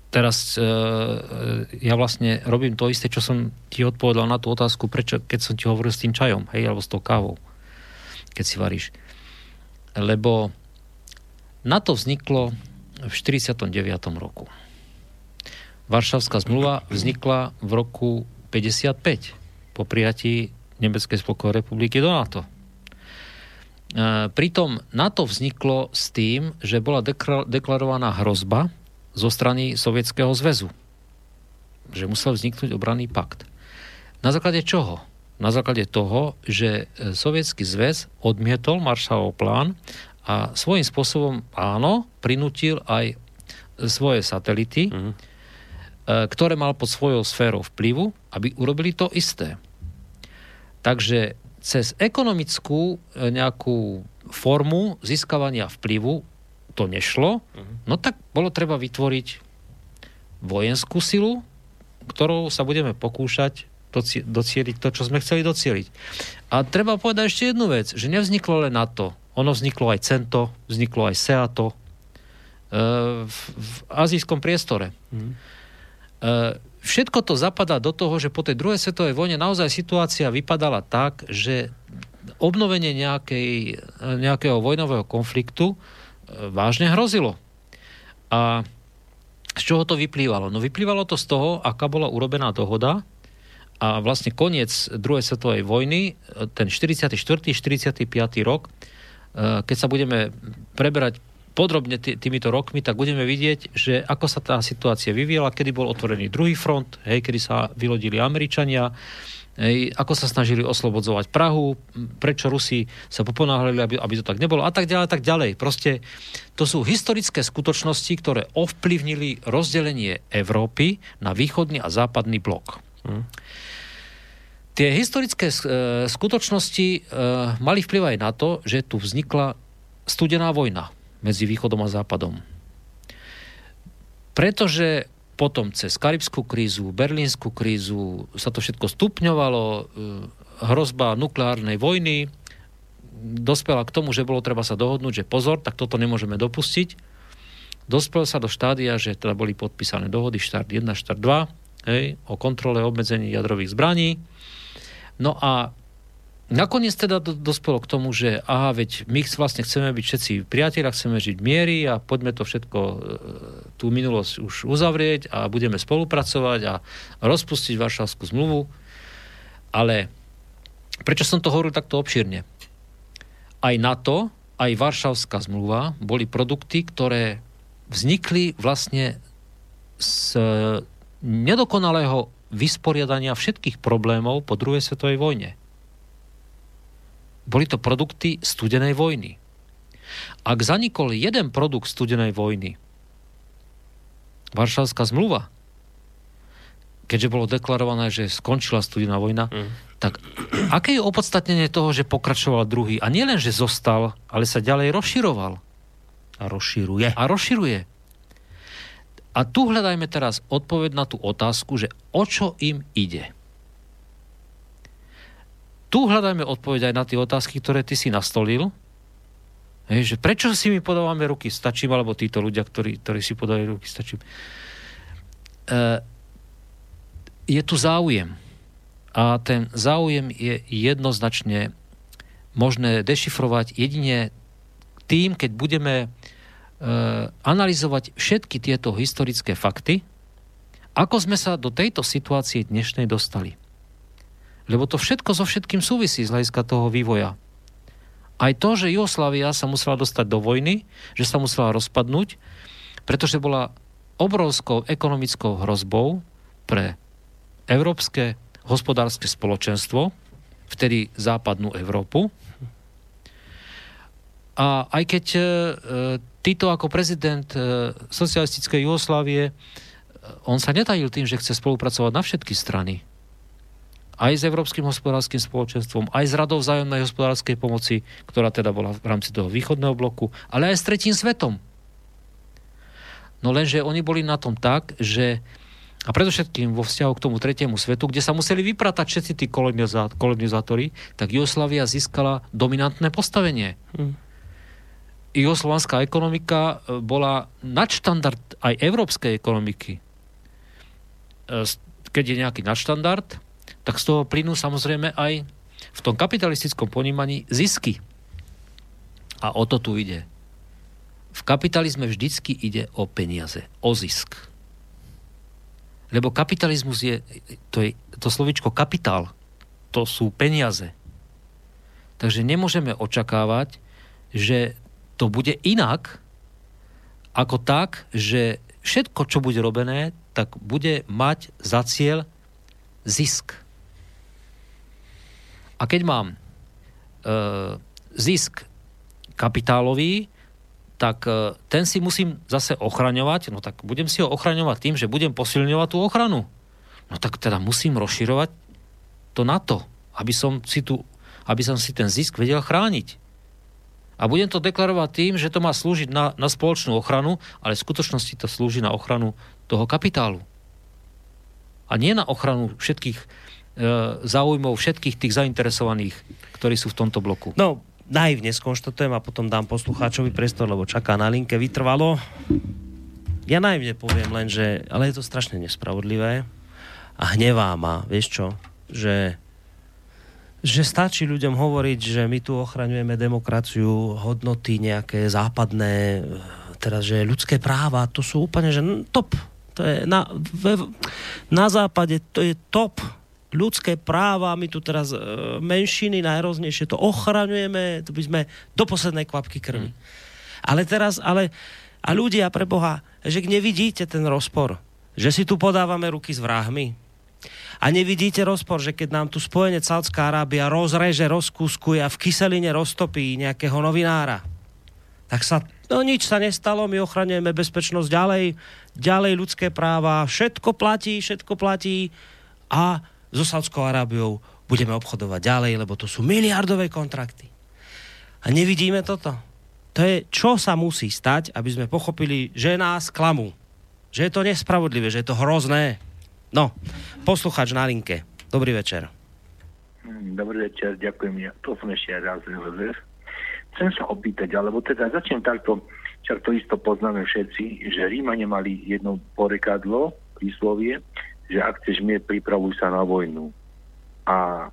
Teraz ja vlastne robím to isté, čo som ti odpovedal na tú otázku, prečo, keď som ti hovoril s tým čajom, hej, alebo s tou kávou, keď si varíš. Lebo NATO vzniklo v 49. roku. Varšavská zmluva vznikla v roku 55. po prijatí Nemeckej spolkovej republiky do NATO. Pritom NATO vzniklo s tým, že bola deklarovaná hrozba zo strany Sovietskeho zväzu. Že musel vzniknúť obranný pakt. Na základe čoho? Na základe toho, že Sovietsky zväz odmietol Maršalov plán a svojím spôsobom, áno, prinútil aj svoje satelity, ktoré mal pod svojou sférou vplyvu, aby urobili to isté. Takže cez ekonomickú nejakú formu získavania vplyvu to nešlo, no tak bolo treba vytvoriť vojenskú silu, ktorou sa budeme pokúšať docieliť to, čo sme chceli docieliť. A treba povedať ešte jednu vec, že nevzniklo len NATO. Ono vzniklo aj CENTO, vzniklo aj SEATO v azijskom priestore. Všetko to zapadá do toho, že po tej druhej svetovej vojne naozaj situácia vypadala tak, že obnovenie nejakého vojnového konfliktu vážne hrozilo. A z čoho to vyplývalo? No vyplývalo to z toho, aká bola urobená dohoda. A vlastne koniec druhej svetovej vojny, ten 44. 45. rok, keď sa budeme preberať podrobne týmito rokmi, tak budeme vidieť, že ako sa tá situácia vyvíjala, kedy bol otvorený druhý front, hej, kedy sa vylodili Američania, hej, ako sa snažili oslobodzovať Prahu, prečo Rusi sa poponáhľali, aby to tak nebolo, a tak ďalej, tak ďalej. Proste to sú historické skutočnosti, ktoré ovplyvnili rozdelenie Európy na východný a západný blok. Tie historické skutočnosti mali vplyv aj na to, že tu vznikla studená vojna medzi východom a západom. Pretože potom cez karibskú krízu, berlínsku krízu sa to všetko stupňovalo, hrozba nukleárnej vojny dospela k tomu, že bolo treba sa dohodnúť, že pozor, tak toto nemôžeme dopustiť. Dospel sa do štádia, že teda boli podpísané dohody štart 1, štart 2, hej, o kontrole obmedzení jadrových zbraní. No a nakoniec teda dospelo k tomu, že aha, veď my vlastne chceme byť všetci priatelia, chceme žiť v miery a poďme to všetko, tú minulosť už uzavrieť a budeme spolupracovať a rozpustiť Varšavskú zmluvu. Ale prečo som to hovoril takto obširne? Aj NATO, aj Varšavská zmluva boli produkty, ktoré vznikli vlastne z nedokonalého vysporiadania všetkých problémov po druhej svetovej vojne. Boli to produkty studenej vojny. Ak zanikol jeden produkt studenej vojny, Varšavská zmluva, keďže bolo deklarované, že skončila studená vojna, tak aké je opodstatnenie toho, že pokračoval druhý? A nielen, že zostal, ale sa ďalej rozširoval. A rozširuje. A rozširuje. A tu hľadajme teraz odpoveď na tú otázku, že o čo im ide. Tu hľadajme odpoveď aj na tie otázky, ktoré ty si nastolil. Hej, že prečo si my podávame ruky stačím, alebo títo ľudia, ktorí si podávajú ruky stačím. Je tu záujem. A ten záujem je jednoznačne možné dešifrovať jedine tým, keď budeme analyzovať všetky tieto historické fakty, ako sme sa do tejto situácie dnešnej dostali. Lebo to všetko so všetkým súvisí z hľadiska toho vývoja. Aj to, že Jugoslávia sa musela dostať do vojny, že sa musela rozpadnúť, pretože bola obrovskou ekonomickou hrozbou pre európske hospodárske spoločenstvo, vtedy západnú Európu. A aj keď Tito ako prezident socialistickej Jugoslávie, on sa netajil tým, že chce spolupracovať na všetky strany. Aj s Európskym hospodárskym spoločenstvom, aj s Radou vzájomnej hospodárskej pomoci, ktorá teda bola v rámci toho východného bloku, ale aj s tretím svetom. No lenže oni boli na tom tak, že a predovšetkým vo vzťahu k tomu tretiemu svetu, kde sa museli vypratať všetci tí kolonizátori, tak Jugoslavia získala dominantné postavenie. Jugoslovanská ekonomika bola nadštandard aj európskej ekonomiky. Keď je nejaký nadštandard, tak z toho plynú samozrejme aj v tom kapitalistickom ponímaní zisky. A o to tu ide. V kapitalizme vždycky ide o peniaze, o zisk. Lebo kapitalizmus je, to slovíčko kapitál, to sú peniaze. Takže nemôžeme očakávať, že to bude inak ako tak, že všetko, čo bude robené, tak bude mať za cieľ zisk. A keď mám zisk kapitálový, tak ten si musím zase ochraňovať, no tak budem si ho ochraňovať tým, že budem posilňovať tú ochranu. No tak teda musím rozširovať to NATO, aby som si ten zisk vedel chrániť. A budem to deklarovať tým, že to má slúžiť na spoločnú ochranu, ale v skutočnosti to slúži na ochranu toho kapitálu. A nie na ochranu všetkých záujmov všetkých tých zainteresovaných, ktorí sú v tomto bloku. No, naivne skonštatujem a potom dám poslucháčovi priestor, lebo čaká na linke. Vytrvalo. Ja naivne poviem len, že ale je to strašne nespravodlivé a hnevá ma, vieš čo, že stačí ľuďom hovoriť, že my tu ochraňujeme demokraciu, hodnoty nejaké západné, teda, že ľudské práva, to sú úplne, že top. To je na západe to je top. Ľudské práva, my tu teraz menšiny najrôznejšie, to ochraňujeme, to by sme do poslednej kvapky krvi. Ale teraz, a ľudia pre Boha, že nevidíte ten rozpor, že si tu podávame ruky s vrahmi. A nevidíte rozpor, že keď nám tu spojenec Saudská Arábia rozreže, rozkúskuje a v kyseline roztopí nejakého novinára, tak nič sa nestalo, my ochraňujeme bezpečnosť ďalej ľudské práva, všetko platí a so Saudskou Arábiou budeme obchodovať ďalej, lebo to sú miliardové kontrakty. A nevidíme toto. To je, čo sa musí stať, aby sme pochopili, že nás klamú. Že je to nespravodlivé, že je to hrozné. No, poslucháč na linke. Dobrý večer. Dobrý večer, ďakujem. Ja to som ešte raz nevzal. Chcem sa opýtať, alebo teda začnem takto, však to isto poznáme všetci, že Rímania mali jedno porekadlo, príslovie, že ak chceš mier, pripravuj sa na vojnu. A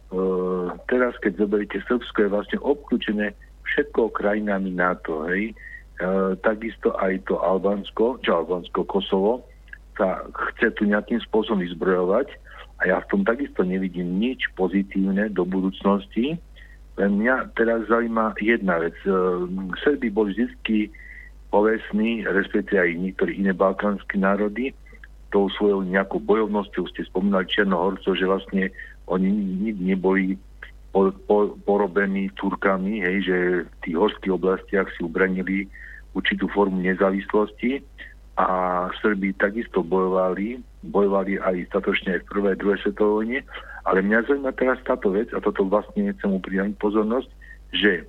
teraz, keď zoberiete Srbsko, je vlastne obklúčené všetko krajinami NATO, hej. Takisto aj to Albánsko, Kosovo, sa chce tu nejakým spôsobom vyzbrojovať a ja v tom takisto nevidím nič pozitívne do budúcnosti. Len mňa teraz zaujíma jedna vec. Serbi boli vždy povestní, respektíve aj niektoré iné balkánske národy, tou svojou nejakou bojovnosťou, ste spomínali Černohorcov, že vlastne oni nikdy neboli porobení Turkami, hej, že v tých horských oblastiach si ubranili určitú formu nezávislosti. A Srbi takisto bojovali aj statočne aj v prvej, druhej svetovej vojne, ale mňa zaujíma teraz táto vec, a toto vlastne nechcem upriamiť pozornosť, že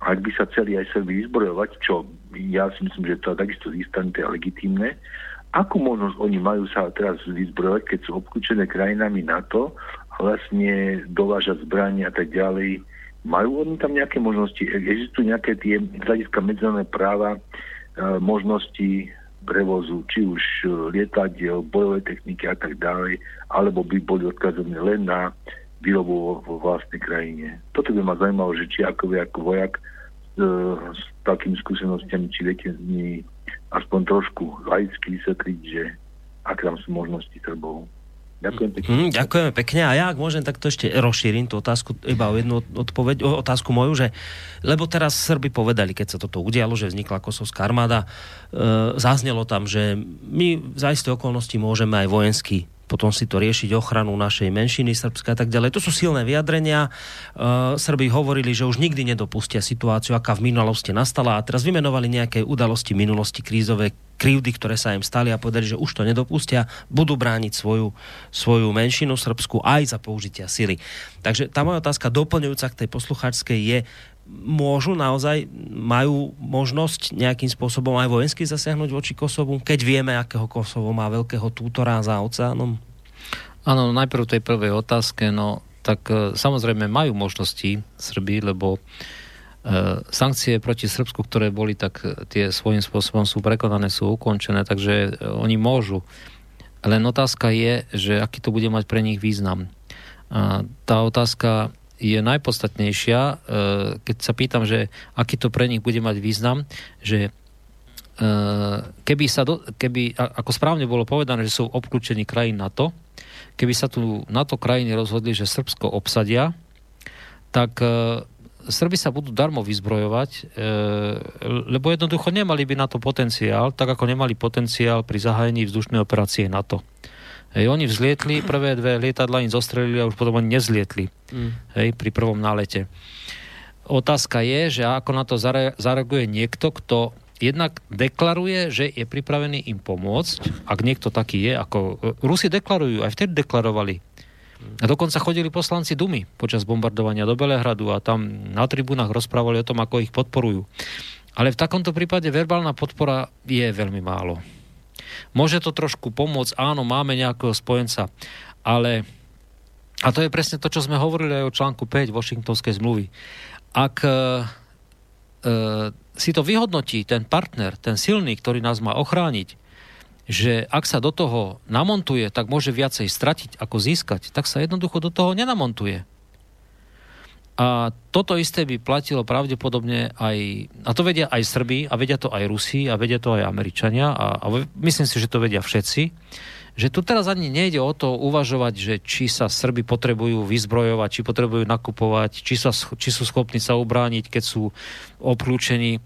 ak by sa chceli aj Srbi vyzbrojovať, čo ja si myslím, že to takisto zistante a legitímne, akú možnosť oni majú sa teraz vyzbrojovať, keď sú obklúčené krajinami NATO a vlastne dovážať zbranie a tak ďalej. Majú oni tam nejaké možnosti? Existujú nejaké tie hľadiska medzinárodné práva, možnosti prevozu, či už lietadiel, bojové techniky a tak ďalej, alebo by boli odkazané len na výrobu vo vlastnej krajine. Toto by ma zaujímalo, že či ako vy ako vojak s takými skúsenostiami, či viete z nej aspoň trošku laicky vysvetliť, že aké tam sú možnosti Srbov. Ďakujem pekne. Ďakujeme pekne. A ja, ak môžem, tak to ešte rozšírim tú otázku, iba o jednu odpoveď, o otázku moju, že lebo teraz Srbi povedali, keď sa toto udialo, že vznikla Kosovská armáda, zaznelo tam, že my za isté okolnosti môžeme aj vojensky potom si to riešiť, ochranu našej menšiny srbskej a tak ďalej. To sú silné vyjadrenia. Srbi hovorili, že už nikdy nedopustia situáciu, aká v minulosti nastala a teraz vymenovali nejaké udalosti minulosti, krízové krivdy, ktoré sa im stali a povedali, že už to nedopustia, budú brániť svoju menšinu srbskú aj za použitia sily. Takže tá moja otázka doplňujúca k tej poslucháčskej je, majú možnosť nejakým spôsobom aj vojensky zasiahnuť voči Kosovu, keď vieme, akého Kosovo má veľkého tútora za oceánom? Áno, najprv tej prvej otázke, no tak samozrejme majú možnosti Srbi, lebo sankcie proti Srbsku, ktoré boli, tak tie svojím spôsobom sú prekonané, sú ukončené, takže oni môžu. Len otázka je, že aký to bude mať pre nich význam. Tá otázka je najpodstatnejšia, keď sa pýtam, že aký to pre nich bude mať význam, že keby ako správne bolo povedané, že sú obklúčení krajín NATO, keby sa tu NATO krajiny rozhodli, že Srbsko obsadia, tak Srby sa budú darmo vyzbrojovať, lebo jednoducho nemali by na to potenciál, tak ako nemali potenciál pri zahájení vzdušnej operácie NATO. Hej, oni vzlietli, prvé dve lietadla im zostrelili a už potom oni nezlietli. Hej, pri prvom nálete. Otázka je, že ako na to zareaguje niekto, kto jednak deklaruje, že je pripravený im pomôcť, ak niekto taký je, ako Rusi deklarujú, aj vtedy deklarovali. A dokonca chodili poslanci Dumy počas bombardovania do Belehradu a tam na tribúnach rozprávali o tom, ako ich podporujú. Ale v takomto prípade verbálna podpora je veľmi málo. Môže to trošku pomôcť, áno, máme nejakého spojenca, ale, a to je presne to, čo sme hovorili aj o článku 5 Washingtonskej zmluvy, ak si to vyhodnotí ten partner, ten silný, ktorý nás má ochrániť, že ak sa do toho namontuje, tak môže viacej stratiť, ako získať, tak sa jednoducho do toho nenamontuje. A toto isté by platilo pravdepodobne aj, a to vedia aj Srbi, a vedia to aj Rusi, a vedia to aj Američania, a myslím si, že to vedia všetci, že tu teraz ani nejde o to uvažovať, že či sa Srbi potrebujú vyzbrojovať, či potrebujú nakupovať, či sú schopní sa ubrániť, keď sú obklúčení.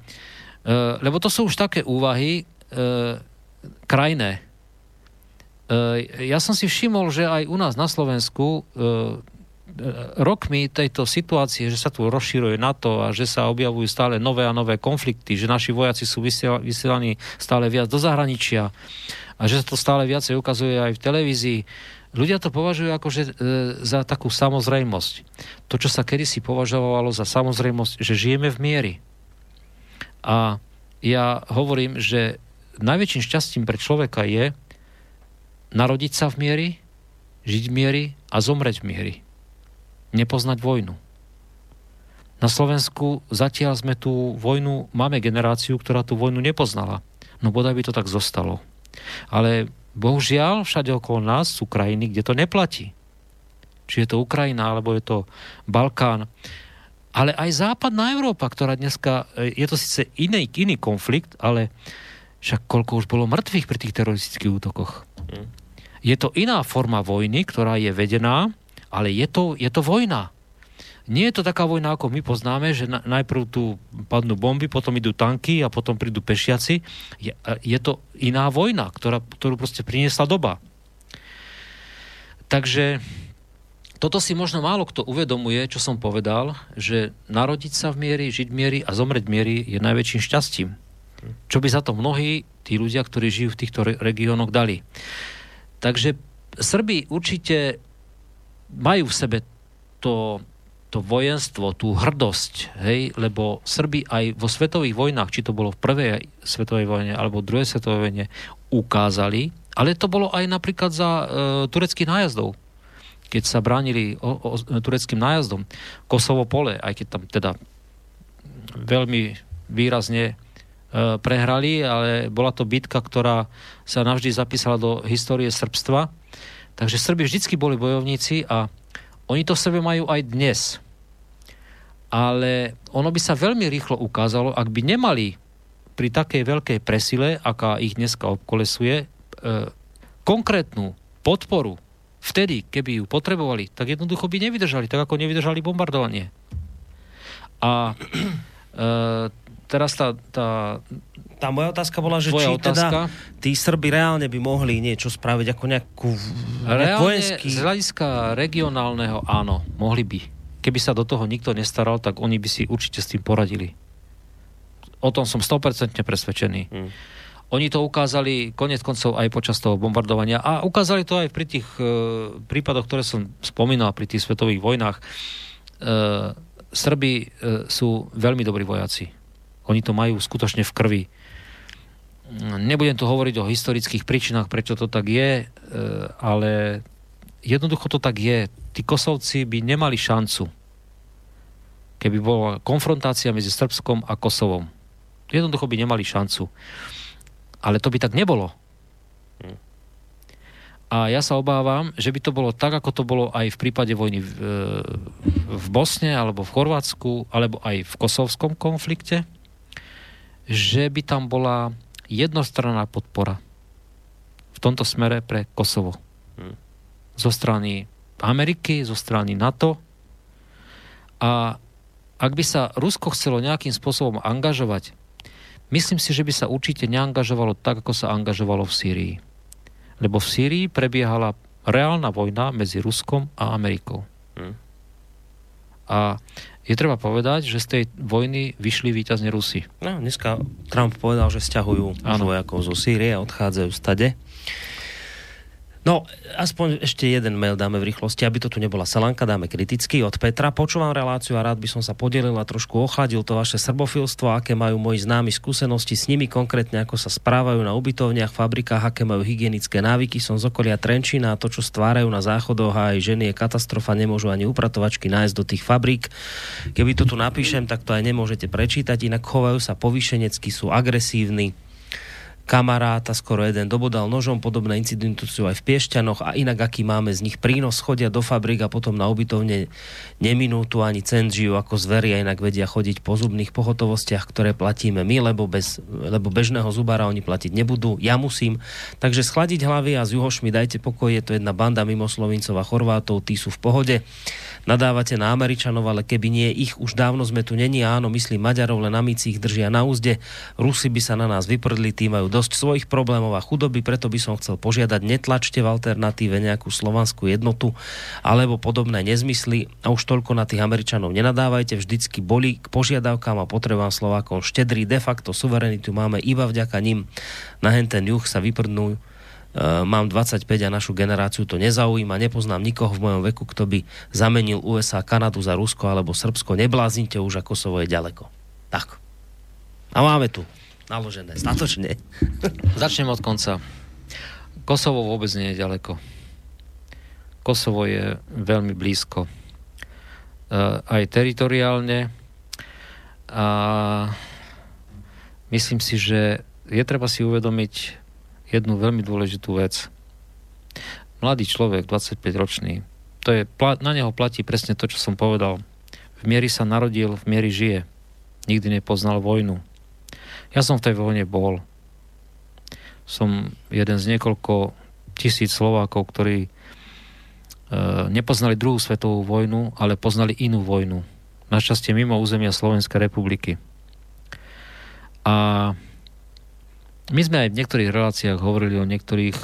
Lebo to sú už také úvahy krajné. Ja som si všimol, že aj u nás na Slovensku rokmi tejto situácie, že sa tu rozširuje NATO a že sa objavujú stále nové a nové konflikty, že naši vojaci sú vysielaní stále viac do zahraničia a že sa to stále viacej ukazuje aj v televízii. Ľudia to považujú akože za takú samozrejmosť. To, čo sa kedysi považovalo za samozrejmosť, že žijeme v miery. A ja hovorím, že najväčším šťastím pre človeka je narodiť sa v miery, žiť v miery a zomreť v miery. Nepoznať vojnu. Na Slovensku zatiaľ sme tú vojnu, máme generáciu, ktorá tú vojnu nepoznala. No bodaj by to tak zostalo. Ale bohužiaľ všade okolo nás sú krajiny, kde to neplatí. Či je to Ukrajina, alebo je to Balkán. Ale aj západná Európa, ktorá dneska, je to síce iný konflikt, ale však koľko už bolo mŕtvych pri tých teroristických útokoch. Je to iná forma vojny, ktorá je vedená, ale je to vojna. Nie je to taká vojna, ako my poznáme, že najprv tu padnú bomby, potom idú tanky a potom prídu pešiaci. Je to iná vojna, ktorú proste priniesla doba. Takže toto si možno málo kto uvedomuje, čo som povedal, že narodiť sa v miery, žiť v miery a zomreť v miery je najväčším šťastím. Čo by za to mnohí tí ľudia, ktorí žijú v týchto regiónoch, dali. Takže Srbi určite majú v sebe to vojenstvo, tú hrdosť, hej, lebo Srbi aj vo svetových vojnách, či to bolo v prvej svetovej vojne alebo v druhej svetovej vojne, ukázali, ale to bolo aj napríklad za tureckých nájazdov, keď sa bránili tureckým nájazdom. Kosovo pole, aj keď tam teda veľmi výrazne prehrali, ale bola to bitka, ktorá sa navždy zapísala do histórie srbstva. Takže Srbi vždycky boli bojovníci a oni to v sebe majú aj dnes. Ale ono by sa veľmi rýchlo ukázalo, ak by nemali pri takej veľkej presile, aká ich dneska obkolesuje, konkrétnu podporu vtedy, keby ju potrebovali, tak jednoducho by nevydržali, tak ako nevydržali bombardovanie. A teraz tá moja otázka bola, že či otázka, teda tí Srbi reálne by mohli niečo spraviť ako nejakú vojenský. Z hľadiska regionálneho áno, mohli by. Keby sa do toho nikto nestaral, tak oni by si určite s tým poradili. O tom som 100% presvedčený. Oni to ukázali koniec koncov aj počas toho bombardovania a ukázali to aj pri tých prípadoch, ktoré som spomínal, pri tých svetových vojnách. Srbi sú veľmi dobrí vojaci. Oni to majú skutočne v krvi. Nebudem tu hovoriť o historických príčinách, prečo to tak je, ale jednoducho to tak je. Tí Kosovci by nemali šancu, keby bola konfrontácia medzi Srbskom a Kosovom. Jednoducho by nemali šancu. Ale to by tak nebolo. A ja sa obávam, že by to bolo tak, ako to bolo aj v prípade vojny v Bosne, alebo v Chorvátsku, alebo aj v kosovskom konflikte, že by tam bola jednostranná podpora v tomto smere pre Kosovo. zo strany Ameriky, zo strany NATO. A ak by sa Rusko chcelo nejakým spôsobom angažovať, myslím si, že by sa určite neangažovalo tak, ako sa angažovalo v Sýrii. Lebo v Sýrii prebiehala reálna vojna medzi Ruskom a Amerikou. A je treba povedať, že z tej vojny vyšli víťazne Rusi. No, dneska Trump povedal, že sťahujú vojakov zo Sýrie a odchádzajú stade. No, aspoň ešte jeden mail dáme v rýchlosti, aby to tu nebola salanka, dáme kriticky od Petra. Počúvam reláciu a rád by som sa podelil a trošku ochladil to vaše srbofilstvo, aké majú moji známi skúsenosti s nimi, konkrétne ako sa správajú na ubytovniach, fabrikách, aké majú hygienické návyky. Som z okolia Trenčína a to, čo stvárajú na záchodoch a aj ženy, je katastrofa, nemôžu ani upratovačky nájsť do tých fabrík. Keby to tu napíšem, tak to aj nemôžete prečítať, inak chovajú sa povýšenecky, sú agresívni. Kamaráta skoro jeden dobodal nožom, podobné incidenty sú aj v Piešťanoch a inak aký máme z nich prínos, chodia do fabrík a potom na ubytovne neminú tu ani cent, žijú ako zveri a inak vedia chodiť po zubných pohotovostiach, ktoré platíme my, lebo bežného zubára oni platiť nebudú, ja musím. Takže schladiť hlavy a s juhošmi dajte pokoj, je to jedna banda mimo Slovincov a Chorvátov, tí sú v pohode. Nadávate na Američanov, ale keby nie ich, už dávno sme tu neni, áno, myslím Maďarov, len amici ich držia na úzde, Rusi by sa na nás vyprdli, tí majú dosť svojich problémov a chudoby, preto by som chcel požiadať, netlačte v alternatíve nejakú slovanskú jednotu alebo podobné nezmysly a už toľko na tých Američanov nenadávajte, vždycky boli k požiadavkám a potrebám Slovákov štedrý, de facto suverenitu máme iba vďaka nim, na henten juh sa vyprdnú, mám 25 a našu generáciu to nezaujíma, nepoznám nikoho v mojom veku, kto by zamenil USA, Kanadu za Rusko alebo Srbsko, nebláznite už, ako Kosovo je ďaleko. Tak. A máme tu naložené, statočne. Začnem od konca. Kosovo vôbec nie je ďaleko. Kosovo je veľmi blízko. Aj teritoriálne. A myslím si, že je treba si uvedomiť jednu veľmi dôležitú vec. Mladý človek, 25-ročný, to je, na neho platí presne to, čo som povedal. V mieri sa narodil, v mieri žije. Nikdy nepoznal vojnu. Ja som v tej vojne bol. Som jeden z niekoľko tisíc Slovákov, ktorí nepoznali druhú svetovú vojnu, ale poznali inú vojnu. Našťastie mimo územia Slovenskej republiky. A my sme aj v niektorých reláciách hovorili o niektorých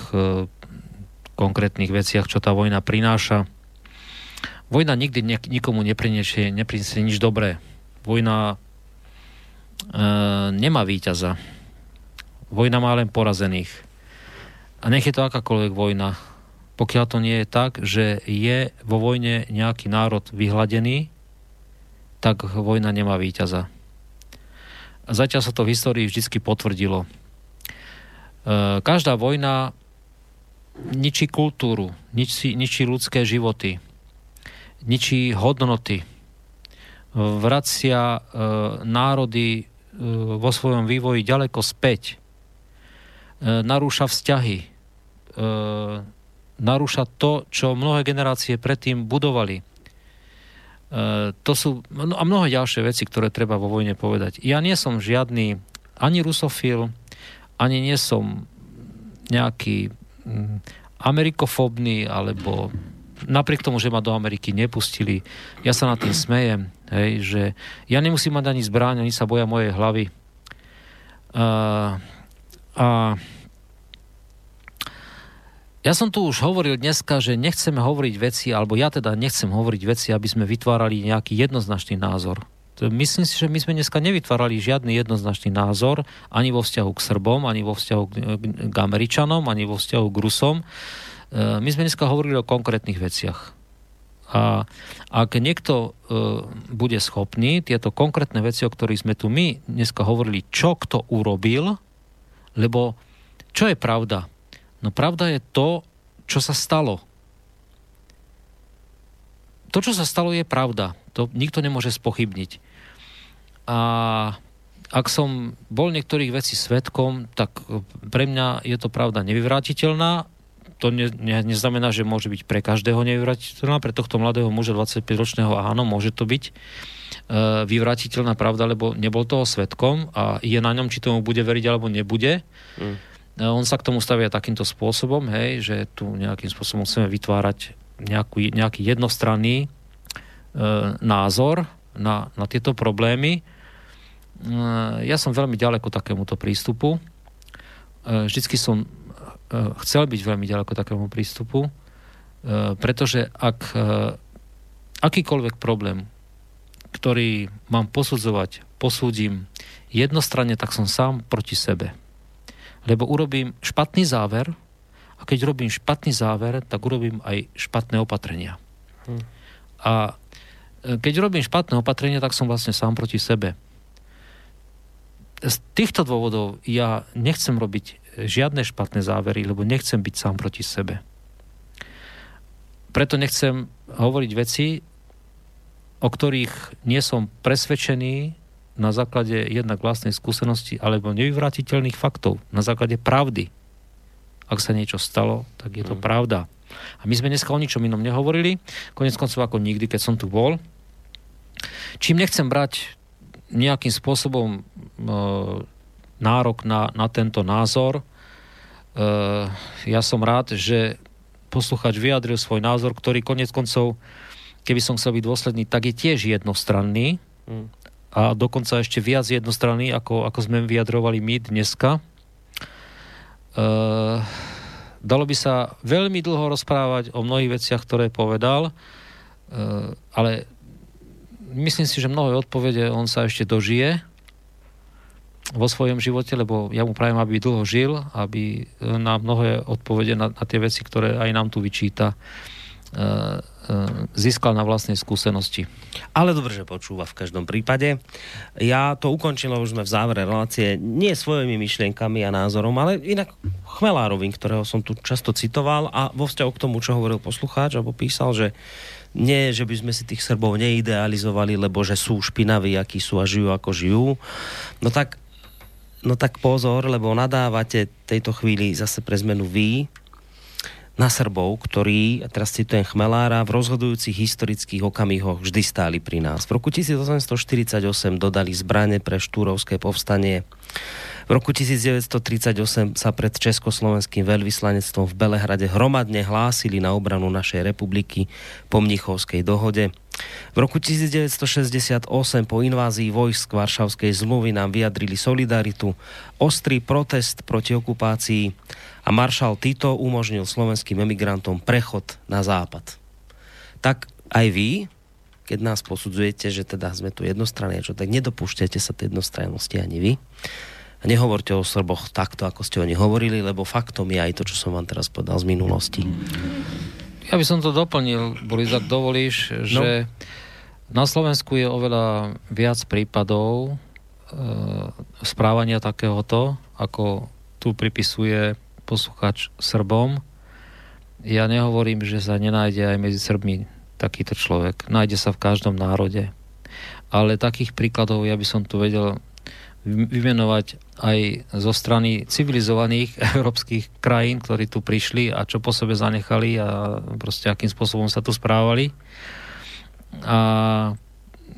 konkrétnych veciach, čo tá vojna prináša. Vojna nikdy nikomu nepriniesie nič dobré. Vojna nemá víťaza. Vojna má len porazených. A nech je to akákoľvek vojna. Pokiaľ to nie je tak, že je vo vojne nejaký národ vyhladený, tak vojna nemá víťaza. A zatiaľ sa to v histórii vždy potvrdilo. Každá vojna ničí kultúru, ničí ľudské životy, ničí hodnoty, vracia národy vo svojom vývoji ďaleko späť. Narúša vzťahy. Narúša to, čo mnohé generácie predtým budovali. To sú a mnohé ďalšie veci, ktoré treba vo vojne povedať. Ja nie som žiadny ani rusofil, ani nie som nejaký amerikofóbny, alebo napriek tomu, že ma do Ameriky nepustili, ja sa nad tým smejem, hej, že ja nemusím mať ani zbraň, ani sa boja mojej hlavy. A ja som tu už hovoril dneska, že nechceme hovoriť veci, alebo ja teda nechcem hovoriť veci, aby sme vytvárali nejaký jednoznačný názor. Myslím si, že my sme dneska nevytvárali žiadny jednoznačný názor, ani vo vzťahu k Srbom, ani vo vzťahu k Američanom, ani vo vzťahu k Rusom. My sme dneska hovorili o konkrétnych veciach. A ak niekto bude schopný tieto konkrétne veci, o ktorých sme tu my dneska hovorili, čo kto urobil, lebo čo je pravda? No pravda je to, čo sa stalo. To, čo sa stalo, je pravda. To nikto nemôže spochybniť. A ak som bol niektorých vecí svedkom, tak pre mňa je to pravda nevyvrátiteľná. To neznamená, že môže byť pre každého nevyvrátiteľná. Pre tohto mladého muža 25-ročného áno, môže to byť vyvrátiteľná pravda, lebo nebol toho svedkom a je na ňom, či tomu bude veriť alebo nebude. On sa k tomu stavia takýmto spôsobom, hej, že tu nejakým spôsobom chceme vytvárať nejaký jednostranný názor na tieto problémy. Ja som veľmi ďaleko takémuto prístupu. Vždycky som chcel byť veľmi ďaleko takému prístupu, pretože ak akýkoľvek problém, ktorý mám posudzovať, posúdim jednostranne, tak som sám proti sebe. Lebo urobím špatný záver a keď robím špatný záver, tak urobím aj špatné opatrenia. A keď robím špatné opatrenia, tak som vlastne sám proti sebe. Z týchto dôvodov ja nechcem robiť žiadne špatné závery, lebo nechcem byť sám proti sebe. Preto nechcem hovoriť veci, o ktorých nie som presvedčený na základe jednak vlastnej skúsenosti alebo nevyvratiteľných faktov, na základe pravdy. Ak sa niečo stalo, tak je to pravda. A my sme dneska o ničom inom nehovorili, konec koncov ako nikdy, keď som tu bol. Čím nechcem brať nejakým spôsobom nárok na tento názor. Ja som rád, že poslucháč vyjadril svoj názor, ktorý koniec koncov, keby som chcel byť dôsledný, tak je tiež jednostranný a dokonca ešte viac jednostranný, ako sme vyjadrovali my dneska. Dalo by sa veľmi dlho rozprávať o mnohých veciach, ktoré povedal, ale myslím si, že mnohé odpovede on sa ešte dožije vo svojom živote, lebo ja mu prajem, aby dlho žil, aby na mnohé odpovede na tie veci, ktoré aj nám tu vyčíta, získal na vlastnej skúsenosti. Ale dobre, že počúva v každom prípade. Ja to ukončil, už sme v závere relácie, nie svojimi myšlienkami a názorom, ale inak Chmelárovým, ktorého som tu často citoval a vo vzťahu k tomu, čo hovoril poslucháč, alebo písal, že nie, že by sme si tých Srbov neidealizovali, lebo že sú špinaví, akí sú a žijú, ako žijú. No tak pozor, lebo nadávate tejto chvíli zase pre zmenu vy na Srbov, ktorí, teraz citujem Chmelára, v rozhodujúcich historických okamihoch vždy stáli pri nás. V roku 1848 dodali zbrane pre štúrovské povstanie. V roku 1938 sa pred československým veľvyslanectvom v Belehrade hromadne hlásili na obranu našej republiky po Mnichovskej dohode. V roku 1968 po invázii vojsk Varšavskej zmluvy nám vyjadrili solidaritu, ostrý protest proti okupácii a maršal Tito umožnil slovenským emigrantom prechod na západ. Tak aj vy, keď nás posudzujete, že teda sme tu jednostranné, tak nedopúšťajte sa tej jednostrannosti ani vy. A nehovorte o Srboch takto, ako ste oni hovorili, lebo faktom je aj to, čo som vám teraz povedal z minulosti. Ja by som to doplnil, Boris, ak dovolíš, že na Slovensku je oveľa viac prípadov správania takéhoto, ako tu pripisuje poslucháč Srbom. Ja nehovorím, že sa nenájde aj medzi Srbmi takýto človek. Nájde sa v každom národe. Ale takých príkladov ja by som tu vedel vymenovať aj zo strany civilizovaných európskych krajín, ktorí tu prišli a čo po sebe zanechali a proste akým spôsobom sa tu správali. A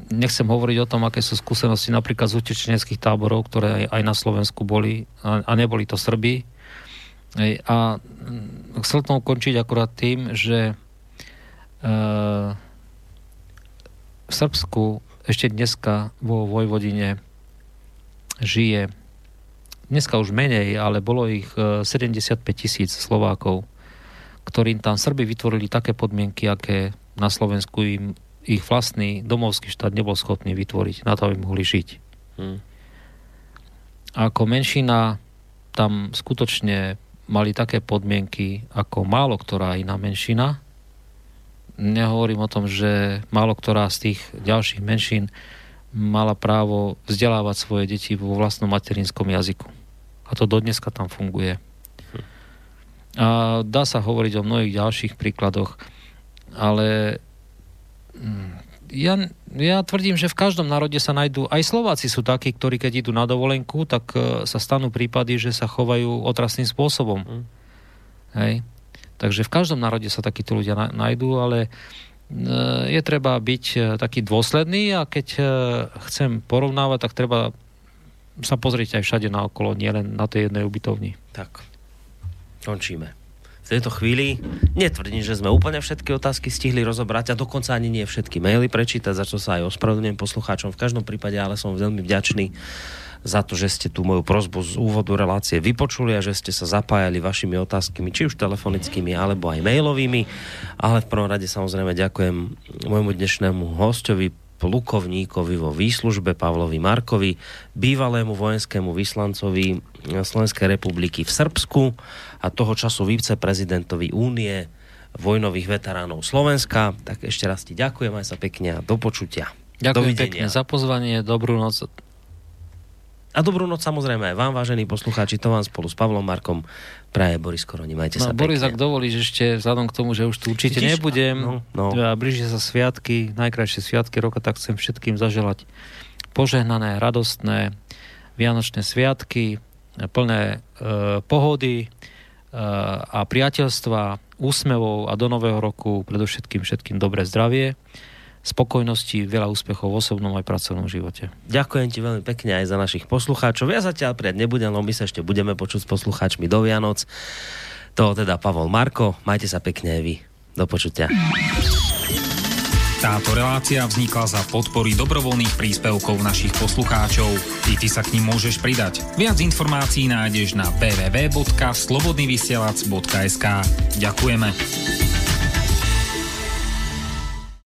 nechcem hovoriť o tom, aké sú skúsenosti napríklad z utečeneckých táborov, ktoré aj na Slovensku boli a neboli to Srbi. A chcel to ukončiť akurát tým, že v Srbsku ešte dneska vo Vojvodine žije dneska už menej, ale bolo ich 75,000 Slovákov, ktorým tam Srbi vytvorili také podmienky, aké na Slovensku im ich vlastný domovský štát nebol schopný vytvoriť, na to aby mohli žiť. Ako menšina tam skutočne mali také podmienky, ako málo ktorá iná menšina. Nehovorím o tom, že málo ktorá z tých ďalších menšín mala právo vzdelávať svoje deti vo vlastnom materinskom jazyku. A to dodneska tam funguje. A dá sa hovoriť o mnohých ďalších príkladoch, ale ja tvrdím, že v každom národe sa nájdú, aj Slováci sú takí, ktorí keď idú na dovolenku, tak sa stanú prípady, že sa chovajú otrasným spôsobom. Hej. Takže v každom národe sa takíto ľudia nájdú, ale je treba byť taký dôsledný a keď chcem porovnávať, tak treba sa pozrieť aj všade naokolo, nielen na tej jednej ubytovni. Tak, končíme. V tejto chvíli netvrdím, že sme úplne všetky otázky stihli rozobrať a dokonca ani nie všetky maily prečítať, za čo sa aj ospravedlňujem poslucháčom. V každom prípade ale som veľmi vďačný za to, že ste tú moju prosbu z úvodu relácie vypočuli a že ste sa zapájali vašimi otázkami, či už telefonickými, alebo aj mailovými. Ale v prvom rade samozrejme ďakujem môjmu dnešnému hostovi, plukovníkovi vo výslužbe Pavlovi Markovi, bývalému vojenskému vyslancovi Slovenskej republiky v Srbsku a toho času viceprezidentovi Únie vojnových veteránov Slovenska. Tak ešte raz ti ďakujem, aj sa pekne a do počutia. Ďakujem pekne za pozvanie, dobrú noc. A dobrú noc samozrejme aj vám, vážení poslucháči, to vám spolu s Pavlom Markom praje Boris Koroni. Majte sa pekne. Boris, ak dovolíš ešte, vzhľadom k tomu, že už tu určite nebudem, blížia sa sviatky, najkrajšie sviatky roka, tak chcem všetkým zaželať požehnané, radostné vianočné sviatky, plné pohody a priateľstva, úsmevov a do nového roku predovšetkým všetkým dobré zdravie, spokojnosti, veľa úspechov v osobnom aj pracovnom živote. Ďakujem ti veľmi pekne aj za našich poslucháčov. Ja zatiaľ prijať nebudem, no my sa ešte budeme počuť s poslucháčmi do Vianoc. To teda Pavol Marko, majte sa pekne aj vy. Do počutia. Táto relácia vznikla za podpory dobrovoľných príspevkov našich poslucháčov. I ty sa k nim môžeš pridať. Viac informácií nájdeš na www.slobodnyvysielac.sk. Ďakujeme.